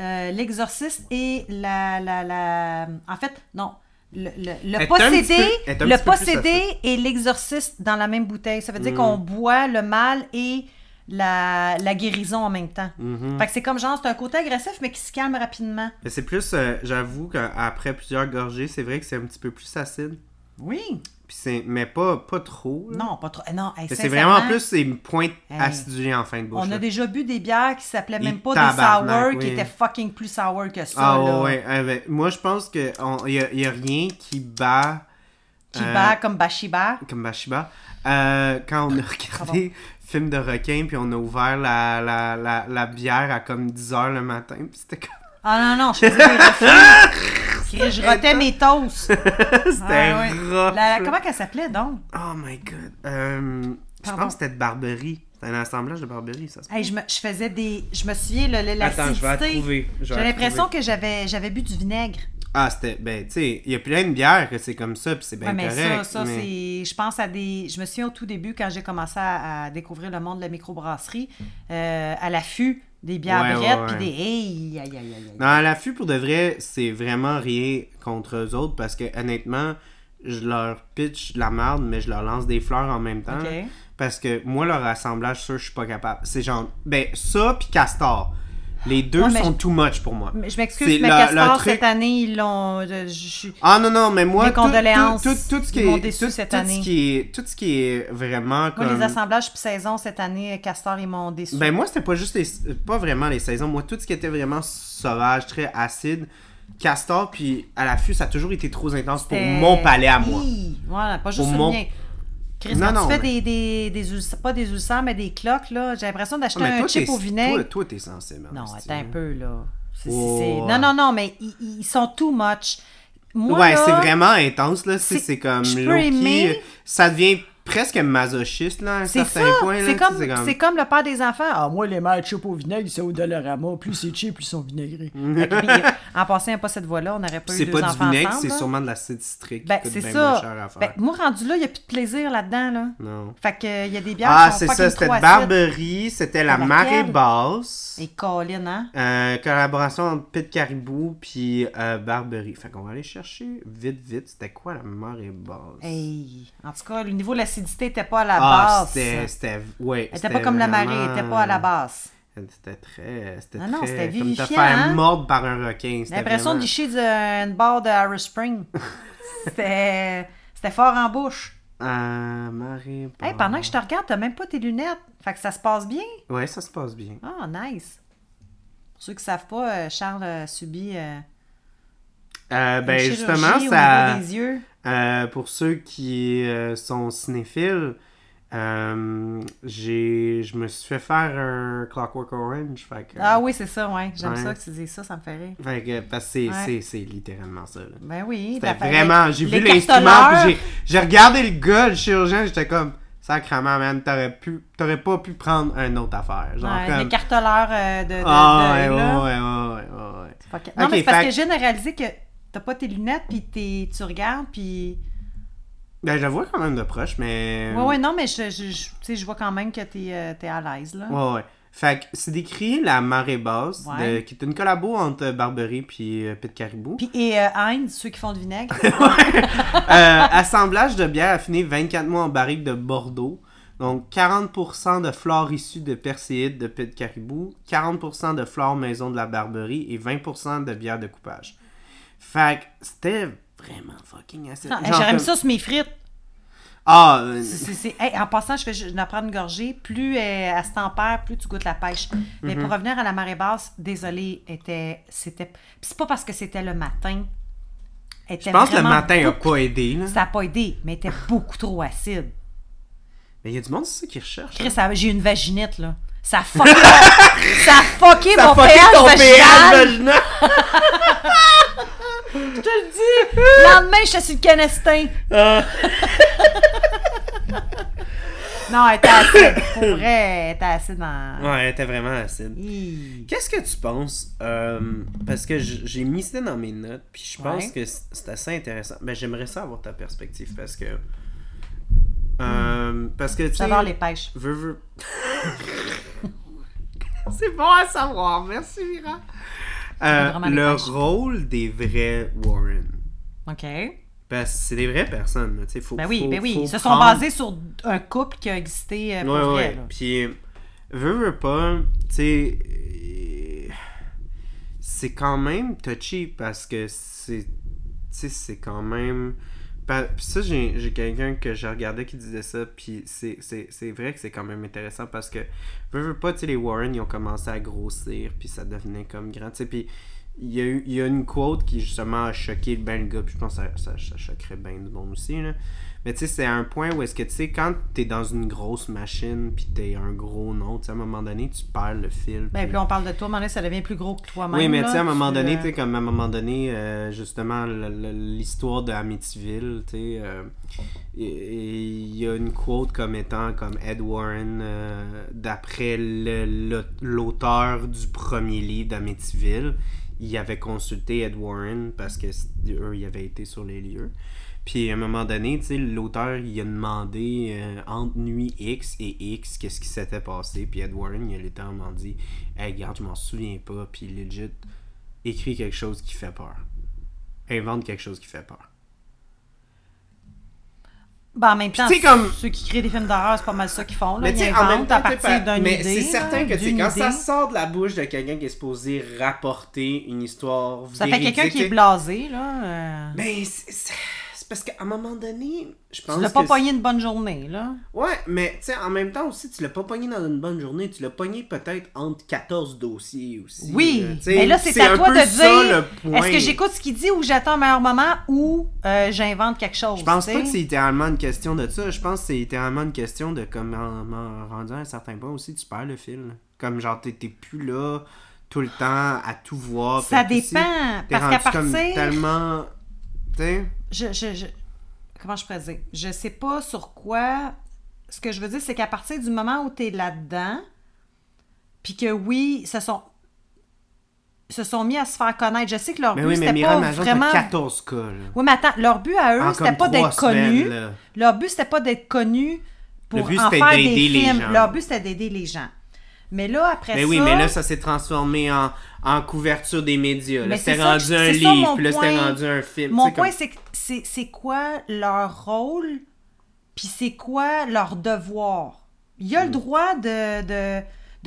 euh, l'exorciste et la, la, la... En fait, non... Le, le, le possédé, peu, le possédé et l'exorciste dans la même bouteille. Ça veut dire mmh. qu'on boit le mal et la, la guérison en même temps. Mmh. Fait que c'est comme genre, c'est un côté agressif, mais qui se calme rapidement. Mais c'est plus, euh, j'avoue qu'après plusieurs gorgées, c'est vrai que c'est un petit peu plus acide. Oui. Puis c'est, mais pas, pas trop. Là. Non, pas trop. Non, hey, c'est vraiment plus ces pointes hey, acidulées en fin de bouche. On a là. déjà bu des bières qui s'appelaient même pas des sour, oui. qui étaient fucking plus sour que ça. Ah là. Ouais, ouais, ouais. Moi, je pense qu'il n'y a, y a rien qui bat... Qui euh, bat comme Bathsheba. Comme Bathsheba. Euh, quand on a regardé Film de requin, puis on a ouvert la, la, la, la bière à comme dix heures le matin, puis c'était comme... Ah non, non, je faisais des refus. Je rotais mes toasts. C'était ah, rough. La, comment qu'elle s'appelait, donc? Oh my God. Euh, je pense que c'était de Barberie. C'était un assemblage de Barberie, ça. Hey, je, me, je faisais des... Je me souviens, l'acidité. Attends, je vais la trouver. J'ai l'impression que j'avais, j'avais bu du vinaigre. Ah, c'était... Ben, tu sais, il y a plein de bières que c'est comme ça, puis c'est bien ouais, correct. Mais ça, ça, mais... c'est... Je pense à des... Je me souviens au tout début, quand j'ai commencé à, à découvrir le monde de la microbrasserie, euh, à l'affût, des bières ouais, brettes, puis ouais, des... Hey, aïe, aïe, aïe. Non, à l'affût, pour de vrai, c'est vraiment rien contre eux autres, parce que, honnêtement, je leur pitch de la merde, mais je leur lance des fleurs en même temps. Okay. Parce que, moi, leur assemblage, sûr, je suis pas capable. C'est genre... Ben, ça, puis Castor. Les deux ouais, sont je... too much pour moi. Mais je m'excuse, c'est mais la, Castor, truc... cette année, ils l'ont... Je, je... Ah non, non, mais moi... Mes tout, condoléances, tout, tout, tout ce qui ils est, m'ont déçu tout, cette tout année. Ce qui est, tout ce qui est vraiment comme... Moi, les assemblages puis saisons, cette année, Castor, ils m'ont déçu. Ben moi, c'était pas juste les... Pas vraiment les saisons. Moi, tout ce qui était vraiment sauvage, très acide, Castor, puis à l'affût, ça a toujours été trop intense c'était... pour mon palais à moi. Oui, voilà, pas juste pour le mon... mien. Chris, non, quand non, tu fais mais... des, des, des ulcères, pas des ulcères, mais des cloques, là, j'ai l'impression d'acheter ah, un chip au vinaigre. Toi, toi, t'es sensible. Non, attends un peu, là. C'est, oh. c'est... Non, non, non, mais ils, ils sont too much. Moi, ouais, là, c'est vraiment intense, là. C'est, c'est comme... Low-key, aimer... ça devient presque masochiste, là, à un c'est certain ça. point. C'est, là, comme, c'est, comme... c'est comme le père des enfants. Ah, moi, les mères chipent au vinaigre, c'est au Dollarama. Plus c'est cheap, plus ils sont vinaigrés. En passant, il n'y a pas cette voie-là, on n'aurait pas c'est eu deux enfants ensemble. C'est pas du vinaigre, ensemble, c'est là. Sûrement de l'acide citrique. Ben, c'est ça. Moins ben, moi, rendu là, il n'y a plus de plaisir là-dedans, là. Non. Fait que, il y a des bières ah, qui sont fucking trop acides. Ah, c'est ça, c'était Barberie, c'était la Marée Basse. Et Colin, hein? Euh, collaboration entre Pit Caribou puis euh, Barberie. Fait qu'on va aller chercher vite, vite. C'était quoi la Marée Basse? Hey. En tout cas, le niveau de l'acidité n'était pas à la ah, basse. C'était, c'était, ouais, elle n'était pas comme vraiment... la marée, elle n'était pas à la basse. C'était très... C'était non, non, très, c'était comme te faire hein? mordre par un requin. J'ai l'impression vraiment... de licher une barre de Harris Spring. c'était, c'était fort en bouche. Euh, Marée Basse... Hey, pendant que je te regarde, t'as même pas tes lunettes. Fait que ça se passe bien. Ouais, ça se passe bien. Ah, oh, nice. Pour ceux qui ne savent pas, Charles subit euh, euh, une ben, justement, ça... des yeux. Euh, pour ceux qui euh, sont cinéphiles, euh, j'ai, je me suis fait faire un Clockwork Orange. Fait que, euh, ah oui, c'est ça, ouais. J'aime ouais. ça que tu dis ça, ça me fait rire. Fait que, parce que c'est, ouais. c'est, c'est littéralement ça. Là. Ben oui. Vraiment, j'ai vu l'instrument, puis j'ai, j'ai regardé le gars, le chirurgien, j'étais comme... Sacrement, man, t'aurais pu, t'aurais pas pu prendre une autre affaire. Genre ouais, comme... L'écarteleur euh, de... de, ah, de ouais, là. ouais, ouais, ouais, ouais, ouais. C'est pas... Non, okay, mais c'est parce fait... que j'ai généralisé que... T'as pas tes lunettes, pis t'es, tu regardes, pis... Ben, je la vois quand même de proche, mais... Ouais, ouais, non, mais je, je, je, tu sais, je vois quand même que t'es, euh, t'es à l'aise, là. Ouais, ouais. Fait que c'est décrit la Marée Basse, ouais. de, qui est une collabo entre Barberie puis euh, Pit Caribou. Pis, et euh, Heinz, ceux qui font le vinaigre. euh, assemblage de bière affinée vingt-quatre mois en barrique de Bordeaux. Donc, quarante pour cent de flore issue de perséides de Pit Caribou, quarante pour cent de flore maison de la Barberie et vingt pour cent de bière de coupage. Fait que c'était vraiment fucking assez. Non, j'aurais mis ça sur mes frites. Ah! Euh... C'est, c'est, c'est... Hey, en passant, je vais je en prendre une gorgée. Plus elle, elle se tempère, plus tu goûtes la pêche. Mm-hmm. Mais pour revenir à la Marée Basse, désolée, était... c'était. Puis c'est pas parce que c'était le matin. Était je pense que le matin n'a beaucoup... pas aidé. Là. Ça n'a pas aidé, mais était beaucoup trop acide. Mais il y a du monde, c'est ça, qui recherche. Chris, ça... j'ai une vaginite, là. Ça a fucké, ça a fucké ça mon péage vaginal. Je te le dis, le lendemain, je suis assis le canestin. Euh... non, elle était acide. Pour vrai, elle était acide. Dans... Ouais, elle était vraiment acide. Hi. Qu'est-ce que tu penses? Euh, parce que j'ai mis ça dans mes notes, puis je pense ouais. que c'est assez intéressant. Mais j'aimerais ça avoir ta perspective, parce que... Euh, mm. Parce que tu sais... les pêches. Veux, veux... c'est bon à savoir. Merci, Mira. Euh, le rôle des vrais Warren. OK. Parce que c'est des vraies personnes. Là, faut, ben oui, faut, ben oui. Faut Ils se prendre... sont basés sur un couple qui a existé pour ouais, vrai. Ouais. Là. Puis, veux, veux pas, tu sais, c'est quand même touchy parce que c'est, c'est quand même... Puis ça, j'ai, j'ai quelqu'un que je regardais qui disait ça, puis c'est, c'est, c'est vrai que c'est quand même intéressant parce que, veux, veux pas, tu sais, les Warren, ils ont commencé à grossir, puis ça devenait comme grand, tu sais, puis il y a eu, il y a une quote qui, justement, a choqué ben le gars, puis je pense que ça, ça, ça choquerait bien du monde aussi, là. Mais tu sais, c'est un point où est-ce que, tu sais, quand t'es dans une grosse machine, puis t'es un gros nom, tu sais, à un moment donné, tu perds le fil. Ben, puis là, on parle de toi, à un moment donné, ça devient plus gros que toi-même. Oui, mais tu sais, à un moment donné, tu sais, comme à un moment donné, euh, justement, le, le, l'histoire de Amityville, tu sais, euh, il y a une quote comme étant, comme Ed Warren, euh, d'après le, le, l'auteur du premier livre d'Amityville, il avait consulté Ed Warren parce que eux, ils avaient été sur les lieux. Puis à un moment donné, tu sais, l'auteur, il a demandé euh, entre nuit X et X, qu'est-ce qui s'était passé. Puis Ed Warren, il a littéralement dit « Hey, regarde, je m'en souviens pas. » Puis legit, écris quelque chose qui fait peur. Invente quelque chose qui fait peur. Ben, en même temps, comme... ceux qui créent des films d'horreur, c'est pas mal ça qu'ils font. Là. Mais ils inventent en même temps, à partir d'une mais idée. Mais c'est certain là, que c'est quand idée. ça sort de la bouche de quelqu'un qui est supposé rapporter une histoire véridique... Ça fait quelqu'un qui est blasé, là. Euh... Mais c'est... c'est... Parce qu'à un moment donné, je pense que... Tu l'as pas que... pogné une bonne journée, là. Ouais, mais tu sais, en même temps aussi, tu l'as pas pogné dans une bonne journée. Tu l'as pogné peut-être entre quatorze dossiers aussi. Oui, là, mais là, c'est, c'est à toi de dire, est-ce que j'écoute ce qu'il dit ou j'attends un meilleur moment ou euh, j'invente quelque chose? Je pense t'sais? pas que c'est littéralement une question de ça. Je pense que c'est littéralement une question de, comme, en, en rendant un certain point aussi, tu perds le fil. Comme, genre, t'es, t'es plus là tout le temps à tout voir. Ça dépend, aussi, parce qu'à partir... T'es rendu comme tellement... T'sais... Je, je, je... comment je pourrais dire? Je sais pas sur quoi... Ce que je veux dire, c'est qu'à partir du moment où tu es là-dedans, puis que oui, se sont... se sont mis à se faire connaître. Je sais que leur mais but, oui, c'était Mira, pas vraiment... quatorze cas, oui, mais attends, leur but à eux, en c'était pas d'être connus. Leur but, c'était pas d'être connus pour but, en faire des films. Leur but, c'était d'aider les gens. Mais là, après mais ça... Mais oui, mais là, ça s'est transformé en, en couverture des médias. Là, c'était rendu ça, un livre, là, c'était rendu un film. Mon point, comme... c'est, c'est, c'est quoi leur rôle, puis c'est quoi leur devoir? Il y a mm. le droit de... de...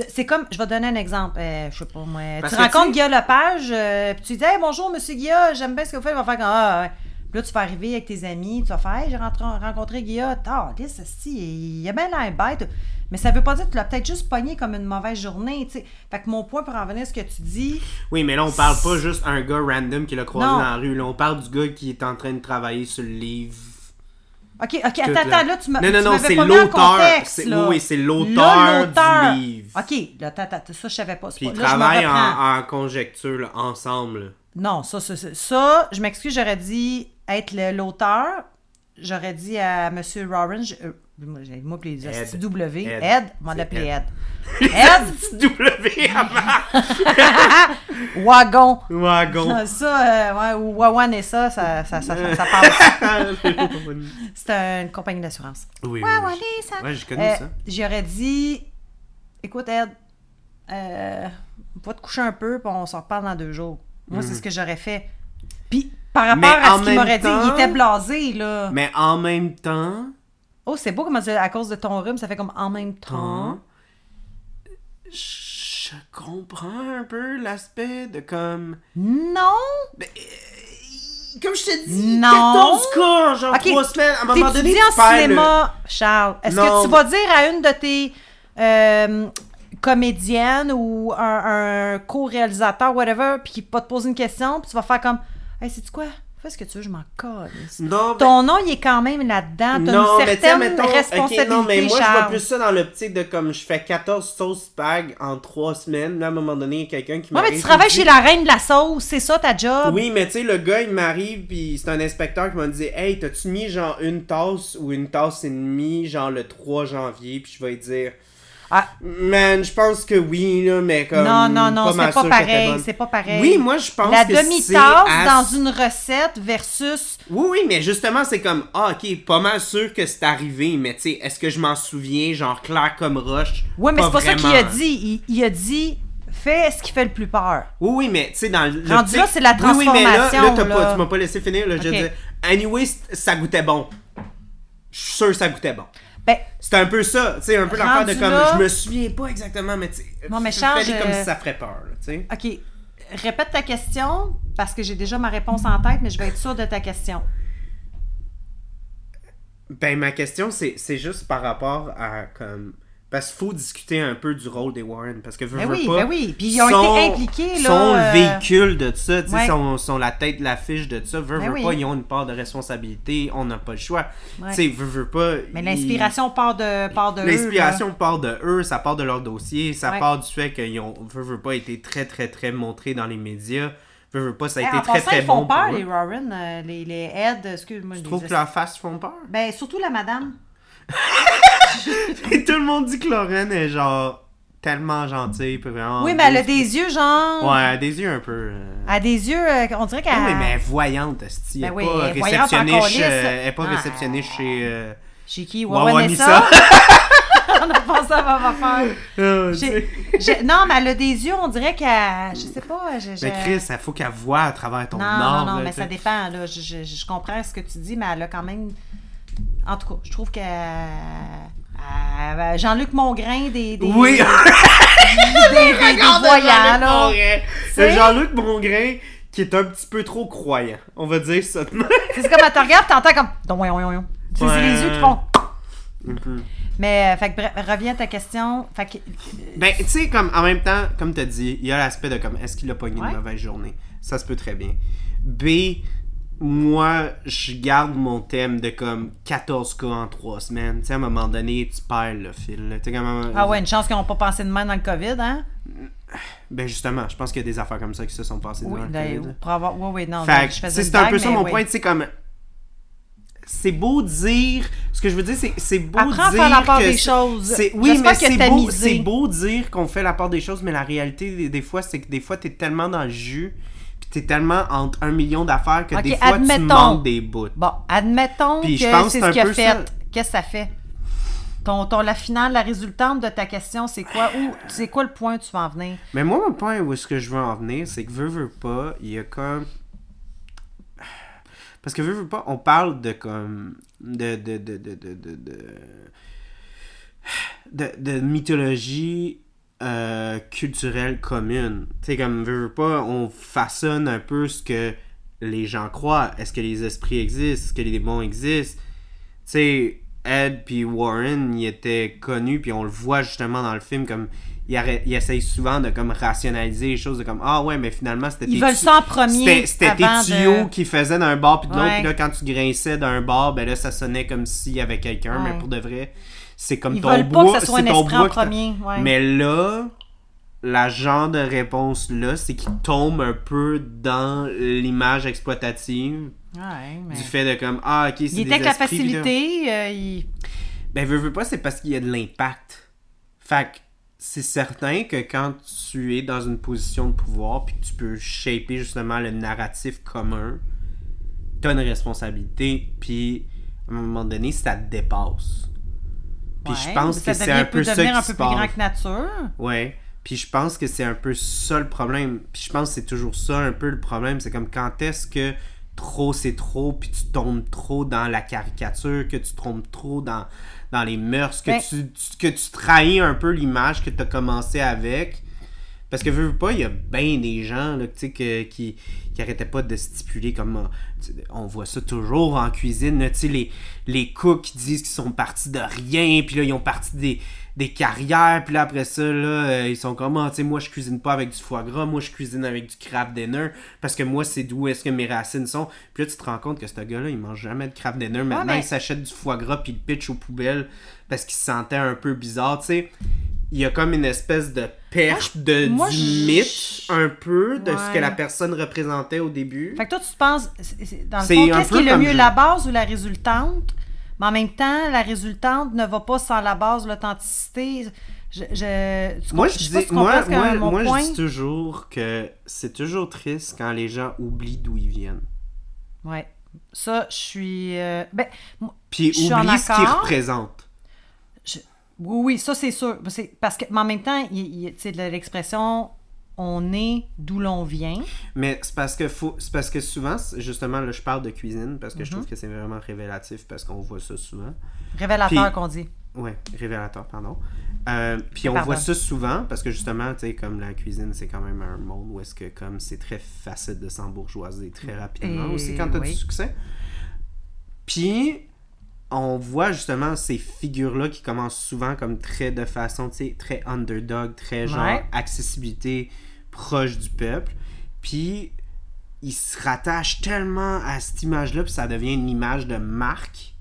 C'est comme, je vais donner un exemple, euh, je sais pas moi, parce tu rencontres tu... Guilla Lepage, euh, puis tu lui dis hey, « Bonjour, monsieur Guilla, j'aime bien ce que vous faites. » Il va faire comme « Ah, ouais. » Puis là, tu vas arriver avec tes amis, tu vas faire hey, « J'ai rentré, rencontré Guilla, ah, lisse, si, il a bien l'air bête. » Mais ça veut pas dire que tu l'as peut-être juste pogné comme une mauvaise journée, tu sais. Fait que mon point pour en venir à ce que tu dis... Oui, mais là, on parle pas juste un gars random qui l'a croisé non. dans la rue, là, on parle du gars qui est en train de travailler sur le livre. OK, OK, attends, attends, là, tu m'as non, non, non, c'est l'auteur. Contexte, c'est, là. Oui, c'est l'auteur, là, l'auteur du livre. OK, là, attends, attends, ça, je savais pas. Puis ils travaillent en, en conjecture, là, ensemble. Non, ça, ça, ça, ça, je m'excuse, j'aurais dit être l'auteur. J'aurais dit à M. Warren, je, euh, moi, j'ai moi, puis les Ed, W. Ed, Ed m'en appelé Ed. Ed, Ed. W avant. Wagon. Wagon. Ça, euh, ouais, ou Wawan et ça, ça, ça, ça, ça, ça passe. C'est une compagnie d'assurance. Oui, Wawan oui, et ça. Ouais, je connais euh, ça. J'aurais dit, écoute Ed, euh, va te coucher un peu, puis on s'en reparle dans deux jours. Moi, mm. c'est ce que j'aurais fait. Puis, par rapport mais à ce qu'il m'aurait temps, dit, il était blasé, là. Mais en même temps... Oh, c'est beau comment tu à cause de ton rhume, ça fait comme en même temps. Je comprends un peu l'aspect de comme... Non! Mais, euh, comme je te dis, non. quatorze cas, genre okay. trois semaines, à un moment donné, tu perds le... cinéma, Charles, est-ce non. que tu vas dire à une de tes... Euh, comédiennes ou un, un co-réalisateur, whatever, puis qui va te poser une question, puis tu vas faire comme... Hey, c'est-tu quoi? Fais ce que tu veux, je m'en colle. Non, ton ben... nom, il est quand même là-dedans. T'as non, une certaine mais mettons, responsabilité, okay, non, mais moi, Charles. Je vois plus ça dans l'optique de comme je fais quatorze sauces P A G en trois semaines. Là, à un moment donné, il y a quelqu'un qui ouais, m'arrive... Oui, mais tu travailles dit... chez la reine de la sauce. C'est ça, ta job. Oui, mais tu sais, le gars, il m'arrive, puis c'est un inspecteur qui m'a dit « Hey, t'as-tu mis genre une tasse ou une tasse et demie, genre le trois janvier? » Puis je vais lui dire... Ah. Man, je pense que oui, là, mais comme... Non, non, non, c'est pas pareil, c'est pas pareil. Oui, moi, je pense la que c'est... La demi-tasse à... dans une recette versus... Oui, oui, mais justement, c'est comme, ah, OK, pas mal sûr que c'est arrivé, mais tu sais, est-ce que je m'en souviens, genre, clair comme roche? Oui, mais pas c'est pas vraiment. Ça qu'il a dit. Il, il a dit, fais ce qui fait le plus peur. Oui, oui, mais tu sais, dans le... Rendu là, c'est la transformation, oui, oui, mais là, là, t'as là. Pas, tu m'as pas laissé finir, là, okay. Je dis, anyway, ça goûtait bon. Je suis sûr que ça goûtait bon. Ben, c'est un peu ça, tu sais, un peu l'affaire de comme, là, je me souviens pas exactement, mais tu fais comme si ça ferait peur, tu sais. OK, répète ta question, parce que j'ai déjà ma réponse en tête, mais je vais être sûre de ta question. Ben, ma question, c'est, c'est juste par rapport à, comme, parce qu'il faut discuter un peu du rôle des Warren, parce que veux, ben veux oui, pas, ben oui, puis ils ont sont, été impliqués, là. Sont euh... véhicule de ça, tu sais, ouais. sont, sont la tête, l'affiche de ça, veux, ben veux oui. pas, ils ont une part de responsabilité, on n'a pas le choix, ouais. tu sais, veux, veux pas... Mais l'inspiration ils... part de, part de l'inspiration eux, part de eux, ça part de leur dossier, ça ouais. part du fait qu'ils ont, veux, veux pas, été très, très, très montrés dans les médias, veux, veux pas, ça a ben, été en très, pensant, très bon pour eux. Ils font peur, les Warren, euh, les, les Ed, excuse-moi... Tu trouves que leurs faces font peur? Ben, surtout la madame. Et tout le monde dit que Lorraine est genre tellement gentille. Vraiment oui, mais elle a des yeux genre... Ouais, elle a des yeux un peu... Elle a des yeux, on dirait qu'elle... Oui, mais elle est voyante, hostie. Elle n'est pas réceptionniste Elle est pas réceptionniste chez... Chez qui? Wawanissa? On a pensé à ma faire. Non, mais elle a des yeux, on dirait qu'elle... Je sais pas... Mais Chris, il faut qu'elle voie à travers ton âme. Non, non, mais ça dépend. Je comprends ce que tu dis, mais elle a quand même... En tout cas, je trouve que euh, Jean-Luc Mongrain des, des oui des, des, des, des, des voyants là. C'est Jean-Luc Mongrain qui est un petit peu trop croyant, on va dire ça. C'est comme à te regarde, t'entends comme donc voyons voyons. C'est les yeux qui font. Mm-hmm. Mais euh, fait que, bref, reviens à ta question. Fait que, euh, ben tu sais comme en même temps comme t'as dit, il y a l'aspect de comme est-ce qu'il a pogné ouais. une mauvaise journée. Ça se peut très bien. B Moi, je garde mon thème de comme quatorze cas en trois semaines. Tu sais, à un moment donné, tu perds le fil. Même... Ah ouais, une chance qu'ils n'ont pas pensé de même dans le COVID, hein? Ben justement, je pense qu'il y a des affaires comme ça qui se sont passées oui, dans le COVID. Oui, oui, non. Fait, donc, je faisais c'est un peu ça mon oui. point, tu sais, comme... c'est beau dire... Ce que je veux dire, c'est, c'est beau Apprends dire... Apprends à faire la part des choses. C'est, oui, mais c'est beau, c'est beau dire qu'on fait la part des choses, mais la réalité, des, des fois, c'est que des fois, t'es tellement dans le jus, puis t'es tellement entre un million d'affaires que okay, des fois, admettons. tu manques des bouts. Bon, admettons puis que je pense c'est ce qu'il a fait. Ça... Qu'est-ce que ça fait? Ton, ton, la finale, la résultante de ta question, c'est quoi? Où, c'est quoi le point où tu vas en venir? Mais moi, mon point où est-ce que je veux en venir, c'est que veux, veux pas, il y a comme... Parce que veux, veux pas, on parle de comme... de... de... de... de... de... de, de, de mythologie euh, culturelle commune. Tu sais, comme veux, veux pas, on façonne un peu ce que les gens croient. Est-ce que les esprits existent? Est-ce que les démons existent? Tu sais... Ed puis Warren, ils étaient connus, puis on le voit justement dans le film, comme ils il essayent souvent de comme rationaliser les choses, de comme ah ouais, mais finalement c'était ils tes, tu... c'était, c'était tes tuyaux de... qui faisaient d'un bord puis de ouais. l'autre, puis là quand tu grinçais d'un bord, ben là ça sonnait comme s'il y avait quelqu'un, ouais. mais pour de vrai, c'est comme ils ton bois, pas que ça soit c'est un ton bois. En premier, ouais. Mais là, la genre de réponse là, c'est qu'il tombe un peu dans l'image exploitative. Ouais, mais... Du fait de comme, ah, ok, c'est il des esprits. Il était avec la facilité. Euh, il... Ben, veux, veux pas, c'est parce qu'il y a de l'impact. Fait que c'est certain que quand tu es dans une position de pouvoir puis que tu peux shaper justement le narratif commun, t'as une responsabilité, puis à un moment donné, ça te dépasse. Puis ouais, je pense que c'est un peu ça qui se passe. Ça devient un peu plus grand que nature. Ouais. Puis je pense que c'est un peu ça le problème. Puis je pense que c'est toujours ça un peu le problème. C'est comme quand est-ce que trop c'est trop, puis tu tombes trop dans la caricature, que tu tombes trop dans, dans les mœurs, que, ouais. tu, tu, que tu trahis un peu l'image que tu as commencé avec. Parce que, veux, veux pas, il y a bien des gens là, que, qui, qui arrêtaient pas de stipuler comme... On voit ça toujours en cuisine, là, les, les cooks qui disent qu'ils sont partis de rien, puis là, ils ont parti des, des carrières, puis là, après ça, là, ils sont comme, ah, tu sais, moi, je cuisine pas avec du foie gras, moi, je cuisine avec du Kraft Dinner, parce que moi, c'est d'où est-ce que mes racines sont. Puis là, tu te rends compte que ce gars-là, il mange jamais de Kraft Dinner. Maintenant, ouais, mais... il s'achète du foie gras, puis il le pitch aux poubelles, parce qu'il se sentait un peu bizarre, tu sais. Il y a comme une espèce de perte de, moi, du je... mythe, un peu, de ouais. ce que la personne représentait au début. Fait que toi, tu penses, dans le c'est fond, qu'est-ce qui est le mieux, je... la base ou la résultante? Mais en même temps, la résultante ne va pas sans la base, l'authenticité. Je, je, moi, je, je, dis, moi, moi, moi je dis toujours que c'est toujours triste quand les gens oublient d'où ils viennent. Ouais. Ça, je suis... Euh, ben, puis je oublie ce qu'ils représentent. Oui, oui, ça c'est sûr. C'est parce que, mais en même temps, tu sais, l'expression « on est d'où l'on vient ». Mais c'est parce que, faut, c'est parce que souvent, justement, là, je parle de cuisine parce que mm-hmm. je trouve que c'est vraiment révélatif parce qu'on voit ça souvent. Révélateur puis, qu'on dit. Oui, révélateur, pardon. Euh, puis on pardon. voit ça souvent parce que justement, tu sais, comme la cuisine, c'est quand même un monde où est-ce que comme c'est très facile de s'embourgeoiser très rapidement Et aussi quand t'as oui. du succès. Puis... on voit justement ces figures-là qui commencent souvent comme très de façon, tu sais, très underdog, très genre ouais. accessibilité proche du peuple. Puis, ils se rattachent tellement à cette image-là, puis ça devient une image de marque,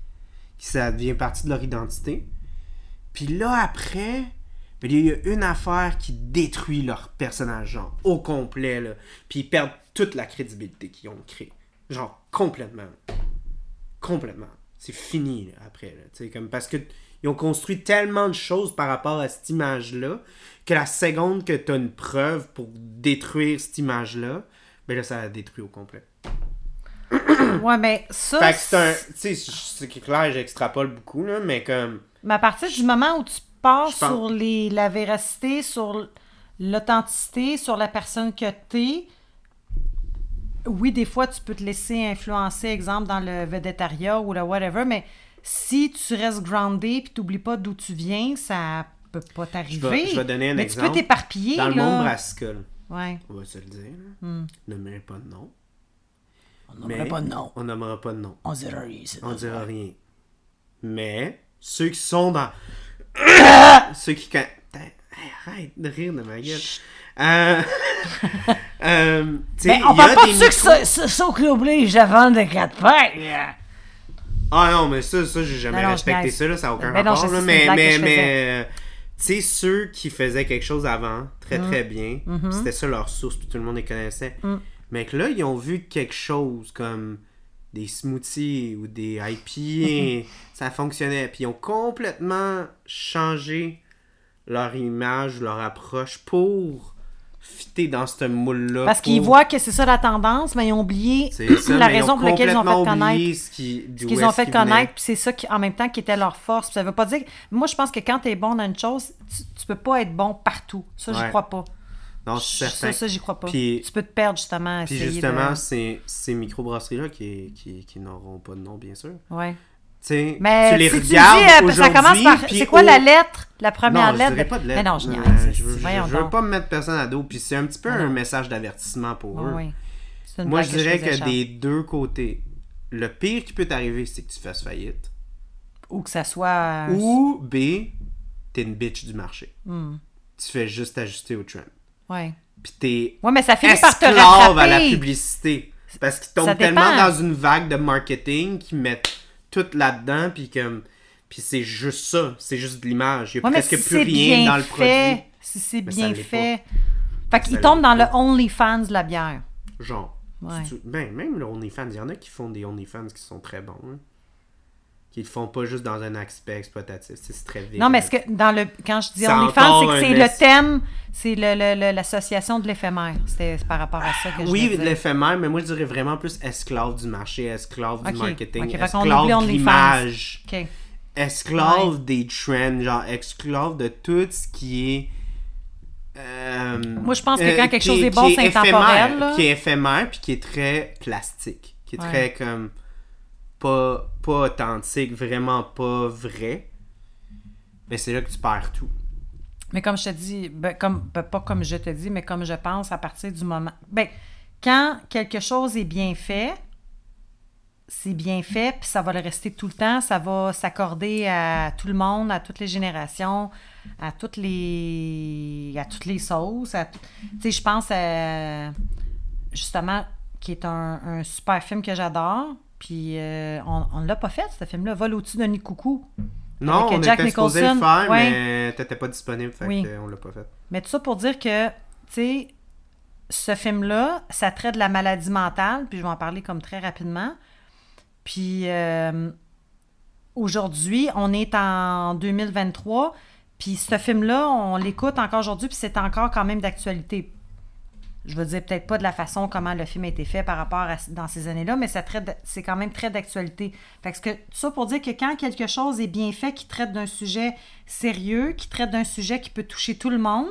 qui ça devient partie de leur identité. Puis là, après, il y a une affaire qui détruit leur personnage, genre, au complet, là. Puis ils perdent toute la crédibilité qu'ils ont créée. Genre, complètement. Complètement. C'est fini, là, après, là, tu sais, comme parce que t- ils ont construit tellement de choses par rapport à cette image-là que la seconde que t'as une preuve pour détruire cette image-là, ben là, ça la détruit au complet. Ouais, mais ça... Fait que c'est un... Tu sais, c'est clair, j'extrapole beaucoup, là, mais comme... Mais à partir du moment où tu pars sur les, la véracité, sur l'authenticité, sur la personne que t'es... Oui, des fois, tu peux te laisser influencer, exemple, dans le végétariat ou le whatever, mais si tu restes groundé et tu n'oublies pas d'où tu viens, ça peut pas t'arriver. Je vais, je vais donner un mais exemple. Tu peux t'éparpiller. Dans là. le monde brassicole, ouais. on va se le dire, mm. nommer pas de nom. On nommera pas de nom. On nommera pas de nom. On dira rien. On dira rien. Mais ceux qui sont dans... ceux qui... Hey, arrête de rire de ma gueule. Euh... euh, ben, on parle pas de ceux qui sont obligés à vendre de quatre paires. Ah non, mais ça, ça j'ai jamais non, respecté non, ça, là, ça n'a aucun ben rapport. Non, là, mais mais, mais euh, tu sais, ceux qui faisaient quelque chose avant, très mm. très bien, mm-hmm. c'était ça leur source, puis tout le monde les connaissait. Mm. Mais que là, ils ont vu quelque chose comme des smoothies ou des I P A. Ça fonctionnait. Puis ils ont complètement changé leur image, leur approche pour fitter dans ce moule-là. Parce pour... qu'ils voient que c'est ça la tendance, mais ils ont oublié ça, la raison pour laquelle ils ont fait connaître ce, qui, ce qu'ils ont fait qu'ils connaître. Puis c'est ça qui, en même temps, qui était leur force. Puis ça veut pas dire... Moi, je pense que quand t'es bon dans une chose, tu, tu peux pas être bon partout. Ça, ouais. J'y crois pas. Non, c'est certain. Ça, ça, j'y crois pas. Puis, tu peux te perdre, justement. Puis justement, de... ces, ces microbrasseries-là qui, qui, qui n'auront pas de nom, bien sûr. Ouais. T'sais, mais tu les regardes dis, aujourd'hui, ça commence par... C'est quoi oh... la lettre? La première non, lettre? Non, je pas de lettre. Mais non, je n'y euh, Je ne veux pas me mettre personne à dos. Puis c'est un petit peu non. un message d'avertissement pour oui, eux. Oui. C'est une Moi, je dirais que, que des deux côtés, le pire qui peut t'arriver, c'est que tu fasses faillite. Ou que ça soit... Ou B, t'es une bitch du marché. Mm. Tu fais juste t'ajuster au trend. Ouais. Puis t'es ouais, mais ça finit esclave par te rattraper à la publicité. Parce qu'ils tombent tellement dans une vague de marketing qu'ils mettent tout là-dedans, puis comme puis c'est juste ça, c'est juste de l'image. Il n'y a ouais, presque si plus rien dans le fait, produit. Si c'est mais bien fait. Pas. Fait qu'ils tombent dans pas. le OnlyFans de la bière. Genre. Ouais. Si tu... ben, même le OnlyFans, il y en a qui font des OnlyFans qui sont très bons. Hein. Qu'ils le font pas juste dans un aspect exploitatif. C'est, c'est très vite. Non, mais ce que dans le quand je dis c'est OnlyFans, c'est que c'est es... le thème, c'est le, le, le, l'association de l'éphémère. C'était c'est par rapport à ça que ah, je oui, de l'éphémère, mais moi, je dirais vraiment plus esclave du marché, esclave okay. du marketing, okay, esclave de l'image, okay. esclave ouais. des trends, genre esclave de tout ce qui est... Euh, moi, je pense que quand euh, quelque chose est, est bon, c'est intemporel. Là. Qui est éphémère, puis qui est très plastique. Qui est ouais. très comme... Pas, pas authentique, vraiment pas vrai, mais c'est là que tu perds tout. Mais comme je te dis, ben, comme, ben, pas comme je te dis, mais comme je pense, à partir du moment... Ben, quand quelque chose est bien fait, c'est bien fait, puis ça va le rester tout le temps, ça va s'accorder à tout le monde, à toutes les générations, à toutes les... à toutes les sauces, à... Tu sais, je pense à... Justement, qui est un, un super film que j'adore, puis euh, on ne l'a pas fait, ce film-là. Vol au-dessus d'un nid de coucou. Non, on Jack était supposé le faire, ouais. mais t'étais pas disponible, fait oui. qu'on l'a pas fait. Mais tout ça pour dire que, tu sais, ce film-là, ça traite de la maladie mentale, puis je vais en parler comme très rapidement. Puis euh, aujourd'hui, on est en deux mille vingt-trois, puis ce film-là, on l'écoute encore aujourd'hui, puis c'est encore quand même d'actualité. Je veux dire, peut-être pas de la façon comment le film a été fait par rapport à dans ces années-là, mais ça traite de, c'est quand même très d'actualité. Fait que, tout ça pour dire que quand quelque chose est bien fait, qui traite d'un sujet sérieux, qui traite d'un sujet qui peut toucher tout le monde,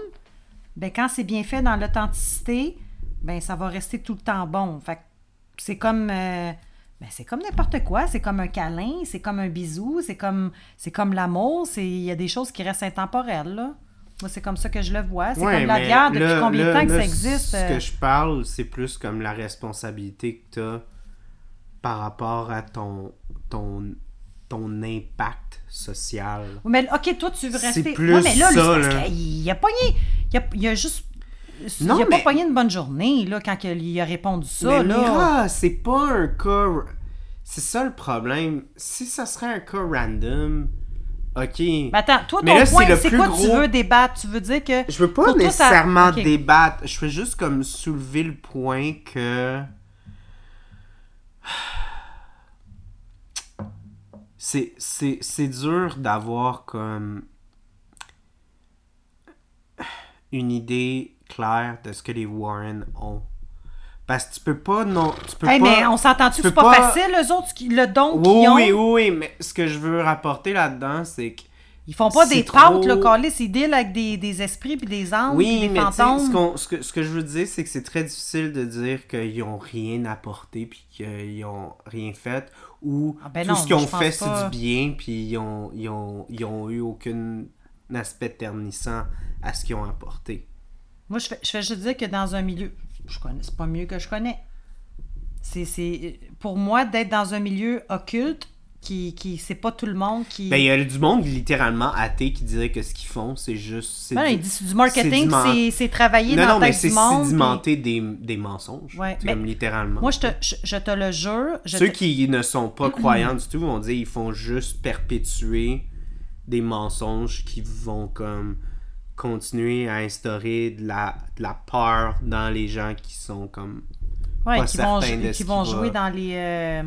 bien, quand c'est bien fait dans l'authenticité, bien, ça va rester tout le temps bon. Fait que c'est comme... Euh, ben c'est comme n'importe quoi, c'est comme un câlin, c'est comme un bisou, c'est comme, c'est comme l'amour, c'est, il y a des choses qui restent intemporelles, là. Moi, c'est comme ça que je le vois. C'est ouais, comme la bière, depuis le, combien de temps le, que ça existe? Ce que je parle, c'est plus comme la responsabilité que tu as par rapport à ton, ton, ton impact social. Oui, mais OK, toi, tu veux rester... C'est plus ouais, mais là, ça, le... là. Il a pogné... Il a, il a juste... Non, il a mais... pas pogné une bonne journée, là, quand il a répondu ça, mais là. Mira, c'est pas un cas... C'est ça, le problème. Si ça serait un cas random... OK. Mais attends, toi, ton mais là, point, c'est, c'est quoi gros... tu veux débattre? Tu veux dire que... Je veux pas toi, nécessairement ça... okay. débattre. Je veux juste comme soulever le point que... C'est, c'est, c'est dur d'avoir comme... une idée claire de ce que les Warren ont. Parce que tu peux pas... non tu peux hey, pas, mais on s'entend-tu que c'est pas, pas facile, eux autres, le don oui, qu'ils ont? Oui, oui, oui, mais ce que je veux rapporter là-dedans, c'est que... Ils font pas des trop... trente, là, calés, ils dealent avec des, des esprits, puis des anges, oui, puis des fantômes. Oui, mais ce que, ce que je veux dire, c'est que c'est très difficile de dire qu'ils ont rien apporté, puis qu'ils ont rien fait, ou ah, ben tout non, ce qu'ils ont fait, pas. C'est du bien, puis ils ont, ils ont, ils ont eu aucun aspect ternissant à ce qu'ils ont apporté. Moi, je fais, je fais juste dire que dans un milieu... Je connais, c'est pas mieux que je connais. C'est, c'est, pour moi, d'être dans un milieu occulte, qui, qui c'est pas tout le monde qui... Ben, il y a du monde littéralement athée qui dirait que ce qu'ils font, c'est juste... C'est ben, du, c'est du marketing, c'est, du... c'est, c'est travailler non, dans la tête du monde. Non, non, mais c'est sédimenter puis... des, des mensonges, ouais, mais, comme littéralement. Moi, je te, je, je te le jure... Je Ceux te... qui ne sont pas croyants du tout vont dire qu'ils font juste perpétuer des mensonges qui vont comme... continuer à instaurer de la, de la peur dans les gens qui sont comme ouais, pas qui certains vont, de qui vont jouer va... dans les euh,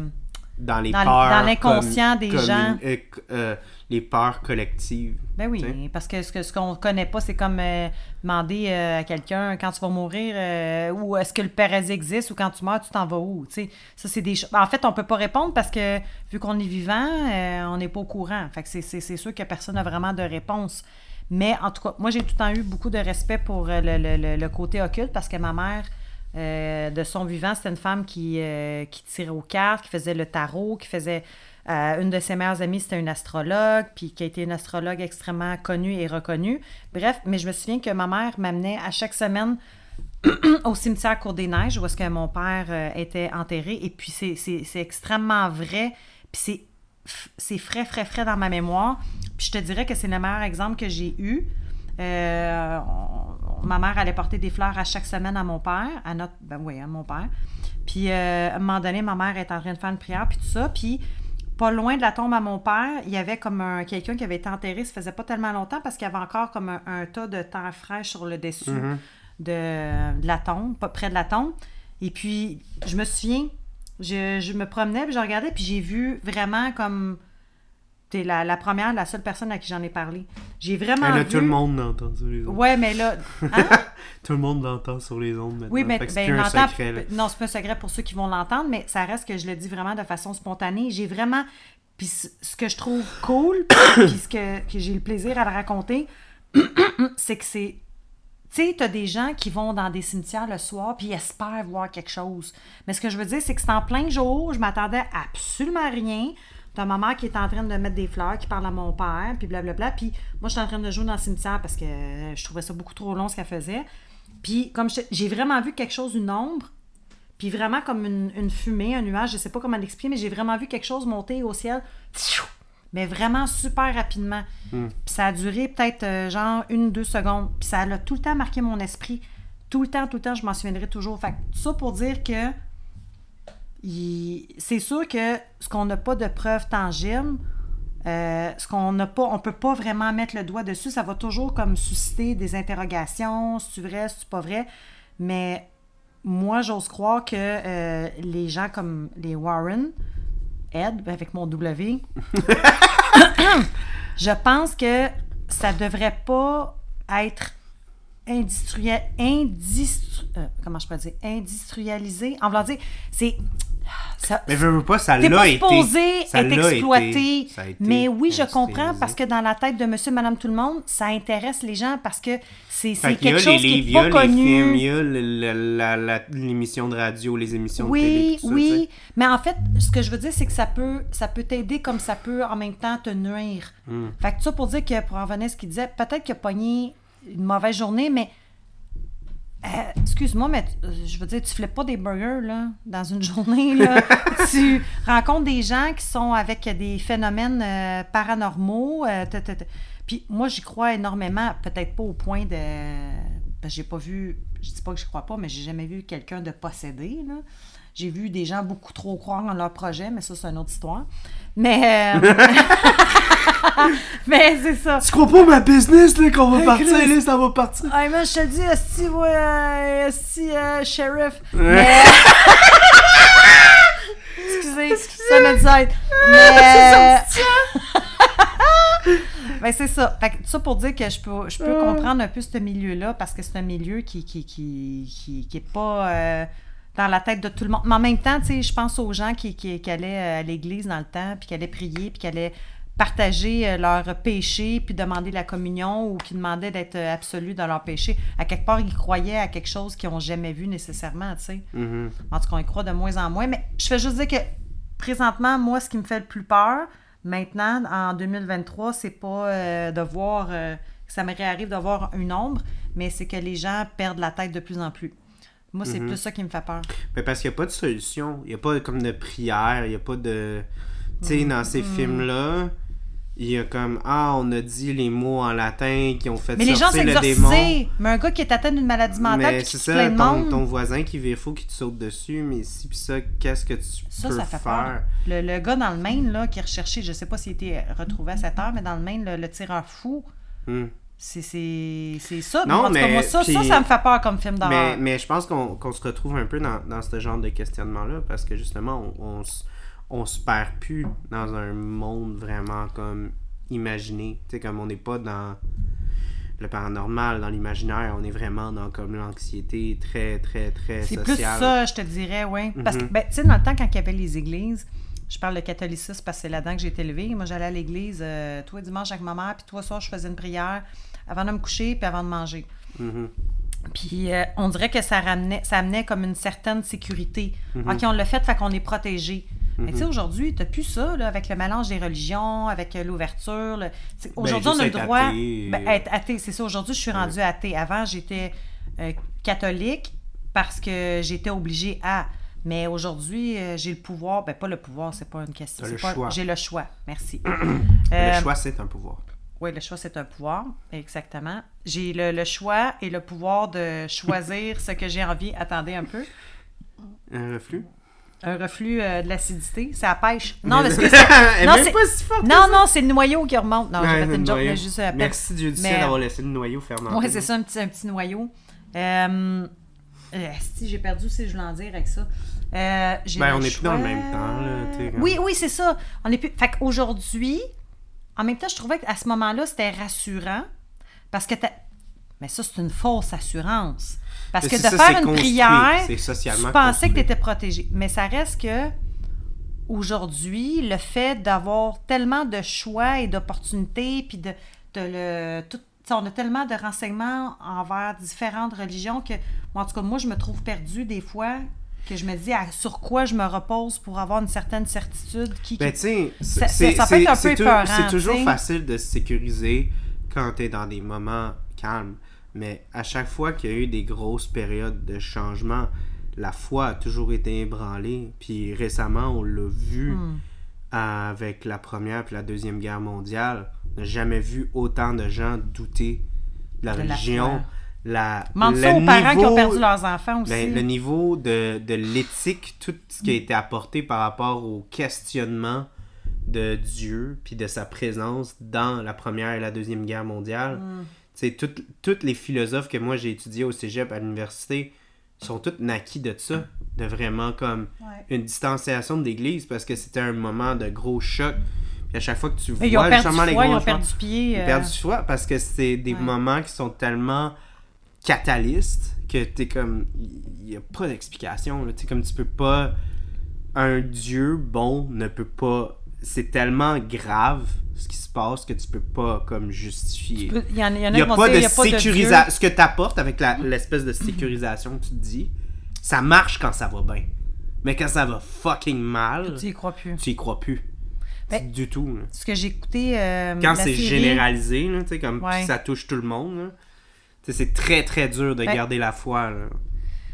dans les dans, peurs. Dans l'inconscient comme, des comme gens. Une, euh, les peurs collectives. Ben oui, t'sais? Parce que ce, que ce qu'on connaît pas, c'est comme euh, demander euh, à quelqu'un quand tu vas mourir, euh, ou est-ce que le paradis existe, ou quand tu meurs, tu t'en vas où, t'sais? Ça, c'est des choses. En fait, on peut pas répondre parce que vu qu'on est vivant, euh, on n'est pas au courant. Fait que c'est, c'est, c'est sûr que personne n'a vraiment de réponse. Mais en tout cas, moi, j'ai tout le temps eu beaucoup de respect pour le, le, le, le côté occulte parce que ma mère, euh, de son vivant, c'était une femme qui, euh, qui tirait aux cartes, qui faisait le tarot, qui faisait... Euh, une de ses meilleures amies, c'était une astrologue, puis qui a été une astrologue extrêmement connue et reconnue. Bref, mais je me souviens que ma mère m'amenait à chaque semaine au cimetière Cour-des-Neiges où est-ce que mon père euh, était enterré. Et puis, c'est, c'est, c'est extrêmement vrai, puis c'est, c'est frais, frais, frais dans ma mémoire. Puis je te dirais que c'est le meilleur exemple que j'ai eu. Euh, on, ma mère allait porter des fleurs à chaque semaine à mon père, à notre... Ben oui, à mon père. Puis, euh, à un moment donné, ma mère était en train de faire une prière, puis tout ça, puis... Pas loin de la tombe à mon père, il y avait comme un, quelqu'un qui avait été enterré, ça faisait pas tellement longtemps parce qu'il y avait encore comme un, un tas de terre fraîche sur le dessus mm-hmm. de, de la tombe, pas près de la tombe. Et puis, je me souviens, je, je me promenais, puis je regardais, puis j'ai vu vraiment comme... T'es la, la première, la seule personne à qui j'en ai parlé. J'ai vraiment Elle a vu... Tout le monde l'entend sur les ondes. Oui, mais là... Hein? Tout le monde l'entend sur les ondes maintenant. Oui, mais c'est ben, un secret, là. Non, c'est pas un secret pour ceux qui vont l'entendre, mais ça reste que je le dis vraiment de façon spontanée. J'ai vraiment... Puis ce que je trouve cool, puis ce que, que j'ai le plaisir à le raconter, c'est que c'est... Tu sais, t'as des gens qui vont dans des cimetières le soir puis ils espèrent voir quelque chose. Mais ce que je veux dire, c'est que c'est en plein jour, je m'attendais à absolument rien... T'as ma mère qui est en train de mettre des fleurs, qui parle à mon père, puis blablabla. Puis moi, j'étais en train de jouer dans le cimetière parce que je trouvais ça beaucoup trop long, ce qu'elle faisait. Puis comme je, j'ai vraiment vu quelque chose, une ombre, puis vraiment comme une, une fumée, un nuage, je sais pas comment l'expliquer, mais j'ai vraiment vu quelque chose monter au ciel, mais vraiment super rapidement. Mm. Puis ça a duré peut-être euh, genre une ou deux secondes. Puis ça a tout le temps marqué mon esprit. Tout le temps, tout le temps, je m'en souviendrai toujours. Fait que tout ça pour dire que Il, c'est sûr que ce qu'on n'a pas de preuves tangibles, euh, ce qu'on n'a pas, on peut pas vraiment mettre le doigt dessus, ça va toujours comme susciter des interrogations, c'est-tu vrai, c'est-tu pas vrai, mais moi j'ose croire que euh, les gens comme les Warren, Ed, avec mon W, je pense que ça devrait pas être industriel, indistru, euh, comment je peux dire, industrialisé, en voulant dire, c'est... Ça, mais je veux pas, ça l'a été. Ça l'a exploité, été. Ça a été. Mais oui, je comprends parce que dans la tête de monsieur, madame, tout le monde, ça intéresse les gens parce que c'est, c'est quelque que chose les, qui n'est pas connu. Il y a l'émission de radio, les émissions oui, de télé, tout ça. Oui, oui. Mais en fait, ce que je veux dire, c'est que ça peut, ça peut t'aider comme ça peut en même temps te nuire. Mm. Fait que ça pour dire que, pour en revenir à ce qu'il disait, peut-être qu'il a pogné une mauvaise journée, mais... Euh, excuse-moi, mais tu, je veux dire, tu flippes pas des burgers, là, dans une journée, là. Tu rencontres des gens qui sont avec des phénomènes euh, paranormaux. Euh, t, t, t. Puis moi, j'y crois énormément, peut-être pas au point de... Ben, j'ai pas vu... Je dis pas que je crois pas, mais j'ai jamais vu quelqu'un de possédé, là. J'ai vu des gens beaucoup trop croire en leur projet, mais ça, c'est une autre histoire. Mais... Euh... mais c'est ça. Tu crois pas ma business, là, qu'on va partir, là, ça va partir. Ah, mais je te dis, si, ouais, si, euh, shérif. Mais... Excusez, Excusez, ça m'a dit être. Mais... ben, c'est ça. Fait que, ça pour dire que je peux, je peux euh... comprendre un peu ce milieu-là, parce que c'est un milieu qui, qui, qui, qui, qui est pas... Euh... dans la tête de tout le monde. Mais en même temps, tu sais, je pense aux gens qui, qui, qui allaient à l'église dans le temps, puis qui allaient prier, puis qui allaient partager leurs péchés, puis demander la communion, ou qui demandaient d'être absolus dans leurs péchés. À quelque part, ils croyaient à quelque chose qu'ils n'ont jamais vu nécessairement, tu sais. Mm-hmm. En tout cas, on y croit de moins en moins. Mais je fais juste dire que, présentement, moi, ce qui me fait le plus peur, maintenant, en deux mille vingt-trois, c'est pas euh, de voir... Euh, ça me réarrive de voir une ombre, mais c'est que les gens perdent la tête de plus en plus. Moi, c'est mm-hmm. plus ça qui me fait peur. Mais parce qu'il n'y a pas de solution. Il n'y a pas comme de prière. Il n'y a pas de... Tu sais, mm-hmm. dans ces films-là, il y a comme... Ah, on a dit les mots en latin qui ont fait mais sortir le démon. Mais les gens s'exorcisaient. Mais un gars qui est atteint d'une maladie mentale mais qui tue plein de monde... Mais c'est ça, ton voisin qui vire fou, qui te saute dessus. Mais si pis ça, qu'est-ce que tu ça, peux ça fait faire? Peur. Le, le gars dans le Maine, là, qui recherchait... Je sais pas s'il était retrouvé à cette heure, mais dans le Maine, le, le tireur fou... Mm. C'est, c'est, c'est ça. Non, en mais, cas, moi, ça, pis, ça, ça me fait peur comme film d'horreur. Mais, mais je pense qu'on, qu'on se retrouve un peu dans, dans ce genre de questionnement-là parce que justement, on, on, on se perd plus dans un monde vraiment comme imaginé. Tu sais, comme on n'est pas dans le paranormal, dans l'imaginaire, on est vraiment dans comme l'anxiété très, très, très sociale. C'est plus ça, je te dirais, oui. Parce mm-hmm. que, ben, tu sais, dans le temps, quand il y avait les églises, je parle de catholicisme parce que c'est là-dedans que j'ai été élevée. Moi, j'allais à l'église euh, tous les dimanches avec ma mère, puis tous les soirs, je faisais une prière avant de me coucher puis avant de manger. Mm-hmm. Puis euh, on dirait que ça ramenait, ça amenait comme une certaine sécurité. Mm-hmm. OK, on l'a fait, fait qu'on est protégé. Mm-hmm. Mais tu sais, aujourd'hui, t'as plus ça, là, avec le mélange des religions, avec euh, l'ouverture. Le... Aujourd'hui, ben, on a le droit d'être athée. Ben, être athée, c'est ça. Aujourd'hui, je suis rendue ouais. athée. Avant, j'étais euh, catholique parce que j'étais obligée à... Mais aujourd'hui, euh, j'ai le pouvoir. Ben, pas le pouvoir, c'est pas une question. C'est le pas... choix. J'ai le choix, merci. euh... Le choix, c'est un pouvoir. Oui, le choix, c'est un pouvoir, exactement. J'ai le, le choix et le pouvoir de choisir ce que j'ai envie. Attendez un peu. Un reflux? Un reflux euh, de l'acidité, ça pêche. Non, parce que c'est... non, c'est... pas si fort non, non, c'est le noyau qui remonte. Non, non j'ai fait une joke, mais juste... Euh, merci Dieu du mais... ciel d'avoir laissé le noyau fermenter. Oui, c'est ça, un petit, un petit noyau. Euh... Euh, si j'ai perdu si je voulais en dire avec ça. Euh, j'ai ben, on n'est plus dans le même temps. Là, oui, oui, c'est ça. On est plus... Fait qu'aujourd'hui... En même temps, je trouvais qu'à ce moment-là, c'était rassurant parce que t'as... Mais ça, c'est une fausse assurance. Parce mais que de ça, faire une construit. Prière, tu pensais construit. Que tu étais protégé. Mais ça reste que, aujourd'hui, le fait d'avoir tellement de choix et d'opportunités, puis de, de le... Tout, on a tellement de renseignements envers différentes religions que, en tout cas, moi, je me trouve perdue des fois... que je me dis à, sur quoi je me repose pour avoir une certaine certitude qui... Ben, tu sais, ça, c'est, ça, ça peut être un peu épeurant, tu sais. C'est toujours facile de se sécuriser quand t'es dans des moments calmes, mais à chaque fois qu'il y a eu des grosses périodes de changement, la foi a toujours été ébranlée, puis récemment, on l'a vu hmm. avec la Première puis la Deuxième Guerre mondiale, on n'a jamais vu autant de gens douter de la de religion... La La, Mente le ça aux niveau, parents qui ont perdu leurs enfants aussi. Ben, le niveau de, de l'éthique, tout ce qui a été apporté par rapport au questionnement de Dieu puis de sa présence dans la Première et la Deuxième Guerre mondiale. Mm. Tu sais, tous les philosophes que moi j'ai étudiés au cégep, à l'université, sont tous naquis de ça, de vraiment comme ouais. une distanciation de l'Église parce que c'était un moment de gros choc. Puis à chaque fois que tu vois justement les gros chocs, ils ont perdu pied. Ils ont perdu foi parce que c'est des ouais. moments qui sont tellement... catalyste, que t'es comme il n'y a pas d'explication là. T'es comme tu peux pas un dieu bon ne peut pas c'est tellement grave ce qui se passe que tu peux pas comme justifier il y, y en a, y a pas de sécurisation ce que t'apportes avec la, l'espèce de sécurisation que tu te dis ça marche quand ça va bien mais quand ça va fucking mal tu y crois plus tu y crois plus ben, du tout là. Ce que j'ai écouté euh, quand c'est série... généralisé là, t'sais, comme ouais. ça touche tout le monde là. T'sais, c'est très, très dur de ben, garder la foi. Là.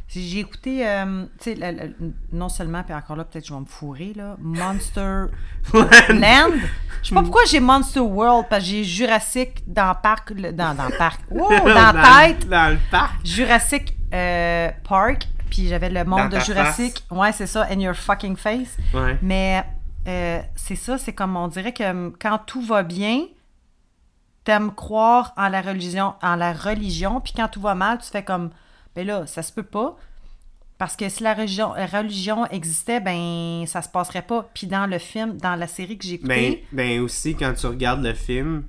J'ai écouté, euh, tu sais, non seulement, puis encore là, peut-être je vais me fourrer, là, Monster Land. Je sais pas pourquoi j'ai Monster World, parce que j'ai Jurassic dans le parc, dans, dans le parc, wow, dans, dans tête. Dans le parc. Jurassic euh, Park, puis j'avais le monde dans de Jurassic. Face. Ouais, c'est ça, in your fucking face. Ouais. Mais euh, c'est ça, c'est comme on dirait que quand tout va bien, t'aimes croire en la religion, en la religion, puis quand tout va mal, tu fais comme, ben là, ça se peut pas, parce que si la religion, la religion existait, ben ça se passerait pas. Puis dans le film, dans la série que j'ai écoutée... Ben, ben aussi, quand tu regardes le film,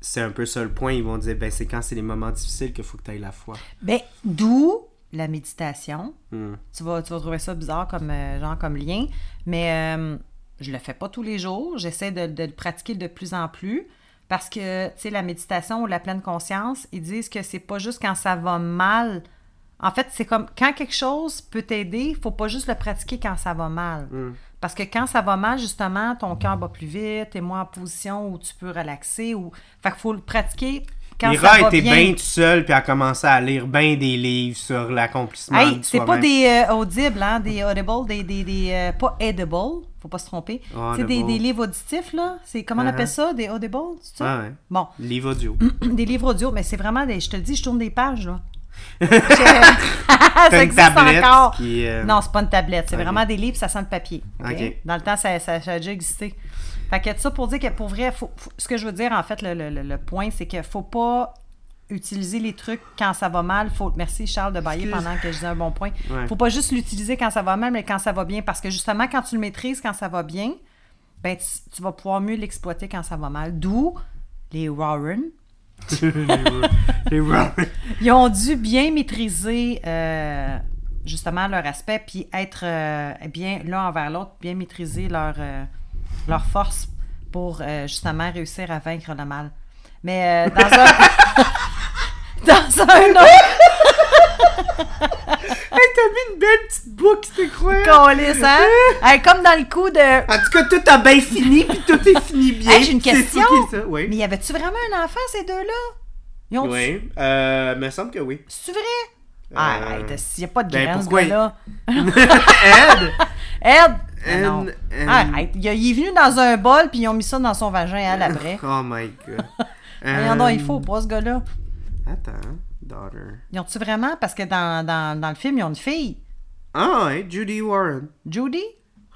c'est un peu ça le point, ils vont dire, ben c'est quand c'est les moments difficiles qu'il faut que t'ailles la foi. Ben, d'où la méditation. Hmm. Tu vas, tu vas trouver ça bizarre comme, genre, comme lien, mais euh, je le fais pas tous les jours, j'essaie de, de le pratiquer de plus en plus. Parce que, tu sais, la méditation ou la pleine conscience, ils disent que c'est pas juste quand ça va mal. En fait, c'est comme quand quelque chose peut t'aider, faut pas juste le pratiquer quand ça va mal. Mm. Parce que quand ça va mal, justement, ton cœur bat plus vite, t'es moins en position où tu peux relaxer. Ou... Fait qu'il faut le pratiquer quand Mira ça va bien. Mira était bien tout seul, puis elle a commencé à lire bien des livres sur l'accomplissement hey, de soi-même. C'est pas des euh, audibles, hein, des audibles, des... des, des euh, pas edibles. Faut pas se tromper. Oh, tu sais, des, des livres auditifs, là. C'est, comment uh-huh. on appelle ça? Des audibles, c'est ça? Ah, ouais. Bon. Livres audio. Des livres audio, mais c'est vraiment des... Je te le dis, je tourne des pages, là. Ça existe encore. Qui, euh... Non, c'est pas une tablette. C'est okay. vraiment des livres, ça sent le papier. Okay? Okay. Dans le temps, ça, ça, ça a déjà existé. Fait que ça, pour dire que pour vrai, faut, faut, ce que je veux dire, en fait, le, le, le, le point, c'est que faut pas utiliser les trucs quand ça va mal. Faut... Merci Charles de bailler pendant que je dis un bon point. Ouais. Faut pas juste l'utiliser quand ça va mal, mais quand ça va bien. Parce que justement, quand tu le maîtrises quand ça va bien, ben tu, tu vas pouvoir mieux l'exploiter quand ça va mal. D'où les Warren. les Warren. Ils ont dû bien maîtriser euh, justement leur aspect, puis être euh, bien l'un envers l'autre, bien maîtriser leur, euh, leur force pour euh, justement réussir à vaincre le mal. Mais euh, dans un... dans un autre... Hey, t'as mis une belle petite boucle, c'est incroyable! Colisse, hein? Hey, comme dans le coup de... En tout cas, tout a bien fini, puis tout est fini bien. Hey, j'ai une question! Ça, oui. Mais y avait-tu vraiment un enfant, ces deux-là? Oui, dit... euh, me semble que oui. C'est vrai? Euh... Ah, hey, s'il n'y a pas de graines, ben, ce gars-là... Ed! Ed! Ed! Non. N... Ah, hey, il est venu dans un bol, puis ils ont mis ça dans son vagin, elle, après. Oh my God! Regarde, um... il faut pas, ce gars-là. Attends... Daughter. Ils ont-tu vraiment? Parce que dans, dans, dans le film, ils ont une fille. Ah, hein? Judy Warren. Judy?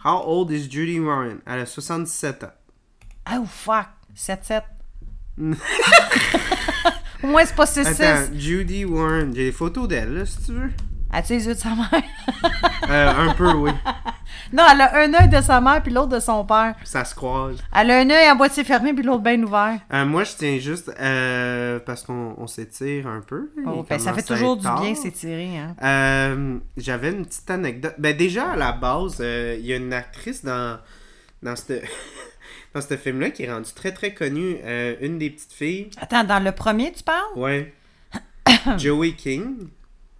How old is Judy Warren? Elle a soixante-dix-sept ans. Oh, fuck. sept sept. Au moins, c'est pas six six. Attends, Judy Warren. J'ai des photos d'elle, là, si tu veux. As-tu les yeux de sa mère? euh, un peu, oui. Non, elle a un œil de sa mère puis l'autre de son père. Ça se croise. Elle a un œil à moitié fermé puis l'autre bien ouvert. Euh, moi, je tiens juste... Euh, parce qu'on on s'étire un peu. Oh, ben, ça fait toujours du tard. Bien s'étirer. Hein? Euh, j'avais une petite anecdote. Ben, déjà, à la base, il euh, y a une actrice dans, dans ce dans ce film-là qui est rendue très, très connue. Euh, une des petites filles. Attends, dans le premier, tu parles? Oui. Joey King.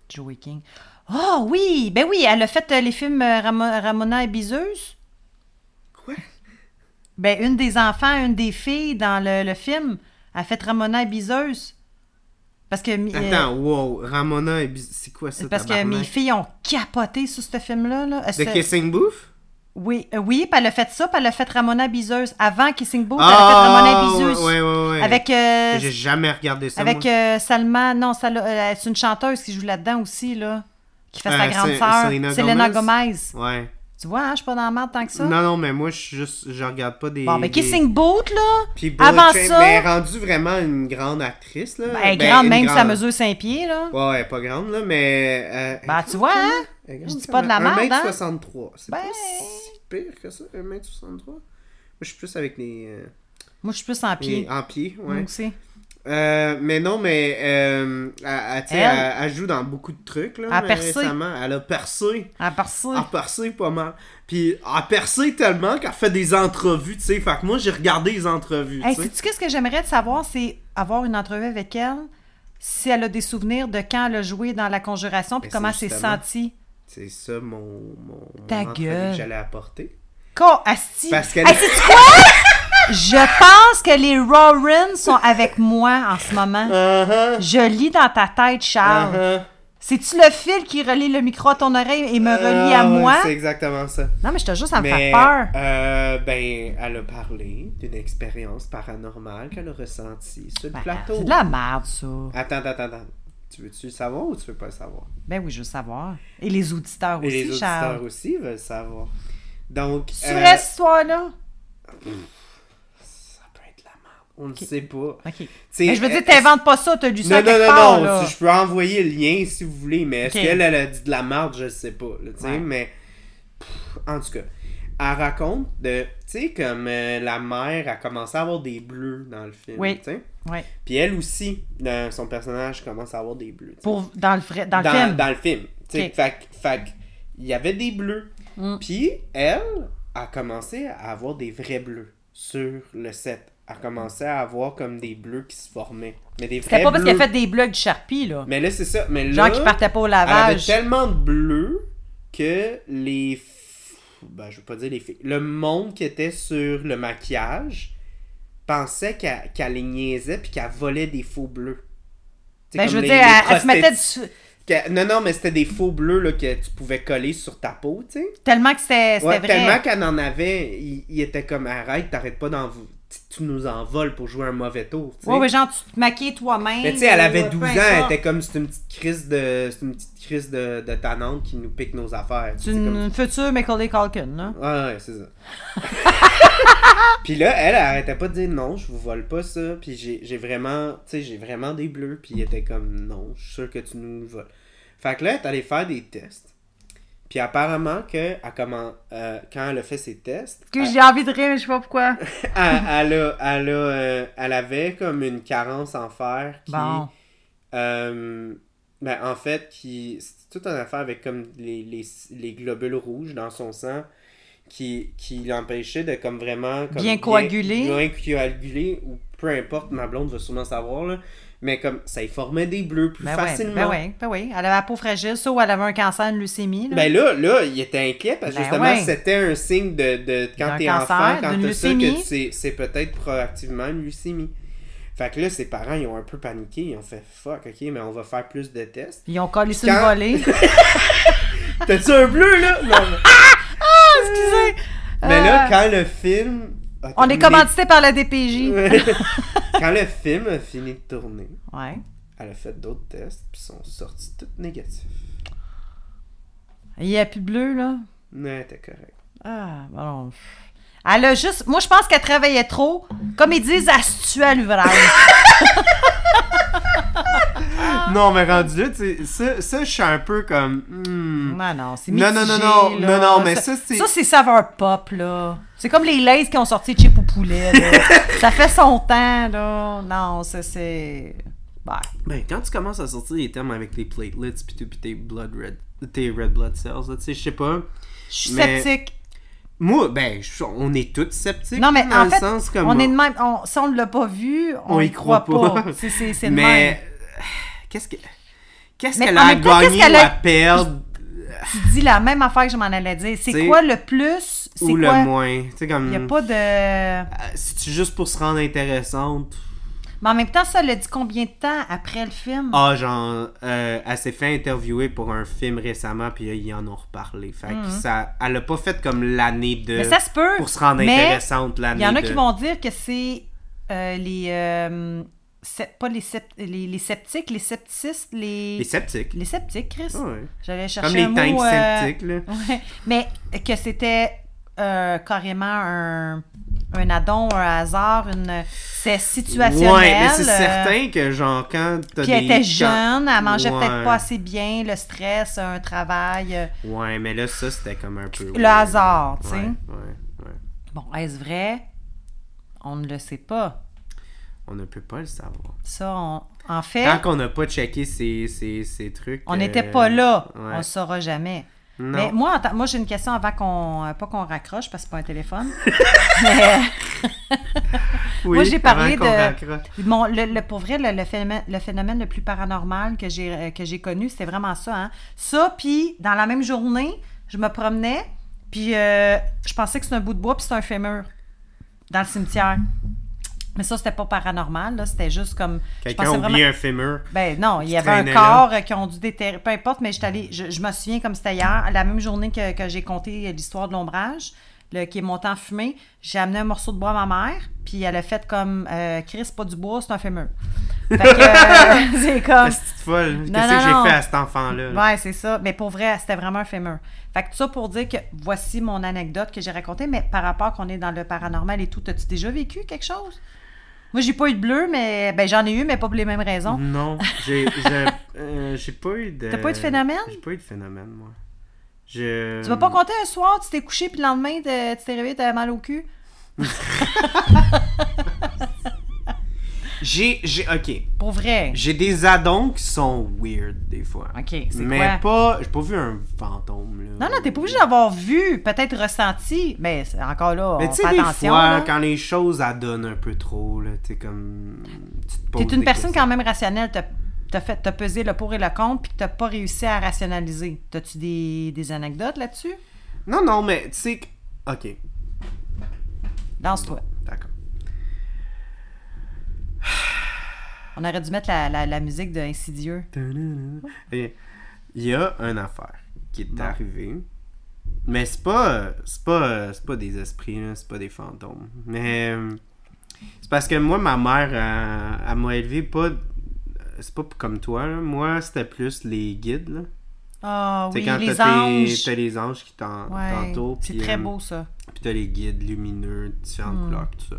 Joey King. Ah oh, oui! Ben oui, elle a fait euh, les films euh, Ram- Ramona and Beezus. Quoi? Ben, une des enfants, une des filles dans le, le film a fait Ramona and Beezus. Parce que... Euh, Attends, wow! Ramona et Beezus, c'est quoi ça? Parce que mes filles ont capoté sur ce film-là. Là. Euh, The Kissing Booth? Oui, euh, oui, puis elle a fait ça, puis elle a fait Ramona and Beezus. Avant Kissing Booth, oh, elle a fait Ramona and Beezus. Oui, oui, oui. Avec... Euh, J'ai jamais regardé ça, Avec euh, Salma... Non, Sal- euh, c'est une chanteuse qui joue là-dedans aussi, là. Qui fait euh, sa grande sœur, Selena Gomez. Ouais. Tu vois, hein, je suis pas dans la merde tant que ça. Non, non, mais moi, je suis juste, je regarde pas des... Bon, mais des... Kissing Booth, là, puis avant Chain, ça... Mais rendue vraiment une grande actrice, là. Ben, elle ben, grande, même grande... si elle mesure cinq pieds, là. Ouais, elle est pas grande, là, mais... Euh, ben, tu vois, hein, je dis pas de la merde, hein. un mètre soixante-trois, c'est ben... pas si pire que ça, un mètre soixante-trois. Moi, je suis plus avec les... Euh... Moi, je suis plus en pied. Les... En pied, ouais. Moi aussi. Euh, mais non, mais euh, elle, elle, elle, elle joue dans beaucoup de trucs là, mais récemment. Elle a percé. Elle a percé. Elle a percé pas mal. Puis elle a percé tellement qu'elle fait des entrevues, tu sais. Fait que moi, j'ai regardé les entrevues. Hey, sais-tu qu'est-ce que j'aimerais de savoir, c'est avoir une entrevue avec elle, si elle a des souvenirs de quand elle a joué dans La Conjuration, puis comment elle s'est sentie. C'est ça mon, mon, Ta mon gueule. entrevue que j'allais apporter. Quoi, Asti? Parce qu'elle... Hey, c'est quoi? Je pense que les Warren sont avec moi en ce moment. Uh-huh. Je lis dans ta tête, Charles. Uh-huh. C'est-tu le fil qui relie le micro à ton oreille et me relie uh, à ouais, moi? C'est exactement ça. Non, mais j'étais juste à me mais, faire peur. Euh, ben, elle a parlé d'une expérience paranormale qu'elle a ressentie sur le ben, plateau. C'est de la merde, ça. Attends, attends, attends. Tu veux-tu le savoir ou tu veux pas le savoir? Ben oui, je veux savoir. Et les auditeurs et aussi, les auditeurs Charles. Les auditeurs aussi veulent savoir. Donc... Sur euh... cette histoire-là? On ne okay. sait pas. Okay. Mais je veux dire, t'inventes pas ça, t'as lu ça quelque part. Non, non, non, je peux envoyer le lien si vous voulez, mais est-ce okay. qu'elle elle a dit de la merde, je ne sais pas. Là, ouais. Mais pff, en tout cas, elle raconte de, tu sais, comme euh, la mère a commencé à avoir des bleus dans le film. Oui. Ouais. Puis elle aussi, dans son personnage commence à avoir des bleus. Pour, dans, le fra- dans, dans le film? Dans le film. Okay. Fait, fait il y avait des bleus. Mm. Puis elle a commencé à avoir des vrais bleus sur le set. Elle commençait à avoir comme des bleus qui se formaient. Mais des C'était vrais pas parce bleus. Qu'elle a fait des bleus avec du Sharpie, là. Mais là, c'est ça. Mais là, genre qui partait pas au lavage. Elle avait tellement de bleus que les... Ben, je veux pas dire les filles. Le monde qui était sur le maquillage pensait qu'elle, qu'elle les niaisait puis qu'elle volait des faux bleus. T'sais, ben, je veux les, dire, les elle, elle se mettait du... Non, non, mais c'était des faux bleus là, que tu pouvais coller sur ta peau, tu sais. Tellement que c'était, c'était ouais, vrai. Tellement qu'elle en avait, il, il était comme « Arrête, t'arrêtes pas d'en... » tu nous en voles pour jouer un mauvais tour. T'sais. Ouais, ouais, genre, tu te maquilles toi-même. Mais tu sais, elle avait douze ans, elle était comme, c'est une petite crise de, c'est une petite crise de, de tanante qui nous pique nos affaires. C'est une comme... future Macaulay Culkin, là. Ouais, ouais, c'est ça. Puis là, elle, elle arrêtait pas de dire non, je vous vole pas ça. Puis j'ai, j'ai vraiment, tu sais, j'ai vraiment des bleus. Puis elle était comme, non, je suis sûr que tu nous le voles. Fait que là, elle est allée faire des tests. Puis apparemment que à comment euh, quand elle a fait ses tests, que elle... j'ai envie de rire mais je sais pas pourquoi. elle, elle a, elle a, euh, elle avait comme une carence en fer qui, bon. euh, ben en fait qui c'est toute une affaire avec comme les les les globules rouges dans son sang qui qui l'empêchait de comme vraiment comme, bien coaguler, bien coaguler ou peu importe, ma blonde va sûrement savoir là. Mais comme ça, il formait des bleus plus ben facilement. Ouais, ben oui, ben oui. Elle avait la peau fragile, ça, ou elle avait un cancer, une leucémie. Là. Ben là, là, il était inquiet parce que ben justement, ouais. c'était un signe de, de quand d'un t'es cancer, enfant, quand t'as ça, que c'est, c'est peut-être proactivement une leucémie. Fait que là, ses parents, ils ont un peu paniqué. Ils ont fait « Fuck, OK, mais on va faire plus de tests. » Ils ont collé sur quand... le volet. T'as-tu un bleu, là? Non, mais... Ah! Ah! Excusez! Mais euh... là, quand le film... A on terminé... est commandité par la D P J. Quand le film a fini de tourner, ouais. elle a fait d'autres tests, puis sont sortis tous négatifs. Il n'y a plus de bleu, là? Non, t'es correct. Ah, bon. Elle a juste... Moi, je pense qu'elle travaillait trop. Comme ils disent, elle se tue à l'ouvrage. Non, mais rendu là, tu sais, ça, ça je suis un peu comme... Hmm. Non, non, c'est mitigé, non, non, non, non, non, non, mais ça, ça, c'est... Ça, c'est saveur pop, là. C'est comme les Lays qui ont sorti Chip au poulet, là. Ça fait son temps, là. Non, ça, c'est... Bye. Ben, quand tu commences à sortir les termes avec tes platelets pis, tout, pis tes, blood red, tes red blood cells, là, tu sais, je sais pas. Je suis mais... sceptique. Moi, ben, on est toutes sceptiques. Non, mais dans en le fait, sens comme on est de même. On, si on ne l'a pas vu, on, on y croit, croit pas. pas. C'est, c'est, c'est de mais, même. Mais qu'est-ce que, qu'est-ce mais qu'elle a gagné qu'elle ou a... à perdre? Tu dis la même affaire que je m'en allais dire. C'est t'sais, quoi le plus? C'est ou quoi... le moins? Il n'y a pas de... C'est juste pour se rendre intéressante. Mais en même temps, ça l'a dit combien de temps après le film? Ah, genre, euh, elle s'est fait interviewer pour un film récemment, puis là, ils en ont reparlé. Fait mm-hmm. que ça, elle l'a pas fait comme l'année de... Mais ça se peut! Pour se rendre intéressante l'année de... Il y en a de... qui vont dire que c'est euh, les... Euh, sept, pas les, sept, les, les sceptiques, les scepticistes, les... Les sceptiques. Les sceptiques, Chris. Oh, ouais. J'allais chercher comme un mot... Comme les tanks euh... sceptiques, là. Ouais. Mais que c'était euh, carrément un... un addon, un hasard, une... c'est situationnel. Ouais, mais c'est euh... certain que genre quand t'as puis des... Puis elle était jeune, elle mangeait ouais. peut-être pas assez bien, le stress, un travail... Ouais, mais là, ça, c'était comme un peu... Le ouais, hasard, tu sais. Ouais, ouais, ouais. Bon, est-ce vrai? On ne le sait pas. On ne peut pas le savoir. Ça, on... en fait... Tant qu'on n'a pas checké ces, ces, ces trucs... On n'était euh... pas là, ouais. on le saura jamais. Non. Mais moi, t- moi j'ai une question avant qu'on... Pas qu'on raccroche, parce que c'est pas un téléphone. Mais... oui, moi, j'ai parlé de... Bon, le, le, pour vrai, le, le, phénomène, le phénomène le plus paranormal que j'ai, que j'ai connu, c'était vraiment ça. Hein? Ça, puis dans la même journée, je me promenais, puis euh, je pensais que c'était un bout de bois, puis c'était un fémur dans le cimetière. Mais ça, c'était pas paranormal, là. C'était juste comme... Quelqu'un a oublié vraiment... un fémur. Ben non, il y avait un corps là. Qui ont dû déterrer. Peu importe, mais allée... je, je me souviens comme c'était hier, la même journée que, que j'ai conté l'histoire de l'ombrage, le, qui est monté en fumée, j'ai amené un morceau de bois à ma mère, puis elle a fait comme euh, « Chris, c'est pas du bois, c'est un fémur. » Fait que euh, c'est comme... C'est petite folle. Non, Qu'est-ce non, que non. j'ai fait à cet enfant-là? Là? Ouais, c'est ça. Mais pour vrai, c'était vraiment un fémur. Fait que tout ça pour dire que voici mon anecdote que j'ai racontée, mais par rapport qu'on est dans le paranormal et tout, as-tu déjà vécu quelque chose? Moi, j'ai pas eu de bleu, mais ben j'en ai eu, mais pas pour les mêmes raisons. Non, j'ai, j'ai, euh, j'ai pas eu de... T'as pas eu de phénomène? J'ai pas eu de phénomène, moi. Je... Tu m'as pas compté un soir, tu t'es couché, puis le lendemain, de, tu t'es réveillé, t'avais mal au cul? j'ai, j'ai... OK. Pour vrai. J'ai des addons qui sont weird, des fois. OK, c'est mais quoi? Mais pas... J'ai pas vu un fantôme, là. Non, non, t'es pas obligé d'avoir vu, peut-être ressenti, mais encore là, mais on fait attention. Mais tu sais, des fois, là, quand les choses addonnent un peu trop, là, t'es comme... Tu te poses t'es une personne questions. Quand même rationnelle, t'as... T'as, fait, t'as pesé le pour et le contre, puis que t'as pas réussi à rationaliser. T'as-tu des, des anecdotes là-dessus? Non, non, mais tu sais que... OK. Danse-toi. Bon, d'accord. On aurait dû mettre la, la, la musique de Insidieux. Il y a une affaire qui est bon. Arrivée, mais c'est pas, c'est pas, c'est pas des esprits, là, c'est pas des fantômes. Mais C'est parce que moi, ma mère, elle, elle m'a élevé pas... C'est pas comme toi, là. Moi, c'était plus les guides, là. Ah, oui, quand les t'as anges. Tes, t'as les anges qui t'en, ouais, t'entourent. C'est pis, très beau, ça. Puis t'as les guides lumineux, différentes mm. couleurs, tout ça.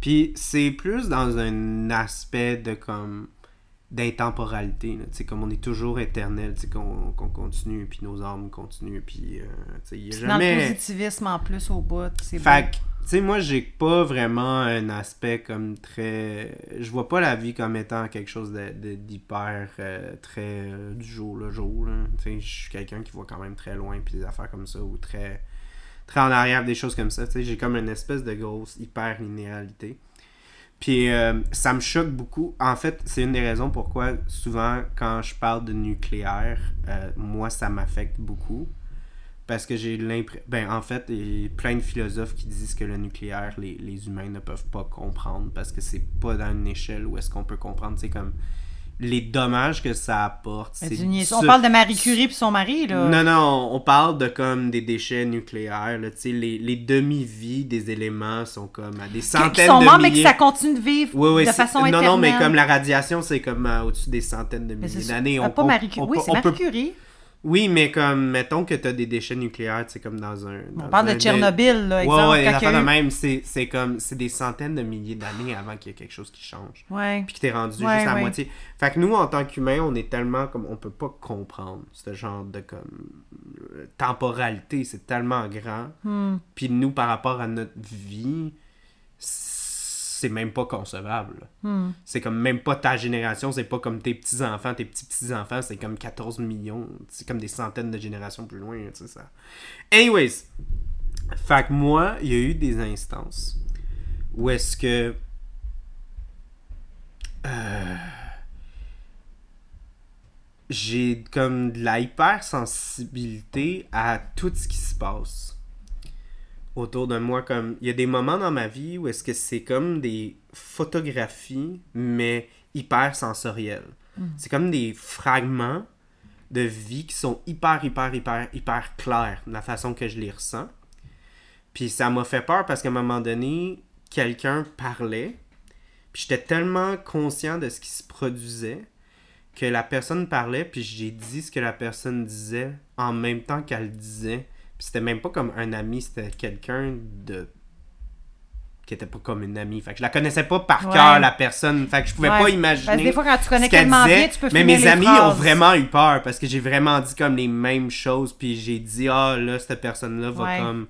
Puis c'est plus dans un aspect de comme... d'intemporalité, tu sais, comme on est toujours éternel, tu sais, qu'on, qu'on continue, puis nos âmes continuent, puis euh, tu sais, il y a jamais... Dans le positivisme en plus au bout, c'est fait beau. Que, tu sais, moi, j'ai pas vraiment un aspect comme très... Je vois pas la vie comme étant quelque chose de, de, d'hyper euh, très euh, du jour le jour, là, tu sais, je suis quelqu'un qui voit quand même très loin, puis des affaires comme ça, ou très, très en arrière, des choses comme ça, tu sais, j'ai comme une espèce de grosse hyper-linéalité. Puis euh, ça me choque beaucoup. En fait, c'est une des raisons pourquoi souvent, quand je parle de nucléaire, euh, moi, ça m'affecte beaucoup. Parce que j'ai l'impression... Ben, en fait, il y a plein de philosophes qui disent que le nucléaire, les, les humains ne peuvent pas comprendre parce que c'est pas dans une échelle où est-ce qu'on peut comprendre. C'est comme les dommages que ça apporte. C'est une... sur... On parle de Marie Curie puis son mari, là. Non, non, on parle de comme des déchets nucléaires, là, tu sais, les, les demi-vies des éléments sont comme à des centaines de milliers... Qui sont morts, mais que ça continue de vivre oui, oui, de c'est... façon éternelle. Non, non, mais comme la radiation, c'est comme euh, au-dessus des centaines de milliers d'années. On, pas on, Marie Curie. On, oui, c'est on Marie peut... Curie. Oui, mais comme, mettons que t'as des déchets nucléaires, tu sais, comme dans un... Dans on parle un... de Tchernobyl, là, exemple. Ouais, ouais, l'affaire de même, c'est, c'est comme, c'est des centaines de milliers d'années avant qu'il y ait quelque chose qui change. Ouais. Puis que t'es rendu ouais, juste à ouais. moitié. Fait que nous, en tant qu'humains, on est tellement comme, on peut pas comprendre ce genre de, comme, temporalité, c'est tellement grand. Mm. Puis nous, par rapport à notre vie, c'est même pas concevable. Mm. C'est comme même pas ta génération, c'est pas comme tes petits-enfants, tes petits-petits-enfants, c'est comme quatorze millions, c'est comme des centaines de générations plus loin, tu sais ça. Anyways, fait que moi, il y a eu des instances où est-ce que euh, j'ai comme de la hypersensibilité à tout ce qui se passe autour de moi. Comme il y a des moments dans ma vie où est-ce que c'est comme des photographies, mais hyper sensorielles. Mm. C'est comme des fragments de vie qui sont hyper, hyper, hyper, hyper clairs, de la façon que je les ressens. Puis ça m'a fait peur parce qu'à un moment donné, quelqu'un parlait, puis j'étais tellement conscient de ce qui se produisait que la personne parlait, puis j'ai dit ce que la personne disait en même temps qu'elle disait. Puis c'était même pas comme un ami, c'était quelqu'un de... qui était pas comme une amie. Fait que je la connaissais pas par ouais. cœur, la personne. Fait que je pouvais ouais. pas imaginer. Parce que des fois, quand tu connais tellement bien, tu peux finir les phrases. Mais mes amis ont vraiment eu peur parce que j'ai vraiment dit comme les mêmes choses. Puis j'ai dit, ah là, cette personne-là va ouais. comme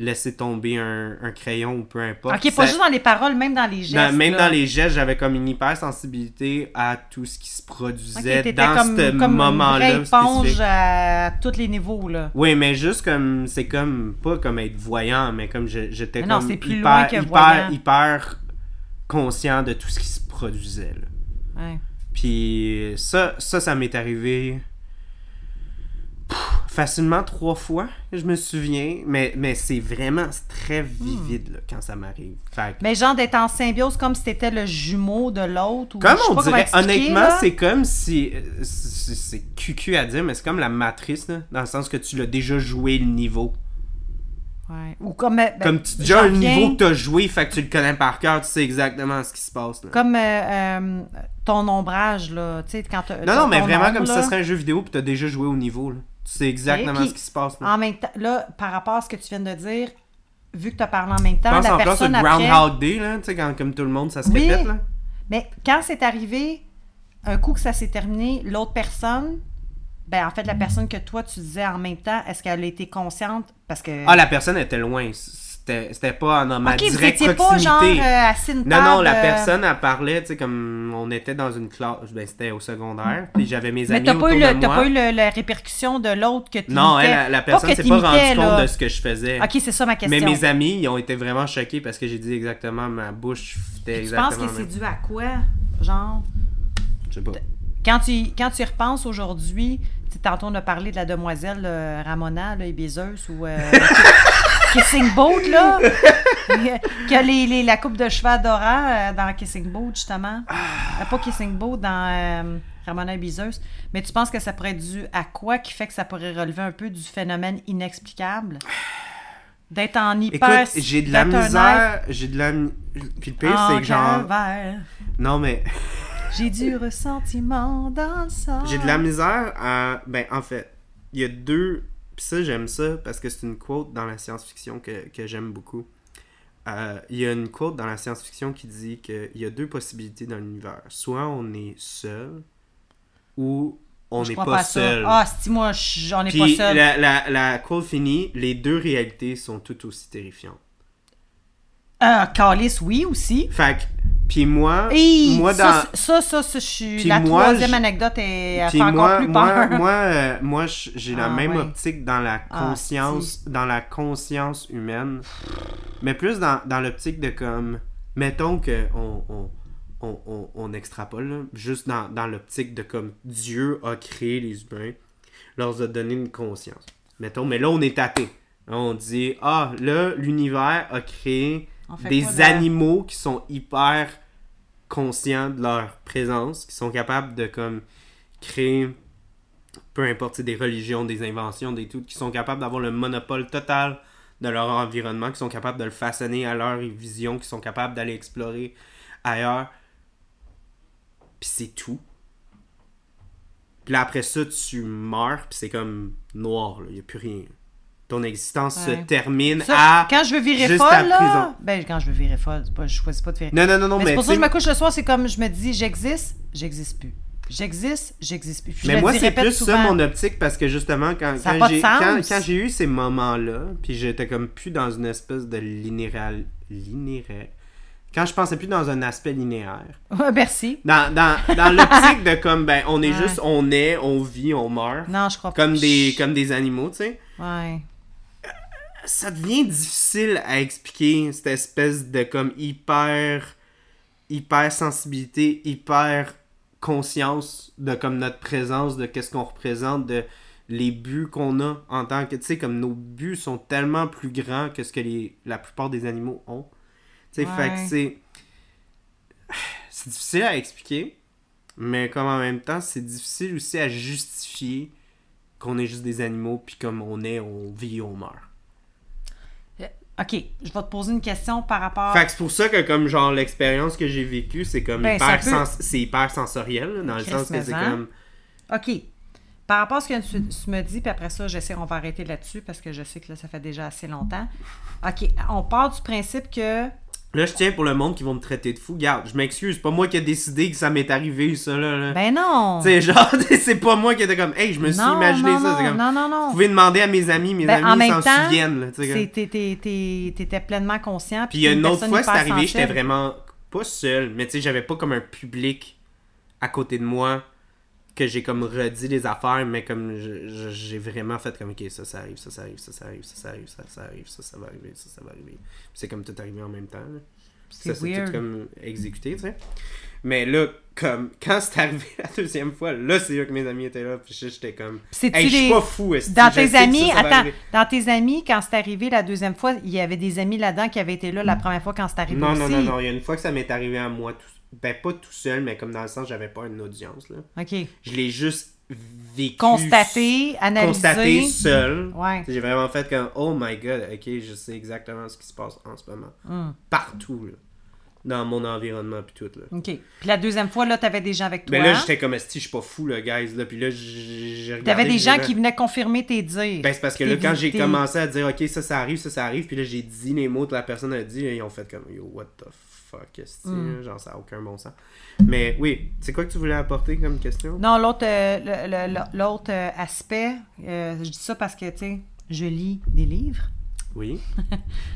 laisser tomber un, un crayon ou peu importe. Ok, pas ça... juste dans les paroles, même dans les gestes. Dans, même là. Dans les gestes, j'avais comme une hypersensibilité à tout ce qui se produisait okay, dans comme, ce comme moment-là. Une éponge à tous les niveaux, là. Oui, mais juste comme, c'est comme, pas comme être voyant, mais comme je, j'étais mais comme non, c'est plus hyper, loin que hyper, hyper, hyper conscient de tout ce qui se produisait, là. Ouais. Puis ça, ça, ça m'est arrivé... facilement trois fois, je me souviens, mais, mais c'est vraiment c'est très vivide là, quand ça m'arrive. Fait que... Mais genre d'être en symbiose comme si t'étais le jumeau de l'autre. Ou, comme on dirait, honnêtement, là. C'est comme si, c'est, c'est cucu à dire, mais c'est comme la Matrice, là, dans le sens que tu l'as déjà joué le niveau. Ouais. Ou comme, ben, comme tu déjà un viens... niveau que t'as joué, fait que tu le connais par cœur, tu sais exactement ce qui se passe. Là. Comme euh, euh, ton ombrage, là, tu sais, quand t'as... Non, non, mais vraiment ombre, comme là... si ça serait un jeu vidéo pis t'as déjà joué au niveau, là. C'est exactement puis, ce qui se passe. Là. En même temps, là, par rapport à ce que tu viens de dire, vu que tu as parlé en même temps, pense la en personne après... Pense encore Groundhog Day, là, tu sais, quand, comme tout le monde, ça se oui, répète, là. Mais quand c'est arrivé, un coup que ça s'est terminé, l'autre personne, ben en fait, la personne que toi, tu disais en même temps, est-ce qu'elle a été consciente? Parce que... Ah, la personne était loin. C'était, c'était pas en ma okay, directe proximité. Pas genre euh, assis une table. Non, non, la personne, elle parlait, tu sais, comme on était dans une classe, ben c'était au secondaire, puis j'avais mes amis autour de moi. Mais t'as pas eu le, la répercussion de l'autre que tu Non, elle, la, la personne s'est pas rendue compte de ce que je faisais. Ok, c'est ça ma question. Mais mes amis, ils ont été vraiment choqués parce que j'ai dit exactement, ma bouche était exactement... Tu penses que c'est dû à quoi, genre? Je sais pas. Quand tu, quand tu y repenses aujourd'hui, tantôt on a parlé de la demoiselle euh, Ramona là, et Beezus ou... Euh, Kissing Booth, là! Que les, les, la coupe de cheveux adorant euh, dans Kissing Booth, justement. Ah. Pas Kissing Booth, dans euh, Ramona and Beezus. Mais tu penses que ça pourrait être dû à quoi qui fait que ça pourrait relever un peu du phénomène inexplicable? D'être en hyper... Écoute, j'ai de la misère, j'ai de la... Puis le pire, c'est que genre... Non, mais... J'ai du ressentiment dans le sang. J'ai de la misère à... Ben, en fait, il y a deux... Puis ça, j'aime ça, parce que c'est une quote dans la science-fiction que, que j'aime beaucoup. Euh, il y a une quote dans la science-fiction qui dit qu'il y a deux possibilités dans l'univers. Soit on est seul, ou... on n'est pas, pas seul. Ah, si moi, j'en ai pas seul. La, la, la quote finie, les deux réalités sont tout aussi terrifiantes. Euh, Calice, oui, aussi. Fait que, puis moi, et moi ça, dans... ça, ça, ça, je suis... La moi, troisième anecdote est à faire encore plus peur. Moi, moi, euh, moi j'ai ah, la même ouais. optique dans la conscience, ah, dans la conscience humaine, mais plus dans, dans l'optique de comme, mettons que on... on On, on, on extrapole, là, juste dans, dans l'optique de comme Dieu a créé les humains, leur a donné une conscience. Mettons, mais là, on est athée. On dit, ah, là, l'univers a créé des quoi, animaux qui sont hyper conscients de leur présence, qui sont capables de comme créer, peu importe, des religions, des inventions, des tout, qui sont capables d'avoir le monopole total de leur environnement, qui sont capables de le façonner à leur vision, qui sont capables d'aller explorer ailleurs. Pis c'est tout. Pis là, après ça, tu meurs, pis c'est comme noir, là. Y a plus rien. Ton existence ouais. se termine ça, à... Quand je veux virer folle, là... Ben, quand je veux virer folle, pas, je choisis pas de virer... Non, non, non, non, mais... mais c'est pour ça que je me couche le soir, c'est comme, je me dis, j'existe, j'existe plus. J'existe, j'existe plus. Puis mais je moi, c'est plus souvent. Ça, mon optique, parce que justement, quand, quand, j'ai, quand, quand j'ai eu ces moments-là, pis j'étais comme plus dans une espèce de linéral... linéral... Quand je pensais plus dans un aspect linéaire. Ouais, merci. Dans, dans, dans l'optique de comme, ben, on est ouais. juste, on est, on vit, on meurt. Non, je crois pas. Comme des, comme des animaux, tu sais. Ouais. Ça devient difficile à expliquer, cette espèce de comme hyper, hyper sensibilité, hyper conscience de comme notre présence, de qu'est-ce qu'on représente, de les buts qu'on a en tant que, tu sais, comme nos buts sont tellement plus grands que ce que les, la plupart des animaux ont. Ouais. Fait que c'est... c'est difficile à expliquer, mais comme en même temps, c'est difficile aussi à justifier qu'on est juste des animaux, puis comme on est, on vit, on meurt. OK, je vais te poser une question par rapport... Fait que c'est pour ça que comme genre l'expérience que j'ai vécue, c'est comme ben, hyper, peut... sens... c'est hyper sensoriel, là, dans Christ le sens que c'est comme... OK, par rapport à ce que tu, tu me dis, puis après ça, j'essaie, on va arrêter là-dessus, parce que je sais que là, ça fait déjà assez longtemps. OK, on part du principe que... Là, je tiens pour le monde qui vont me traiter de fou. Garde, je m'excuse, c'est pas moi qui ai décidé que ça m'est arrivé, ça, là. là. Ben non! Tu sais, genre, c'est pas moi qui était comme, hey, je me suis non, imaginé non, ça. C'est comme, non, non, non. Vous pouvez demander à mes amis, mes ben, amis s'en temps, souviennent. Là, c'est, t'es, t'es, t'es, t'étais pleinement conscient. Puis il y a une, une autre fois, c'est arrivé, j'étais vraiment pas seul, mais tu sais, j'avais pas comme un public à côté de moi que j'ai comme redit les affaires, mais comme je, je, j'ai vraiment fait comme, ok, ça, ça arrive, ça, ça arrive, ça, ça arrive, ça, ça arrive, ça, ça arrive, ça, ça va arriver, ça, ça va arriver. Puis c'est comme tout arrivé en même temps. Là. C'est ça, weird. C'est tout comme exécuté, tu sais. Mais là, comme, quand c'est arrivé la deuxième fois, là, c'est là que mes amis étaient là, puis j'étais comme, hey, je suis pas fou, est-ce que dans tes amis, attends, arriver. Dans tes amis, quand c'est arrivé la deuxième fois, il y avait des amis là-dedans qui avaient été là la première fois quand c'est arrivé non, aussi. Non, non, non, non, il y a une fois que ça m'est arrivé à moi, tout ben pas tout seul, mais comme dans le sens, j'avais pas une audience, là. OK. Je l'ai juste vécu. Constaté, analysé. Constaté seul. Ouais. J'ai vraiment fait comme, oh my God, OK, je sais exactement ce qui se passe en ce moment. Mm. Partout, là. Dans mon environnement, pis tout, là. OK. Puis la deuxième fois, là, t'avais des gens avec toi. Ben là, j'étais comme, si je suis pas fou, là, guys, là. Puis là, j'ai regardé... T'avais des gens vraiment... qui venaient confirmer tes dires. Ben, c'est parce que là, quand j'ai commencé à dire, OK, ça, ça arrive, ça, ça arrive, puis là, j'ai dit les mots que la personne a dit, et ils ont fait comme, yo, what the fuck? Fuck, mm. genre ça n'a aucun bon sens. Mais oui, c'est quoi que tu voulais apporter comme question? Non, l'autre, euh, le, le, l'autre aspect, euh, je dis ça parce que, tu sais, je lis des livres. Oui.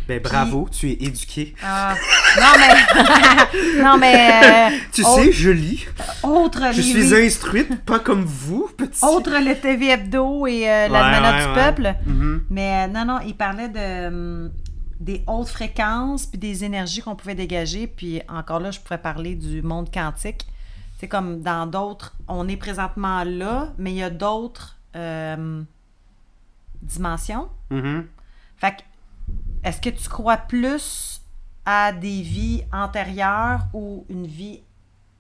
Ben bravo, Puis... tu es éduqué. Ah, non, mais... non, mais... Euh, tu autre... sais, je lis. Autre je livre. Je suis instruite, pas comme vous, petit. Autre le T V Hebdo et euh, ouais, l'Almanach ouais, du ouais. Peuple. Mm-hmm. Mais non, non, il parlait de... Hum, des hautes fréquences, puis des énergies qu'on pouvait dégager, puis encore là, je pourrais parler du monde quantique. C'est comme dans d'autres, on est présentement là, mais il y a d'autres euh, dimensions. Mm-hmm. Fait que, est-ce que tu crois plus à des vies antérieures ou une vie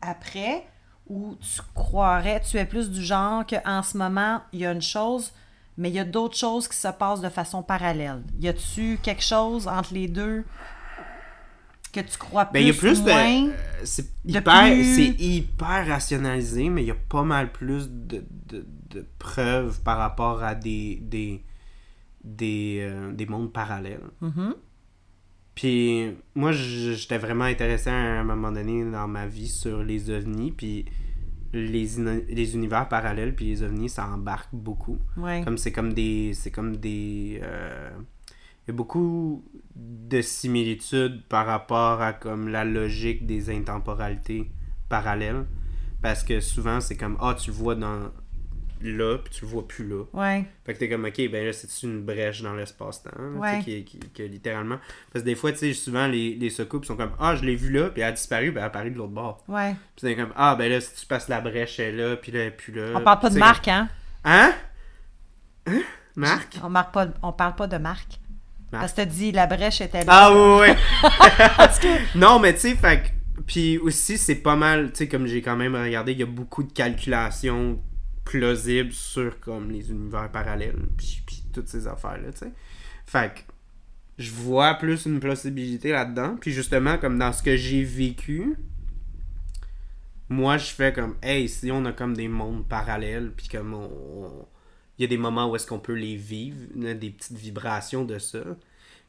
après, ou tu croirais, tu es plus du genre qu'en ce moment, il y a une chose, mais il y a d'autres choses qui se passent de façon parallèle. Y a-tu quelque chose entre les deux que tu crois plus, ben, y a plus moins? De, c'est, de hyper, plus... c'est hyper rationalisé, mais il y a pas mal plus de, de, de preuves par rapport à des, des, des, euh, des mondes parallèles. Mm-hmm. Puis moi, j'étais vraiment intéressé à un moment donné dans ma vie sur les ovnis, puis les, ino- les univers parallèles, puis les ovnis, ça embarque beaucoup. Ouais. Comme c'est comme des... c'est comme des... Euh, il y a beaucoup de similitudes par rapport à comme la logique des intemporalités parallèles, parce que souvent c'est comme ah tu le vois dans là puis tu le vois plus là. Ouais. Fait que t'es comme ok ben là c'est une brèche dans l'espace-temps, ouais. tu sais qui, qui, qui littéralement parce que des fois tu sais souvent les les soucoupes sont comme ah je l'ai vu là puis elle a disparu ben elle a apparu de l'autre bord. Ouais. Puis c'est comme ah ben là si tu passes la brèche elle est là puis là puis là. On parle pas de Marc comme... hein? Hein? Hein? Marc? On marque pas on parle pas de Marc. Parce que t'as dit, la brèche était là. Ah oui, oui. Parce que... Non, mais tu sais, fait que... Puis aussi, c'est pas mal, tu sais, comme j'ai quand même regardé, il y a beaucoup de calculations plausibles sur, comme, les univers parallèles, puis, puis toutes ces affaires-là, tu sais. Fait que je vois plus une plausibilité là-dedans. Puis justement, comme dans ce que j'ai vécu, moi, je fais comme, hey, si on a comme des mondes parallèles, puis comme on... on... il y a des moments où est-ce qu'on peut les vivre, des petites vibrations de ça,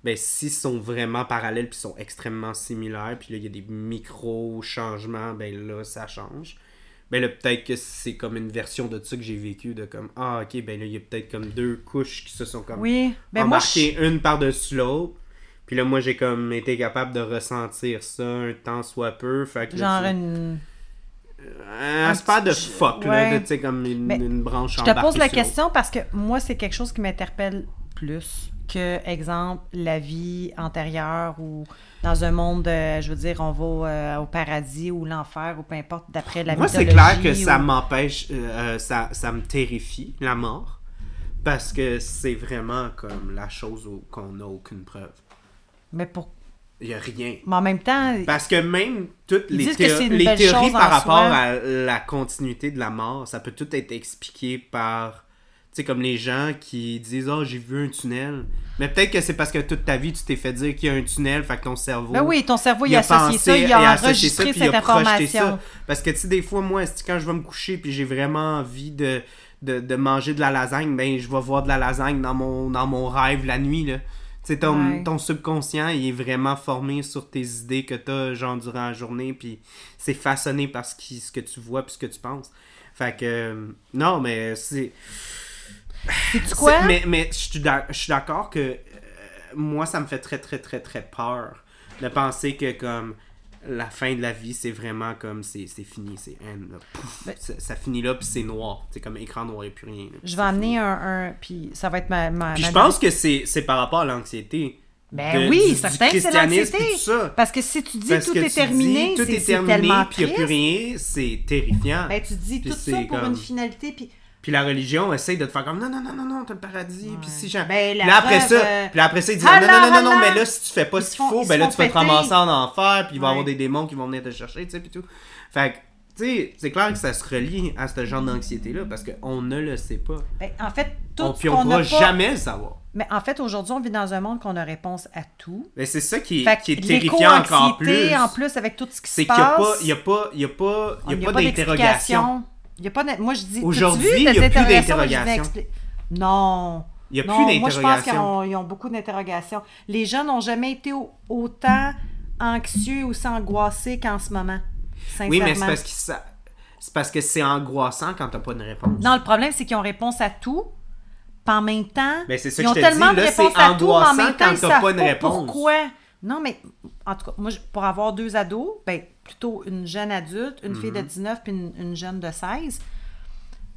ben s'ils sont vraiment parallèles puis sont extrêmement similaires, puis là, il y a des micro-changements, ben là, ça change. Ben là, peut-être que c'est comme une version de ça que j'ai vécu, de comme, ah, ok, ben là, il y a peut-être comme deux couches qui se sont comme oui, ben embarquées moi, je... une par-dessus l'autre. Puis là, moi, j'ai comme été capable de ressentir ça un temps soit peu. Fait que genre là, une... Un, un pas de fuck, ouais. là, tu sais, comme une, une branche en bas. Je te pose la question parce que moi, c'est quelque chose qui m'interpelle plus que, exemple, la vie antérieure ou dans un monde, euh, je veux dire, on va euh, au paradis ou l'enfer ou peu importe, d'après la moi, mythologie. Moi, c'est clair que ou... ça m'empêche, euh, ça, ça me terrifie, la mort, parce que c'est vraiment comme la chose où, qu'on n'a aucune preuve. Mais pourquoi? Il n'y a rien. Mais en même temps... Parce que même toutes les, théo- les théories par rapport soi. à la continuité de la mort, ça peut tout être expliqué par... Tu sais, comme les gens qui disent « Ah, oh, j'ai vu un tunnel. » Mais peut-être que c'est parce que toute ta vie, tu t'es fait dire qu'il y a un tunnel, fait que ton cerveau... Ben oui, ton cerveau, il, il a associé pensé, ça, il a, il a enregistré ça, puis cette il a information. Ça. Parce que, tu sais, des fois, moi, quand je vais me coucher puis j'ai vraiment envie de, de, de manger de la lasagne, ben je vais voir de la lasagne dans mon, dans mon rêve la nuit, là. T'sais, ton, ouais. ton subconscient, il est vraiment formé sur tes idées que t'as, genre, durant la journée, puis c'est façonné par ce, qui, ce que tu vois puis ce que tu penses. Fait que, euh, non, mais c'est... C'est quoi? C'est, mais mais je suis d'accord que euh, moi, ça me fait très, très, très, très peur de penser que, comme, la fin de la vie, c'est vraiment comme, c'est, c'est fini, c'est end, Pouf, ben, ça, ça finit là, puis c'est noir. C'est comme écran noir et plus rien. Là, je vais amener fini. un... un puis ça va être ma... ma puis ma je pense que c'est, c'est par rapport à l'anxiété. Ben de, oui, certain que c'est l'anxiété. Tout ça. Parce que si tu dis Parce tout est terminé, c'est, c'est tellement triste. Tout est terminé, puis il n'y a plus rien, c'est terrifiant. Ben tu dis pis tout ça pour comme... une finalité, puis... Puis la religion essaye de te faire comme non, non, non, non, non, t'as le paradis. Ouais. Puis si j'ai. Ben, là, après ça, euh... puis après ça, ils disent non, non, non, non, non, mais là, si tu fais pas ils ce qu'il font, faut, ben là, tu vas te ramasser en enfer, puis il va y ouais. avoir des démons qui vont venir te chercher, tu sais, puis tout. Fait que, tu sais, c'est clair que ça se relie à ce genre d'anxiété-là, parce qu'on ne le sait pas. Ben, en fait, tout on, Puis on ne pourra jamais le savoir. Mais en fait, aujourd'hui, on vit dans un monde qu'on a réponse à tout. Mais c'est ça qui est, qui est terrifiant encore plus. En plus, avec tout ce qui se passe. C'est qu'il n'y a pas, il n'y a pas, il n'y a pas d'interrogation. Il y a pas de... Moi, je dis... Aujourd'hui, vu, il n'y a plus d'interrogations. Non. Il n'y a non, plus d'interrogations. Moi, je pense qu'ils ont, ils ont beaucoup d'interrogations. Les gens n'ont jamais été au, autant anxieux ou s'angoissés qu'en ce moment. Sincèrement. Oui, mais c'est parce que, ça... c'est, parce que c'est angoissant quand tu n'as pas de réponse. Non, le problème, c'est qu'ils ont réponse à tout. Puis en même temps, ben, c'est ça ils ont que je tellement te dis. Là, de réponses à tout, mais en même temps, ils ne savent pas, pas pourquoi. Non, mais en tout cas, moi, pour avoir deux ados, ben plutôt une jeune adulte, une mm-hmm. fille de dix-neuf puis une, une jeune de seize.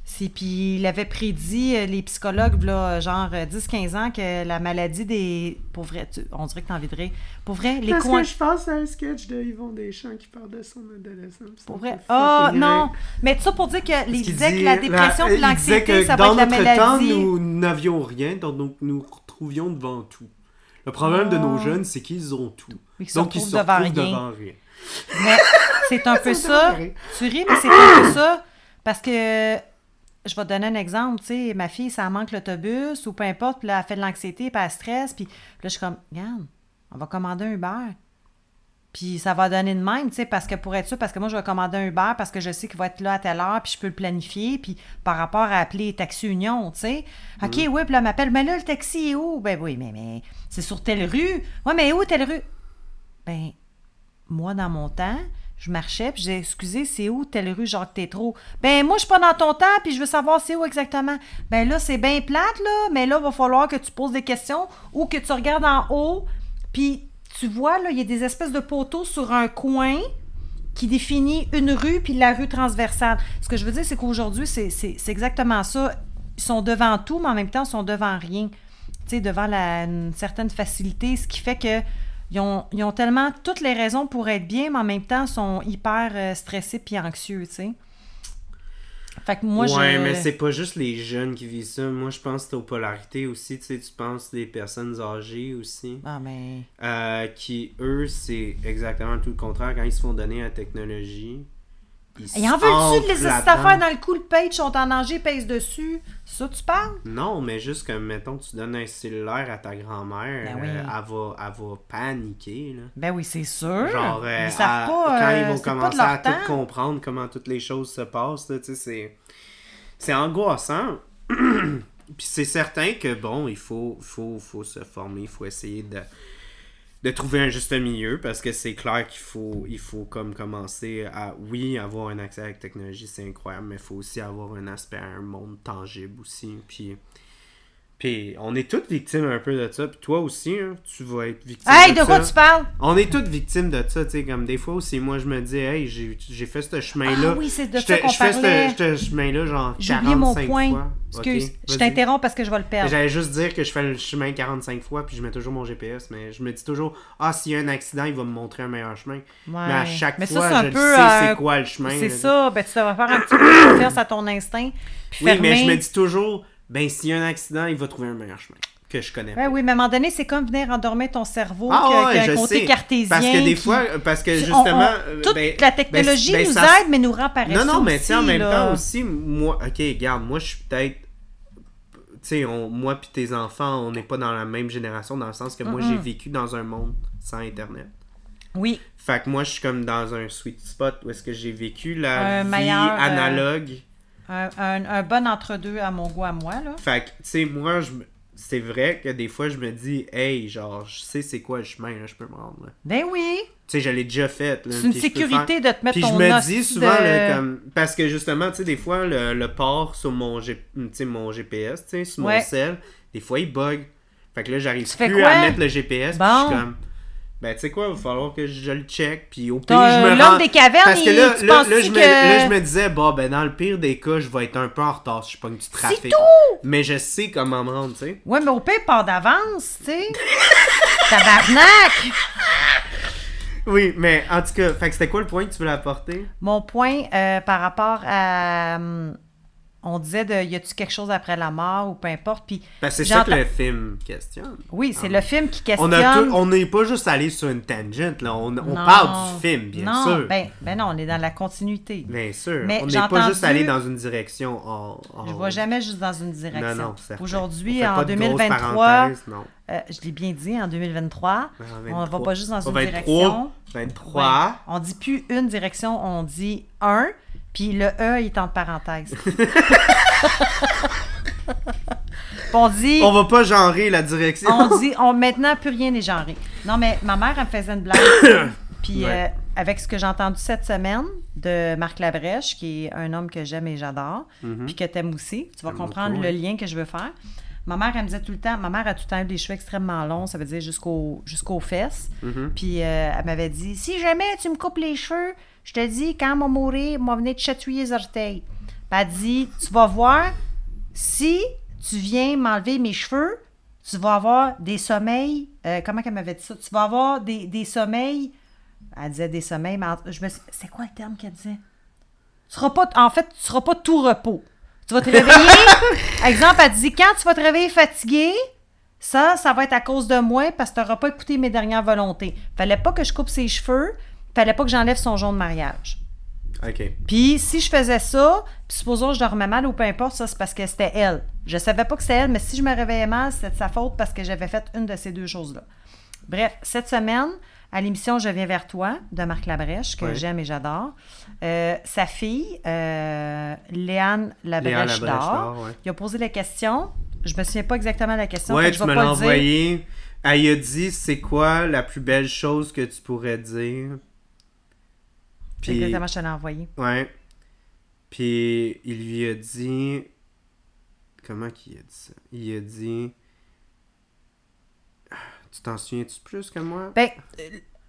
C'est, puis il avait prédit, les psychologues, là, genre dix à quinze ans, que la maladie des... Pour vrai, tu, on dirait que t'en viderais. Pour vrai, les... Parce coins... que je pense à un sketch de Yvon Deschamps qui parle de son adolescence. Pour vrai, ah oh, non! Mais tout ça pour dire que les disait dit, que la dépression et l'anxiété, ça va être la maladie. Dans notre temps, nous n'avions rien, donc nous nous retrouvions devant tout. Le problème oh. de nos jeunes, c'est qu'ils ont tout. Ils donc ils se retrouvent devant rien. Mais c'est un peu ça. Tu ris, mais c'est un peu ça. Parce que je vais te donner un exemple, tu sais, ma fille, ça manque l'autobus ou peu importe, puis là, elle fait de l'anxiété, puis elle stresse, puis là, je suis comme, regarde, on va commander un Uber. Puis ça va donner de même, tu sais, parce que pour être sûr, parce que moi, je vais commander un Uber parce que je sais qu'il va être là à telle heure, puis je peux le planifier, puis par rapport à appeler Taxi Union, tu sais. Mm. OK, oui, puis là, elle m'appelle, mais là, le taxi est où? Ben oui, mais, mais c'est sur telle rue. Oui, mais où telle rue? Ben, moi, dans mon temps, je marchais, puis j'ai excusez, c'est où telle rue, Jacques Tétrault? Ben, moi, je suis pas dans ton temps, puis je veux savoir c'est où exactement. Ben là, c'est bien plate, là, mais là, il va falloir que tu poses des questions ou que tu regardes en haut, puis. Tu vois, là, il y a des espèces de poteaux sur un coin qui définit une rue puis la rue transversale. Ce que je veux dire, c'est qu'aujourd'hui, c'est, c'est, c'est exactement ça. Ils sont devant tout, mais en même temps, ils sont devant rien. Tu sais, devant la, une certaine facilité, ce qui fait que ils ont, ils ont tellement toutes les raisons pour être bien, mais en même temps, ils sont hyper euh, stressés puis anxieux, tu sais. Fait que moi, ouais, je... mais c'est pas juste les jeunes qui vivent ça. Moi, je pense que c'est aux polarités aussi. Tu sais, tu penses des personnes âgées aussi. Ah, mais... Euh, qui, eux, c'est exactement tout le contraire. Quand ils se font donner la technologie, ils et en veulent-tu de les affaires dans le coup, le page, sont en danger, pèsent dessus? Ça, tu parles? Non, mais juste que, mettons, tu donnes un cellulaire à ta grand-mère, ben oui. euh, elle, va, elle va paniquer, là. Ben oui, c'est sûr. Genre, ils euh, savent pas, quand euh, ils vont commencer à temps. Tout comprendre comment toutes les choses se passent, là, tu sais, c'est... C'est angoissant. Puis c'est certain que, bon, il faut, faut, faut se former, il faut essayer de... de trouver un juste milieu, parce que c'est clair qu'il faut, il faut comme commencer à, oui, avoir un accès à la technologie, c'est incroyable, mais il faut aussi avoir un aspect à un monde tangible aussi, puis, puis on est toutes victimes un peu de ça, puis toi aussi, hein, tu vas être victime hey, de, de ça. Hey, de quoi tu parles? On est toutes victimes de ça, tu sais, comme des fois aussi, moi je me dis, hey, j'ai, j'ai fait ce chemin-là, ah, oui, c'est de je, ça qu'on je fais ce chemin-là genre quarante-cinq mon point. Fois. Excuse, okay, je t'interromps parce que je vais le perdre. J'allais juste dire que je fais le chemin quarante-cinq fois puis je mets toujours mon G P S, mais je me dis toujours « Ah, s'il y a un accident, il va me montrer un meilleur chemin. Ouais. » Mais à chaque mais fois, ça, je peu, sais euh, c'est quoi le chemin. C'est là, ça, ben, tu vas faire un petit peu de confiance à ton instinct. Puis oui, fermer. Mais je me dis toujours « Ben, s'il y a un accident, il va trouver un meilleur chemin. » Que je connais. Ouais, oui, mais à un moment donné, c'est comme venir endormir ton cerveau ah, qu'un ouais, côté sais. Cartésien. Parce que des qui... fois, parce que justement... On, on, toute ben, la technologie ben, nous ça... aide, mais nous rend paresseux. Non, non, mais tu sais, en même là... temps aussi, moi... OK, regarde, moi, je suis peut-être... Tu sais, moi puis tes enfants, on n'est pas dans la même génération, dans le sens que mm-hmm. moi, j'ai vécu dans un monde sans Internet. Oui. Fait que moi, je suis comme dans un sweet spot où est-ce que j'ai vécu la euh, vie meilleur, analogue. Euh, un, un, un bon entre-deux à mon goût, à moi, là. Fait que, tu sais, moi, je... C'est vrai que des fois, je me dis, hey, genre, je sais c'est quoi le chemin, là, je peux me rendre. Là. Ben oui! Tu sais, je l'ai déjà fait. Là, c'est une sécurité faire... de te mettre puis ton os. Puis je me dis souvent, de... là, comme... parce que justement, tu sais, des fois, le, le port sur mon, G... mon G P S, tu sais, sur ouais. mon cell, des fois, il bug. Fait que là, j'arrive tu plus à mettre le G P S, bon. Puis je suis comme... Ben, tu sais quoi, il va falloir que je, je le check, puis au pire, je me l'homme rend... des cavernes, parce que là, là, là, je que... Me, là, je me disais, bon, ben, dans le pire des cas, je vais être un peu en retard si je pogne du trafic. C'est tout! Mais je sais comment me rendre, tu sais. Ouais, mais au pire, part d'avance, tu sais. Tabarnak! Oui, mais en tout cas, fait que c'était quoi le point que tu voulais apporter? Mon point euh, par rapport à... Euh, on disait, de, y a-tu quelque chose après la mort ou peu importe. Puis ben, c'est ça que le film questionne. Oui, c'est ah. le film qui questionne. On n'est pas juste allé sur une tangente, là. On, on parle du film, bien non, sûr. Ben, ben non, on est dans la continuité. Bien sûr. Mais on n'est pas entendu... juste allé dans une direction. En, en... Je ne vois jamais juste dans une direction. Non, non, certain. Aujourd'hui, en deux mille vingt-trois, non. Euh, je l'ai bien dit, en deux mille vingt-trois, ben, en vingt-trois on ne va pas juste dans une vingt-trois, direction. vingt-trois Ouais. On ne dit plus une direction, on dit un. Puis le E, il est en parenthèse. On dit... On va pas genrer la direction. On dit... On, maintenant, plus rien n'est genré. Non, mais ma mère, elle me faisait une blague. Puis ouais. euh, avec ce que j'ai entendu cette semaine de Marc Labrèche, qui est un homme que j'aime et j'adore, mm-hmm. puis que t'aimes aussi, tu vas j'aime comprendre beaucoup, le ouais. lien que je veux faire. Ma mère, elle me disait tout le temps... Ma mère a tout le temps eu des cheveux extrêmement longs, ça veut dire jusqu'au, jusqu'aux fesses. Mm-hmm. Puis euh, elle m'avait dit, si jamais tu me coupes les cheveux... Je te dis, quand on va mourir, on va venir te chatouiller les orteils. Puis elle dit, tu vas voir, si tu viens m'enlever mes cheveux, tu vas avoir des sommeils. Euh, comment elle m'avait dit ça? Tu vas avoir des, des sommeils. Elle disait des sommeils, mais je me suis... C'est quoi le terme qu'elle disait? Tu seras pas, en fait, tu seras pas tout repos. Tu vas te réveiller. Exemple, elle dit, quand tu vas te réveiller fatigué, ça, ça va être à cause de moi parce que tu n'auras pas écouté mes dernières volontés. Fallait pas que je coupe ses cheveux. Fallait pas que j'enlève son jonc de mariage. OK. Puis si je faisais ça, puis supposons que je dormais mal ou peu importe, ça, c'est parce que c'était elle. Je savais pas que c'était elle, mais si je me réveillais mal, c'était de sa faute parce que j'avais fait une de ces deux choses-là. Bref, cette semaine, à l'émission « Je viens vers toi » de Marc Labrèche, que oui. j'aime et j'adore, euh, sa fille, euh, Léane Labrèche d'Or, ouais. il a posé la question. Je me souviens pas exactement de la question. Oui, tu je me l'as envoyée. Elle a dit « C'est quoi la plus belle chose que tu pourrais dire? » Puis, exactement, je te l'ai envoyé. Ouais. Puis, il lui a dit... Comment qu'il a dit ça? Il a dit... Tu t'en souviens-tu plus que moi? Ben,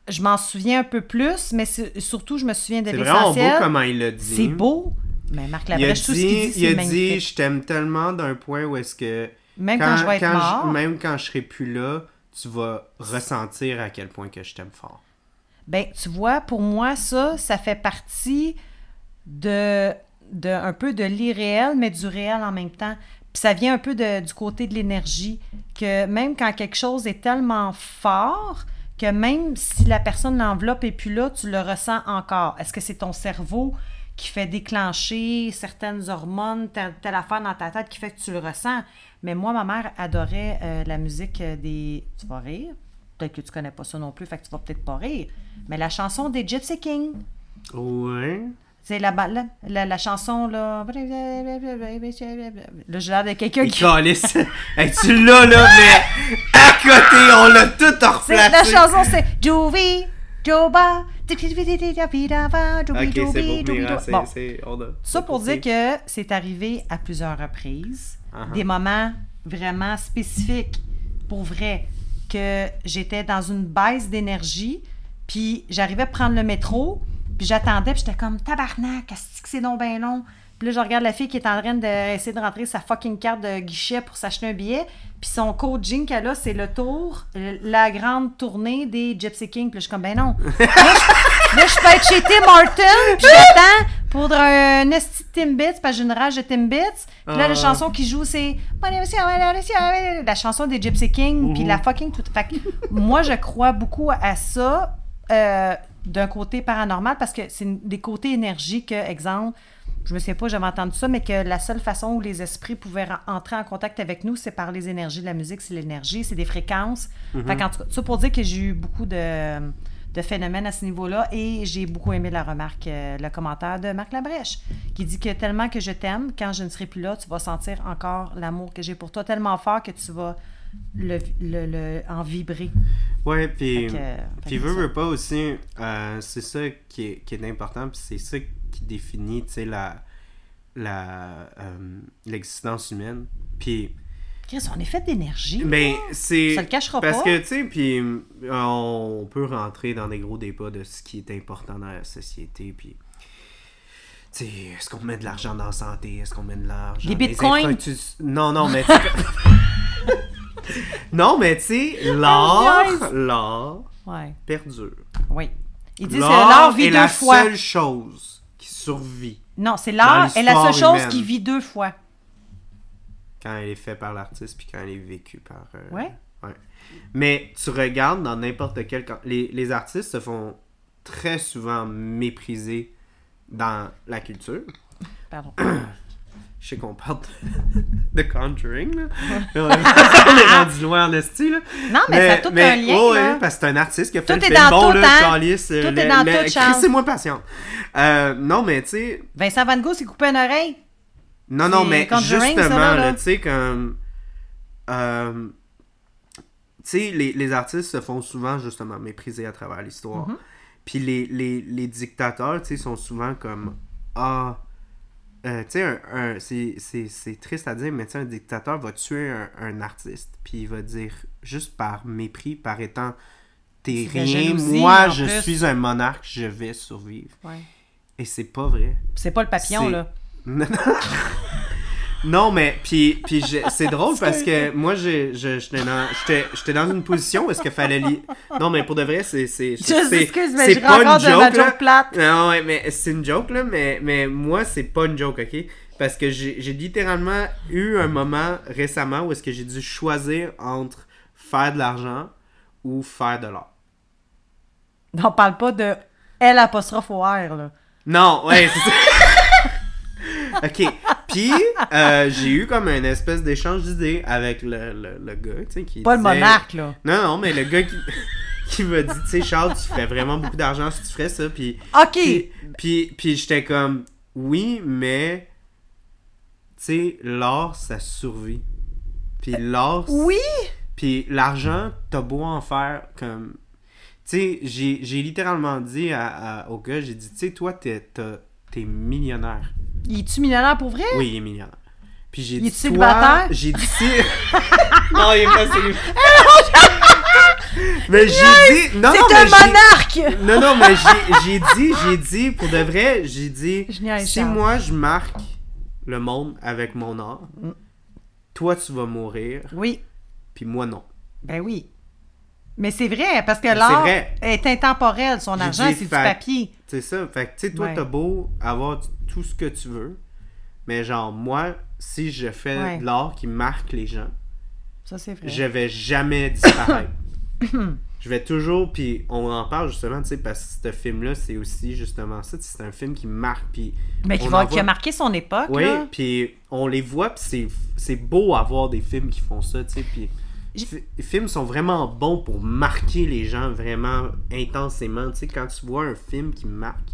je m'en souviens un peu plus, mais surtout, je me souviens de c'est l'essentiel. C'est vraiment beau comment il l'a dit. C'est beau. Mais Marc Labrèche, tout ce qu'il dit, c'est il magnifique. Il a dit, je t'aime tellement d'un point où est-ce que... Même quand, quand je vais être quand mort. Je, même quand je serai plus là, tu vas ressentir à quel point que je t'aime fort. Ben, tu vois, pour moi, ça, ça fait partie de, de un peu de l'irréel, mais du réel en même temps. Puis ça vient un peu de, du côté de l'énergie, que même quand quelque chose est tellement fort, que même si la personne l'enveloppe et puis là, tu le ressens encore. Est-ce que c'est ton cerveau qui fait déclencher certaines hormones, telle, telle affaire dans ta tête qui fait que tu le ressens? Mais moi, ma mère adorait euh, la musique des... Tu vas rire? Peut-être que tu connais pas ça non plus, fait que tu vas peut-être pas rire. Mais la chanson des Gypsy Kings. Ouais. C'est la, la, la, la chanson, là... Là, j'ai l'air de quelqu'un qui... Hey, tu l'as, là, mais à côté, on l'a tout en replacé. La chanson, c'est... Jovi, Joba... Ok, c'est beau, Mira, c'est... Bon. c'est on a, ça pour dire que c'est arrivé à plusieurs reprises. Uh-huh. Des moments vraiment spécifiques, pour vrai... que j'étais dans une baisse d'énergie, puis j'arrivais à prendre le métro, puis j'attendais, puis j'étais comme « Tabarnak, est-ce que c'est donc bien long? » Puis là, je regarde la fille qui est en train d'essayer de, de rentrer sa fucking carte de guichet pour s'acheter un billet, puis son coaching qu'elle a, c'est le tour, la grande tournée des Gypsy Kings, puis je suis comme « Ben non! » Là, je peux être chez Tim Hortons, puis j'attends pour un esti de Timbits, parce que j'ai une rage de Timbits. Puis là, uh... la chanson qui joue, c'est la chanson des Gypsy Kings, puis la fucking tout. Fait que moi, je crois beaucoup à ça euh, d'un côté paranormal, parce que c'est des côtés énergie que, exemple, je me souviens pas, j'avais entendu ça, mais que la seule façon où les esprits pouvaient entrer en contact avec nous, c'est par les énergies de la musique, c'est l'énergie, c'est des fréquences. Mm-hmm. Fait qu'en tout cas, ça pour dire que j'ai eu beaucoup de... de phénomène à ce niveau-là, et j'ai beaucoup aimé la remarque, euh, le commentaire de Marc Labrèche, qui dit que tellement que je t'aime, quand je ne serai plus là, tu vas sentir encore l'amour que j'ai pour toi tellement fort que tu vas le, le, le, en vibrer. Ouais, puis puis veux, veux pas aussi, euh, c'est ça qui est, qui est important, puis c'est ça qui définit, tu sais, la, la, euh, l'existence humaine. Puis Chris, on est fait d'énergie. Mais hein? c'est... Ça le cachera parce pas. Parce que, tu sais, puis on peut rentrer dans des gros débats de ce qui est important dans la société, puis... Tu sais, est-ce qu'on met de l'argent dans la santé? Est-ce qu'on met de l'argent... Des bitcoins? Infra- non, non, mais... non, mais tu sais, l'art, l'art ouais. perdure. Oui. Ils disent que l'art vit deux fois. L'art est la seule chose qui survit. Non, c'est l'art est la seule chose humaine. Qui vit deux fois. Quand elle est faite par l'artiste, puis quand elle est vécue par... Euh, ouais. ouais. Mais tu regardes dans n'importe quel... Les, les artistes se font très souvent mépriser dans la culture. Pardon. Je sais qu'on parle de, de Conjuring, là. On est rendu loin en esti, là. Non, mais, mais ça a tout mais, un lien, oh, là. Oui, parce que c'est un artiste qui a fait tout le film. Bon, là, hein? Charlize... Tout le, est dans le, tout, Charles. Crissez-moi patiente. Euh, non, mais tu sais... Vincent Van Gogh s'est coupé une oreille. Non, non, mais justement, tu sais, comme... Euh, tu sais, les, les artistes se font souvent, justement, mépriser à travers l'histoire. Mm-hmm. Puis les, les, les dictateurs, tu sais, sont souvent comme... Ah, euh, tu sais, un, un, c'est, c'est, c'est triste à dire, mais tu sais, un dictateur va tuer un, un artiste. Puis il va dire, juste par mépris, par étant... T'es c'est rien, moi, je plus. suis un monarque, je vais survivre. Ouais. Et c'est pas vrai. C'est pas le papillon, c'est... là. non, mais puis, puis je, c'est drôle parce que moi, je, je, j'étais, dans, j'étais, j'étais dans une position où est-ce qu'il fallait lire... Non, mais pour de vrai, c'est... c'est, je, c'est excuse, mais c'est je pas une joke, là. Plate. Non, ouais, mais c'est une joke, là, mais, mais moi, c'est pas une joke, OK? Parce que j'ai, j'ai littéralement eu un moment récemment où est-ce que j'ai dû choisir entre faire de l'argent ou faire de l'art. On parle pas de L apostrophe O R, là. Non, ouais, c'est ça. OK. Puis, euh, j'ai eu comme une espèce d'échange d'idées avec le, le, le gars, tu sais, qui Pas disait... le monarque, là. Non, non, mais le gars qui... qui m'a dit, tu sais, Charles, tu ferais vraiment beaucoup d'argent si tu ferais ça, puis... OK! Puis, puis, puis j'étais comme, oui, mais... Tu sais, l'or, ça survit. Puis l'or... Oui! Puis l'argent, t'as beau en faire, comme... Tu sais, j'ai, j'ai littéralement dit à, à, au gars, j'ai dit, tu sais, toi, t'es, t'es, t'es millionnaire. Il est-tu millionnaire pour vrai? Oui, il est millionnaire. Puis j'ai il dit, toi... célibataire? J'ai dit, non, il est pas célibataire. Mais yes! j'ai dit... Non, c'est non, un mais monarque! J'ai... Non, non, mais j'ai, j'ai dit, j'ai dit, pour de vrai, j'ai dit, Génial, si ça. moi, je marque le monde avec mon art, mm. toi, tu vas mourir. Oui. Puis moi, non. Ben oui. Mais c'est vrai, parce que l'art est intemporel. Son j'ai argent, dit, c'est fait, du papier. C'est ça. Fait que, tu sais, toi, ouais. t'as beau avoir tout ce que tu veux, mais genre, moi, si je fais ouais. de l'art qui marque les gens, ça, c'est vrai. Je vais jamais disparaître. Je vais toujours, puis on en parle justement, tu sais, parce que ce film-là, c'est aussi justement ça, c'est un film qui marque, puis... Mais qui, va, qui a marqué son époque, oui, là. Oui, puis on les voit, puis c'est, c'est beau avoir des films qui font ça, tu sais, puis J- les films sont vraiment bons pour marquer les gens vraiment intensément, tu sais, quand tu vois un film qui marque.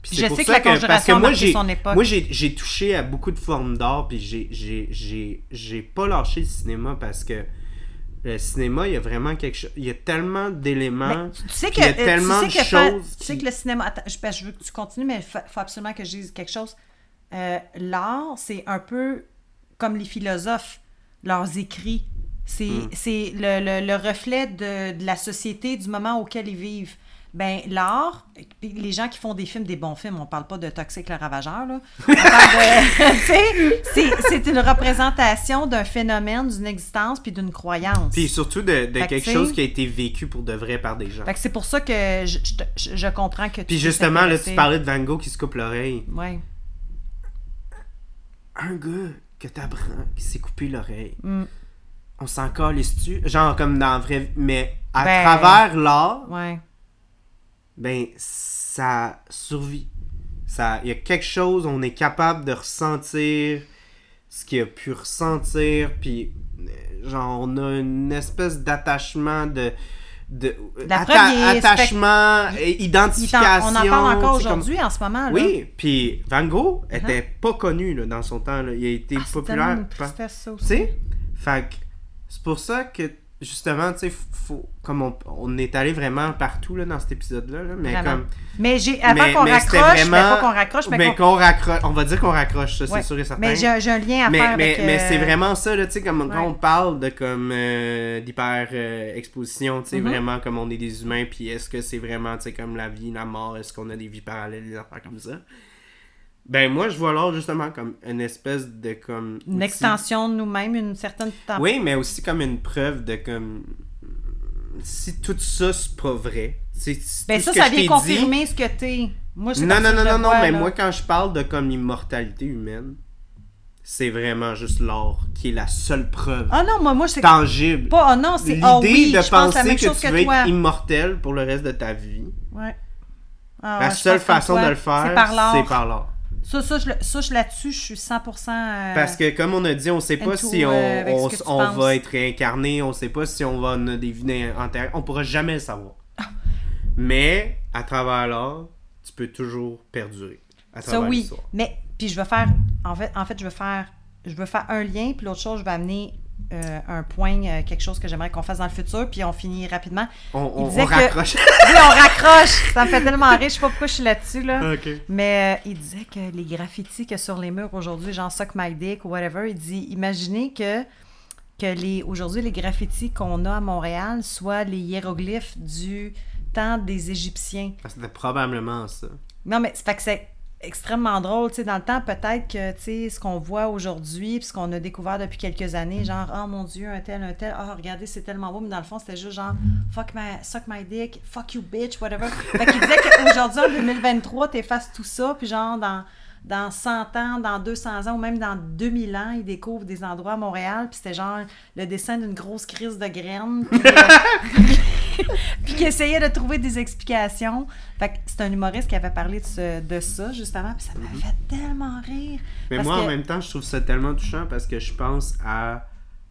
Puis c'est Je pour sais ça que la que, parce que moi, j'ai, son époque. Moi j'ai, j'ai touché à beaucoup de formes d'art, puis j'ai, j'ai, j'ai, j'ai pas lâché le cinéma parce que le cinéma, il y a vraiment quelque chose... Il y a tellement d'éléments... Tu sais que, il y a tellement de choses... Tu sais que le cinéma... Attends, je, ben, je veux que tu continues, mais il fa- faut absolument que je dise quelque chose. Euh, l'art, c'est un peu comme les philosophes, leurs écrits. C'est, mm. c'est le, le, le reflet de, de la société, du moment auquel ils vivent. Ben l'art, les gens qui font des films, des bons films, on parle pas de Toxique le Ravageur, là. On parle de, c'est, c'est, c'est une représentation d'un phénomène, d'une existence, puis d'une croyance. Puis surtout de, de quelque que chose qui a été vécu pour de vrai par des gens. Fait que c'est pour ça que je, je, je comprends que... Puis justement, là, tu parlais de Van Gogh qui se coupe l'oreille. Oui. Un gars que t'apprends qui s'est coupé l'oreille, mm. on s'en calisse-tu? Genre comme dans vrai... Mais à ben, travers l'art... Ouais. Ben, ça survit. Ça, il y a quelque chose, on est capable de ressentir ce qu'il a pu ressentir, puis genre, on a une espèce d'attachement de... de La atta- première, attachement, spect... identification. On en parle encore aujourd'hui, comme... en ce moment. Là. Oui, puis Van Gogh était hein? pas connu là, dans son temps. Là. Il a été ah, populaire. Tu sais? Fait que c'est pour ça que... Justement, tu sais, faut, comme on, on est allé vraiment partout là, dans cet épisode-là, là, mais vraiment. Comme... Mais j'ai, avant mais, qu'on mais raccroche, vraiment, mais pas qu'on raccroche, mais, mais qu'on... qu'on raccroche, on va dire qu'on raccroche, ça, ouais. c'est sûr et certain. Mais j'ai, j'ai un lien à mais, faire mais, avec... Mais euh... c'est vraiment ça, tu sais, comme ouais. quand on parle de comme euh, d'hyper-exposition, euh, tu sais, mm-hmm. vraiment, comme on est des humains, puis est-ce que c'est vraiment, tu sais, comme la vie, la mort, est-ce qu'on a des vies parallèles, des affaires comme ça? Ben moi, je vois l'art justement comme une espèce de comme... Une aussi... extension de nous-mêmes, une certaine... Temps. Oui, mais aussi comme une preuve de comme... Si tout ça, c'est pas vrai. C'est, c'est ben ça, ça vient confirmer dit... ce que t'es. Moi, je Non, non, non, non, non, mais là. Moi, quand je parle de comme immortalité humaine, c'est vraiment juste l'art qui est la seule preuve. Ah non, moi, moi c'est... Tangible. Pas, oh non, c'est... L'idée oh oui, de penser que, que tu veux être immortel pour le reste de ta vie. Ouais. Ah, la seule façon de le faire, c'est par l'art. C'est par l'art. Ça, ça, je, ça je, là-dessus, je suis cent pour cent... Euh, Parce que, comme on a dit, on ne sait pas into, si on, euh, on, on va être réincarné, on ne sait pas si on va on a des vies antérieures, on ne pourra jamais le savoir. Mais, à travers l'art, tu peux toujours perdurer. À travers ça, oui. L'histoire. Mais, puis je vais faire... En fait, en fait je vais faire je vais faire un lien, puis l'autre chose, je vais amener euh, un point, euh, quelque chose que j'aimerais qu'on fasse dans le futur, puis on finit rapidement. On, on, on que, raccroche. Oui, on raccroche. Ça me fait tellement rire. Je sais pas pourquoi je suis là-dessus, là. Okay. Mais euh, il disait que les graffitis qu'il y a sur les murs aujourd'hui, genre « Suck my dick » ou whatever, il dit « Imaginez que, que les, aujourd'hui, les graffitis qu'on a à Montréal soient les hiéroglyphes du temps des Égyptiens. » C'était probablement ça. Non, mais c'est que c'est... extrêmement drôle, tu sais, dans le temps, peut-être que, tu sais, ce qu'on voit aujourd'hui, puis ce qu'on a découvert depuis quelques années, genre, oh mon Dieu, un tel, un tel, oh, regardez, c'est tellement beau, mais dans le fond, c'était juste genre, fuck my, suck my dick, fuck you bitch, whatever. Fait qu'il disait qu'aujourd'hui, en deux mille vingt-trois, t'effaces tout ça, puis genre, dans, dans cent ans, dans deux cents ans, ou même dans deux mille ans, ils découvrent des endroits à Montréal, puis c'était genre le dessin d'une grosse crise de graines. Puis, euh... puis qui essayait de trouver des explications. Fait que c'est un humoriste qui avait parlé de, ce, de ça, justement, puis ça m'a mm-hmm. fait tellement rire. Mais parce moi, que... en même temps, je trouve ça tellement touchant parce que je pense à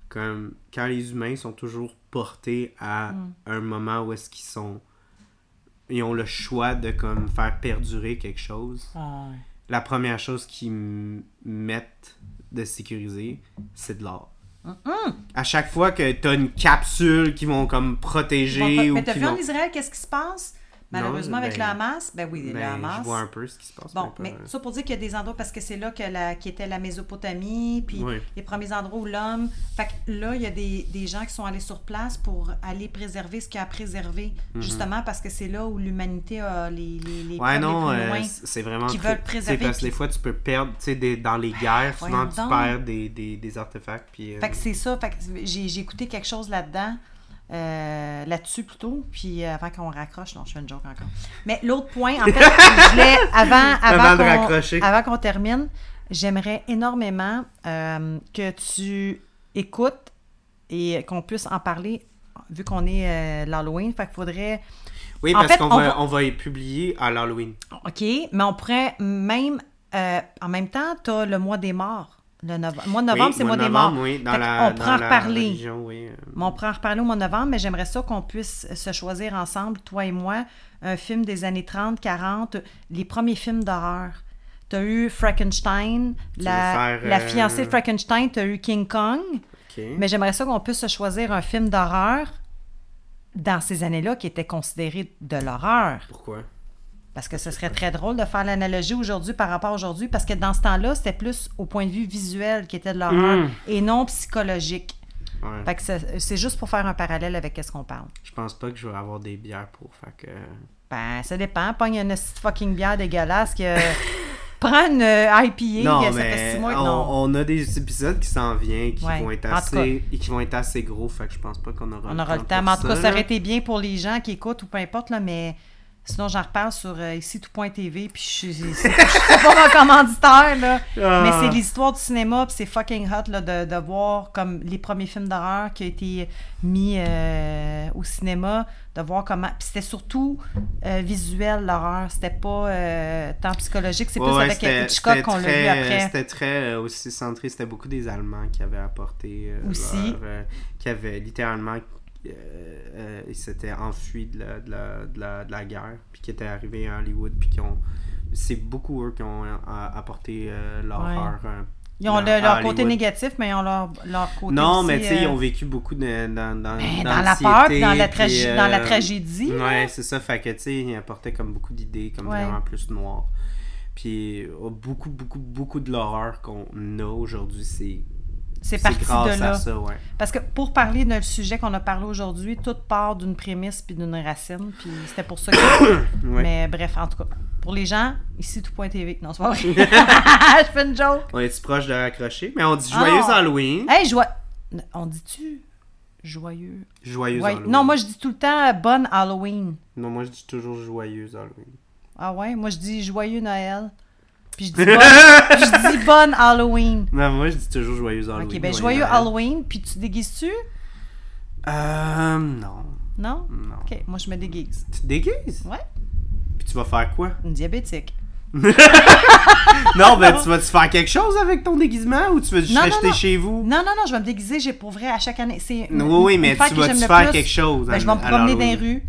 comme quand les humains sont toujours portés à mm. un moment où est-ce qu'ils sont... Ils ont le choix de comme faire perdurer quelque chose. Ah, ouais. La première chose qu'ils m- mettent de sécuriser, c'est de l'or. Mm-mm. À chaque fois que t'as une capsule qui vont comme protéger... Vont... Ou mais t'as vu vont... en Israël, qu'est-ce qui se passe? Malheureusement, non, avec ben, le Hamas. Ben oui, ben, le Hamas. Je vois un peu ce qui se passe. Bon, mais ça pour dire qu'il y a des endroits, parce que c'est là que la, qui était la Mésopotamie, puis oui. les premiers endroits où l'homme... Fait que là, il y a des, des gens qui sont allés sur place pour aller préserver ce qu'il y a à préserver, mm-hmm. justement parce que c'est là où l'humanité a les, les, les ouais, non, plus loin, euh, c'est vraiment qui veulent préserver. Parce que puis... des fois, tu peux perdre, tu sais, des, dans les guerres, ben, souvent tu donc. perds des, des, des artefacts. Puis, euh... Fait que c'est ça. Fait que j'ai, j'ai écouté quelque chose là-dedans. Euh, là-dessus plutôt, puis euh, avant qu'on raccroche, non, je fais une joke encore. Mais l'autre point, en fait, je voulais, avant, avant, avant, de raccrocher. avant qu'on termine, j'aimerais énormément euh, que tu écoutes et qu'on puisse en parler, vu qu'on est euh, l'Halloween, fait qu'il faudrait... Oui, parce en fait, qu'on on va, va... on va y publier à l'Halloween. OK, mais on pourrait même... Euh, en même temps, t'as le mois des morts. Le nove... Mois de novembre, oui, c'est mois des morts. Oui, dans la, on prend à reparler. Religion, oui. On prend à reparler au mois de novembre, mais j'aimerais ça qu'on puisse se choisir ensemble, toi et moi, un film des années trente, quarante, les premiers films d'horreur. T'as eu Frankenstein, la, faire, la fiancée euh... de Frankenstein, t'as eu King Kong. Okay. Mais j'aimerais ça qu'on puisse se choisir un film d'horreur dans ces années-là qui était considéré de l'horreur. Pourquoi? Parce que ce serait très drôle de faire l'analogie aujourd'hui par rapport à aujourd'hui, parce que dans ce temps-là, c'était plus au point de vue visuel qui était de l'horreur mmh. et non psychologique. Ouais. Fait que c'est, c'est juste pour faire un parallèle avec ce qu'on parle. Je pense pas que je vais avoir des bières pour, fait que... Ben, ça dépend. Pogne une fucking bière dégueulasse que... Prends une I P A, non, ça fait six mois que on, non. On a des épisodes qui s'en viennent, qui, ouais, vont être assez, et qui vont être assez gros, fait que je pense pas qu'on aura, on aura le temps. Mais en tout cas, ça aurait été bien pour les gens qui écoutent ou peu importe, là, mais... Sinon, j'en reparle sur euh, ici tout point t v, puis je suis, je suis pas un commanditaire, là. Ah. Mais c'est l'histoire du cinéma, puis c'est fucking hot, là, de, de voir comme les premiers films d'horreur qui ont été mis euh, au cinéma, de voir comment... Puis c'était surtout euh, visuel, l'horreur. C'était pas euh, tant psychologique. C'est plus ouais, avec Hitchcock qu'on très, l'a vu après. C'était très euh, aussi centré. C'était beaucoup des Allemands qui avaient apporté... Euh, aussi. Leur, euh, qui avaient littéralement... Euh, euh, ils s'étaient enfuis de la, de, la, de, la, de la guerre, puis qui étaient arrivés à Hollywood, puis qui ont... C'est beaucoup eux qui ont a, apporté euh, l'horreur. Ouais. Euh, ils ont le, leur côté négatif, mais ils ont leur, leur côté Non, aussi, mais tu sais, euh... ils ont vécu beaucoup de, dans, dans, ben, dans la peur, puis dans la, tragi- puis, euh, dans la tragédie. Ouais, hein? C'est ça. Fait que, tu sais, ils apportaient comme beaucoup d'idées, comme ouais. vraiment plus noires. Puis oh, beaucoup, beaucoup, beaucoup de l'horreur qu'on a aujourd'hui, c'est... C'est parti de là. Ça, ouais. Parce que pour parler d'un sujet qu'on a parlé aujourd'hui, tout part d'une prémisse puis d'une racine, puis c'était pour ça que... ouais. Mais bref, en tout cas, pour les gens, ici tout point t v. Non, c'est pas vrai. Je fais une joke. On est-tu proche de raccrocher? Mais on dit joyeux ah, Halloween. Hey, joyeux... On dit-tu joyeux? Joyeux ouais. Halloween. Non, moi, je dis tout le temps bonne Halloween. Non, moi, je dis toujours joyeux Halloween. Ah ouais? Moi, je dis joyeux Noël. Puis je dis, bonne, je dis bonne Halloween. Non, moi, je dis toujours joyeux Halloween. OK, ben joyeux Noël. Halloween. Puis tu te déguises-tu? Euh, non. Non? Non. OK, moi, je me déguise. Tu te déguises? Ouais. Puis tu vas faire quoi? Une diabétique. Non, ben tu vas-tu faire quelque chose avec ton déguisement ou tu veux juste rester chez vous? Non, non, non, je vais me déguiser, j'ai pour vrai, à chaque année. C'est une, oui, oui, mais tu vas-tu faire quelque chose? Ben, je vais me promener dans les rues.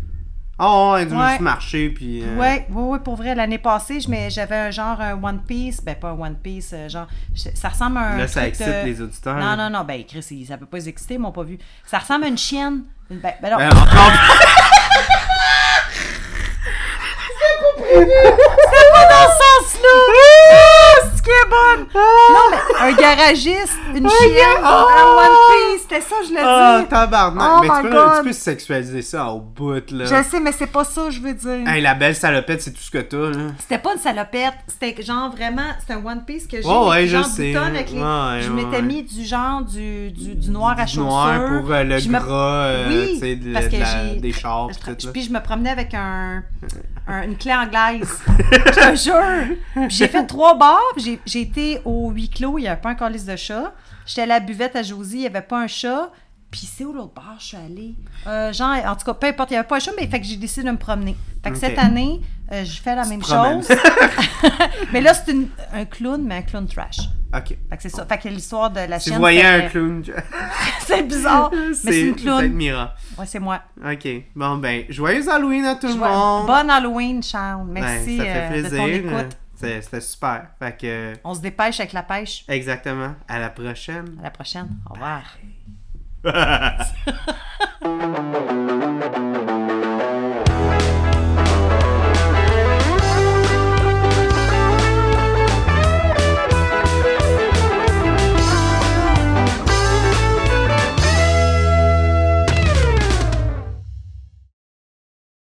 Oh, elle a dû marcher, puis... Euh... Oui, oui, oui, pour vrai, l'année passée, j'avais un genre un One Piece, ben pas un One Piece, genre, ça ressemble à un Là, ça excite de... les auditeurs. Non, non, non, ben Chris, ça peut pas les exciter, ils m'ont pas vu. Ça ressemble à une chienne. Ben, ben non. Ben, encore... C'est pas prévu! C'est pas dans ce sens-là! C'est ce qui est bon! Non, mais un garagiste, une oh chienne, oh! un One Piece, c'était ça, je l'ai oh, dit. Tabarnak! Oh, mais tu peux, tu peux sexualiser ça au bout, là. Je sais, mais c'est pas ça, je veux dire. Hey, la belle salopette, c'est tout ce que t'as, là. C'était pas une salopette, c'était genre vraiment, c'est un One Piece que j'ai. Oh, ouais, je sais. Avec les... oh, ouais, je m'étais ouais. mis du genre du, du, du noir à chaussures. Du noir pour euh, le je gras, me... euh, oui, tu sais, de, parce que de la, des chars, je tra... tout, puis je me promenais avec un, un, une clé anglaise. Je te jure! Puis j'ai fait trois bars, puis j'ai, j'ai été au huis clos, il n'y avait pas un calice de chat. J'étais à la buvette à Josie, il n'y avait pas un chat. Puis c'est où l'autre bar je suis allée? Euh, genre, en tout cas, peu importe, il n'y avait pas un show, mais fait que j'ai décidé de me promener. Fait que okay. cette année, euh, je fais la tu même chose. Mais là, c'est une, un clown, mais un clown trash. OK. Fait que c'est ça. Fait que l'histoire de la si chienne... Si vous voyez un clown... c'est bizarre, mais c'est, c'est une clown. C'est Mira. Ouais, c'est moi. OK. Bon, ben, joyeux Halloween à tout Joyeux. le monde. Bonne Halloween, Charles. Merci ben, ça fait plaisir, euh, de ton écoute. C'était, c'était super. Fait que... On se dépêche avec la pêche. Exactement. À la prochaine. À la prochaine. Au revoir.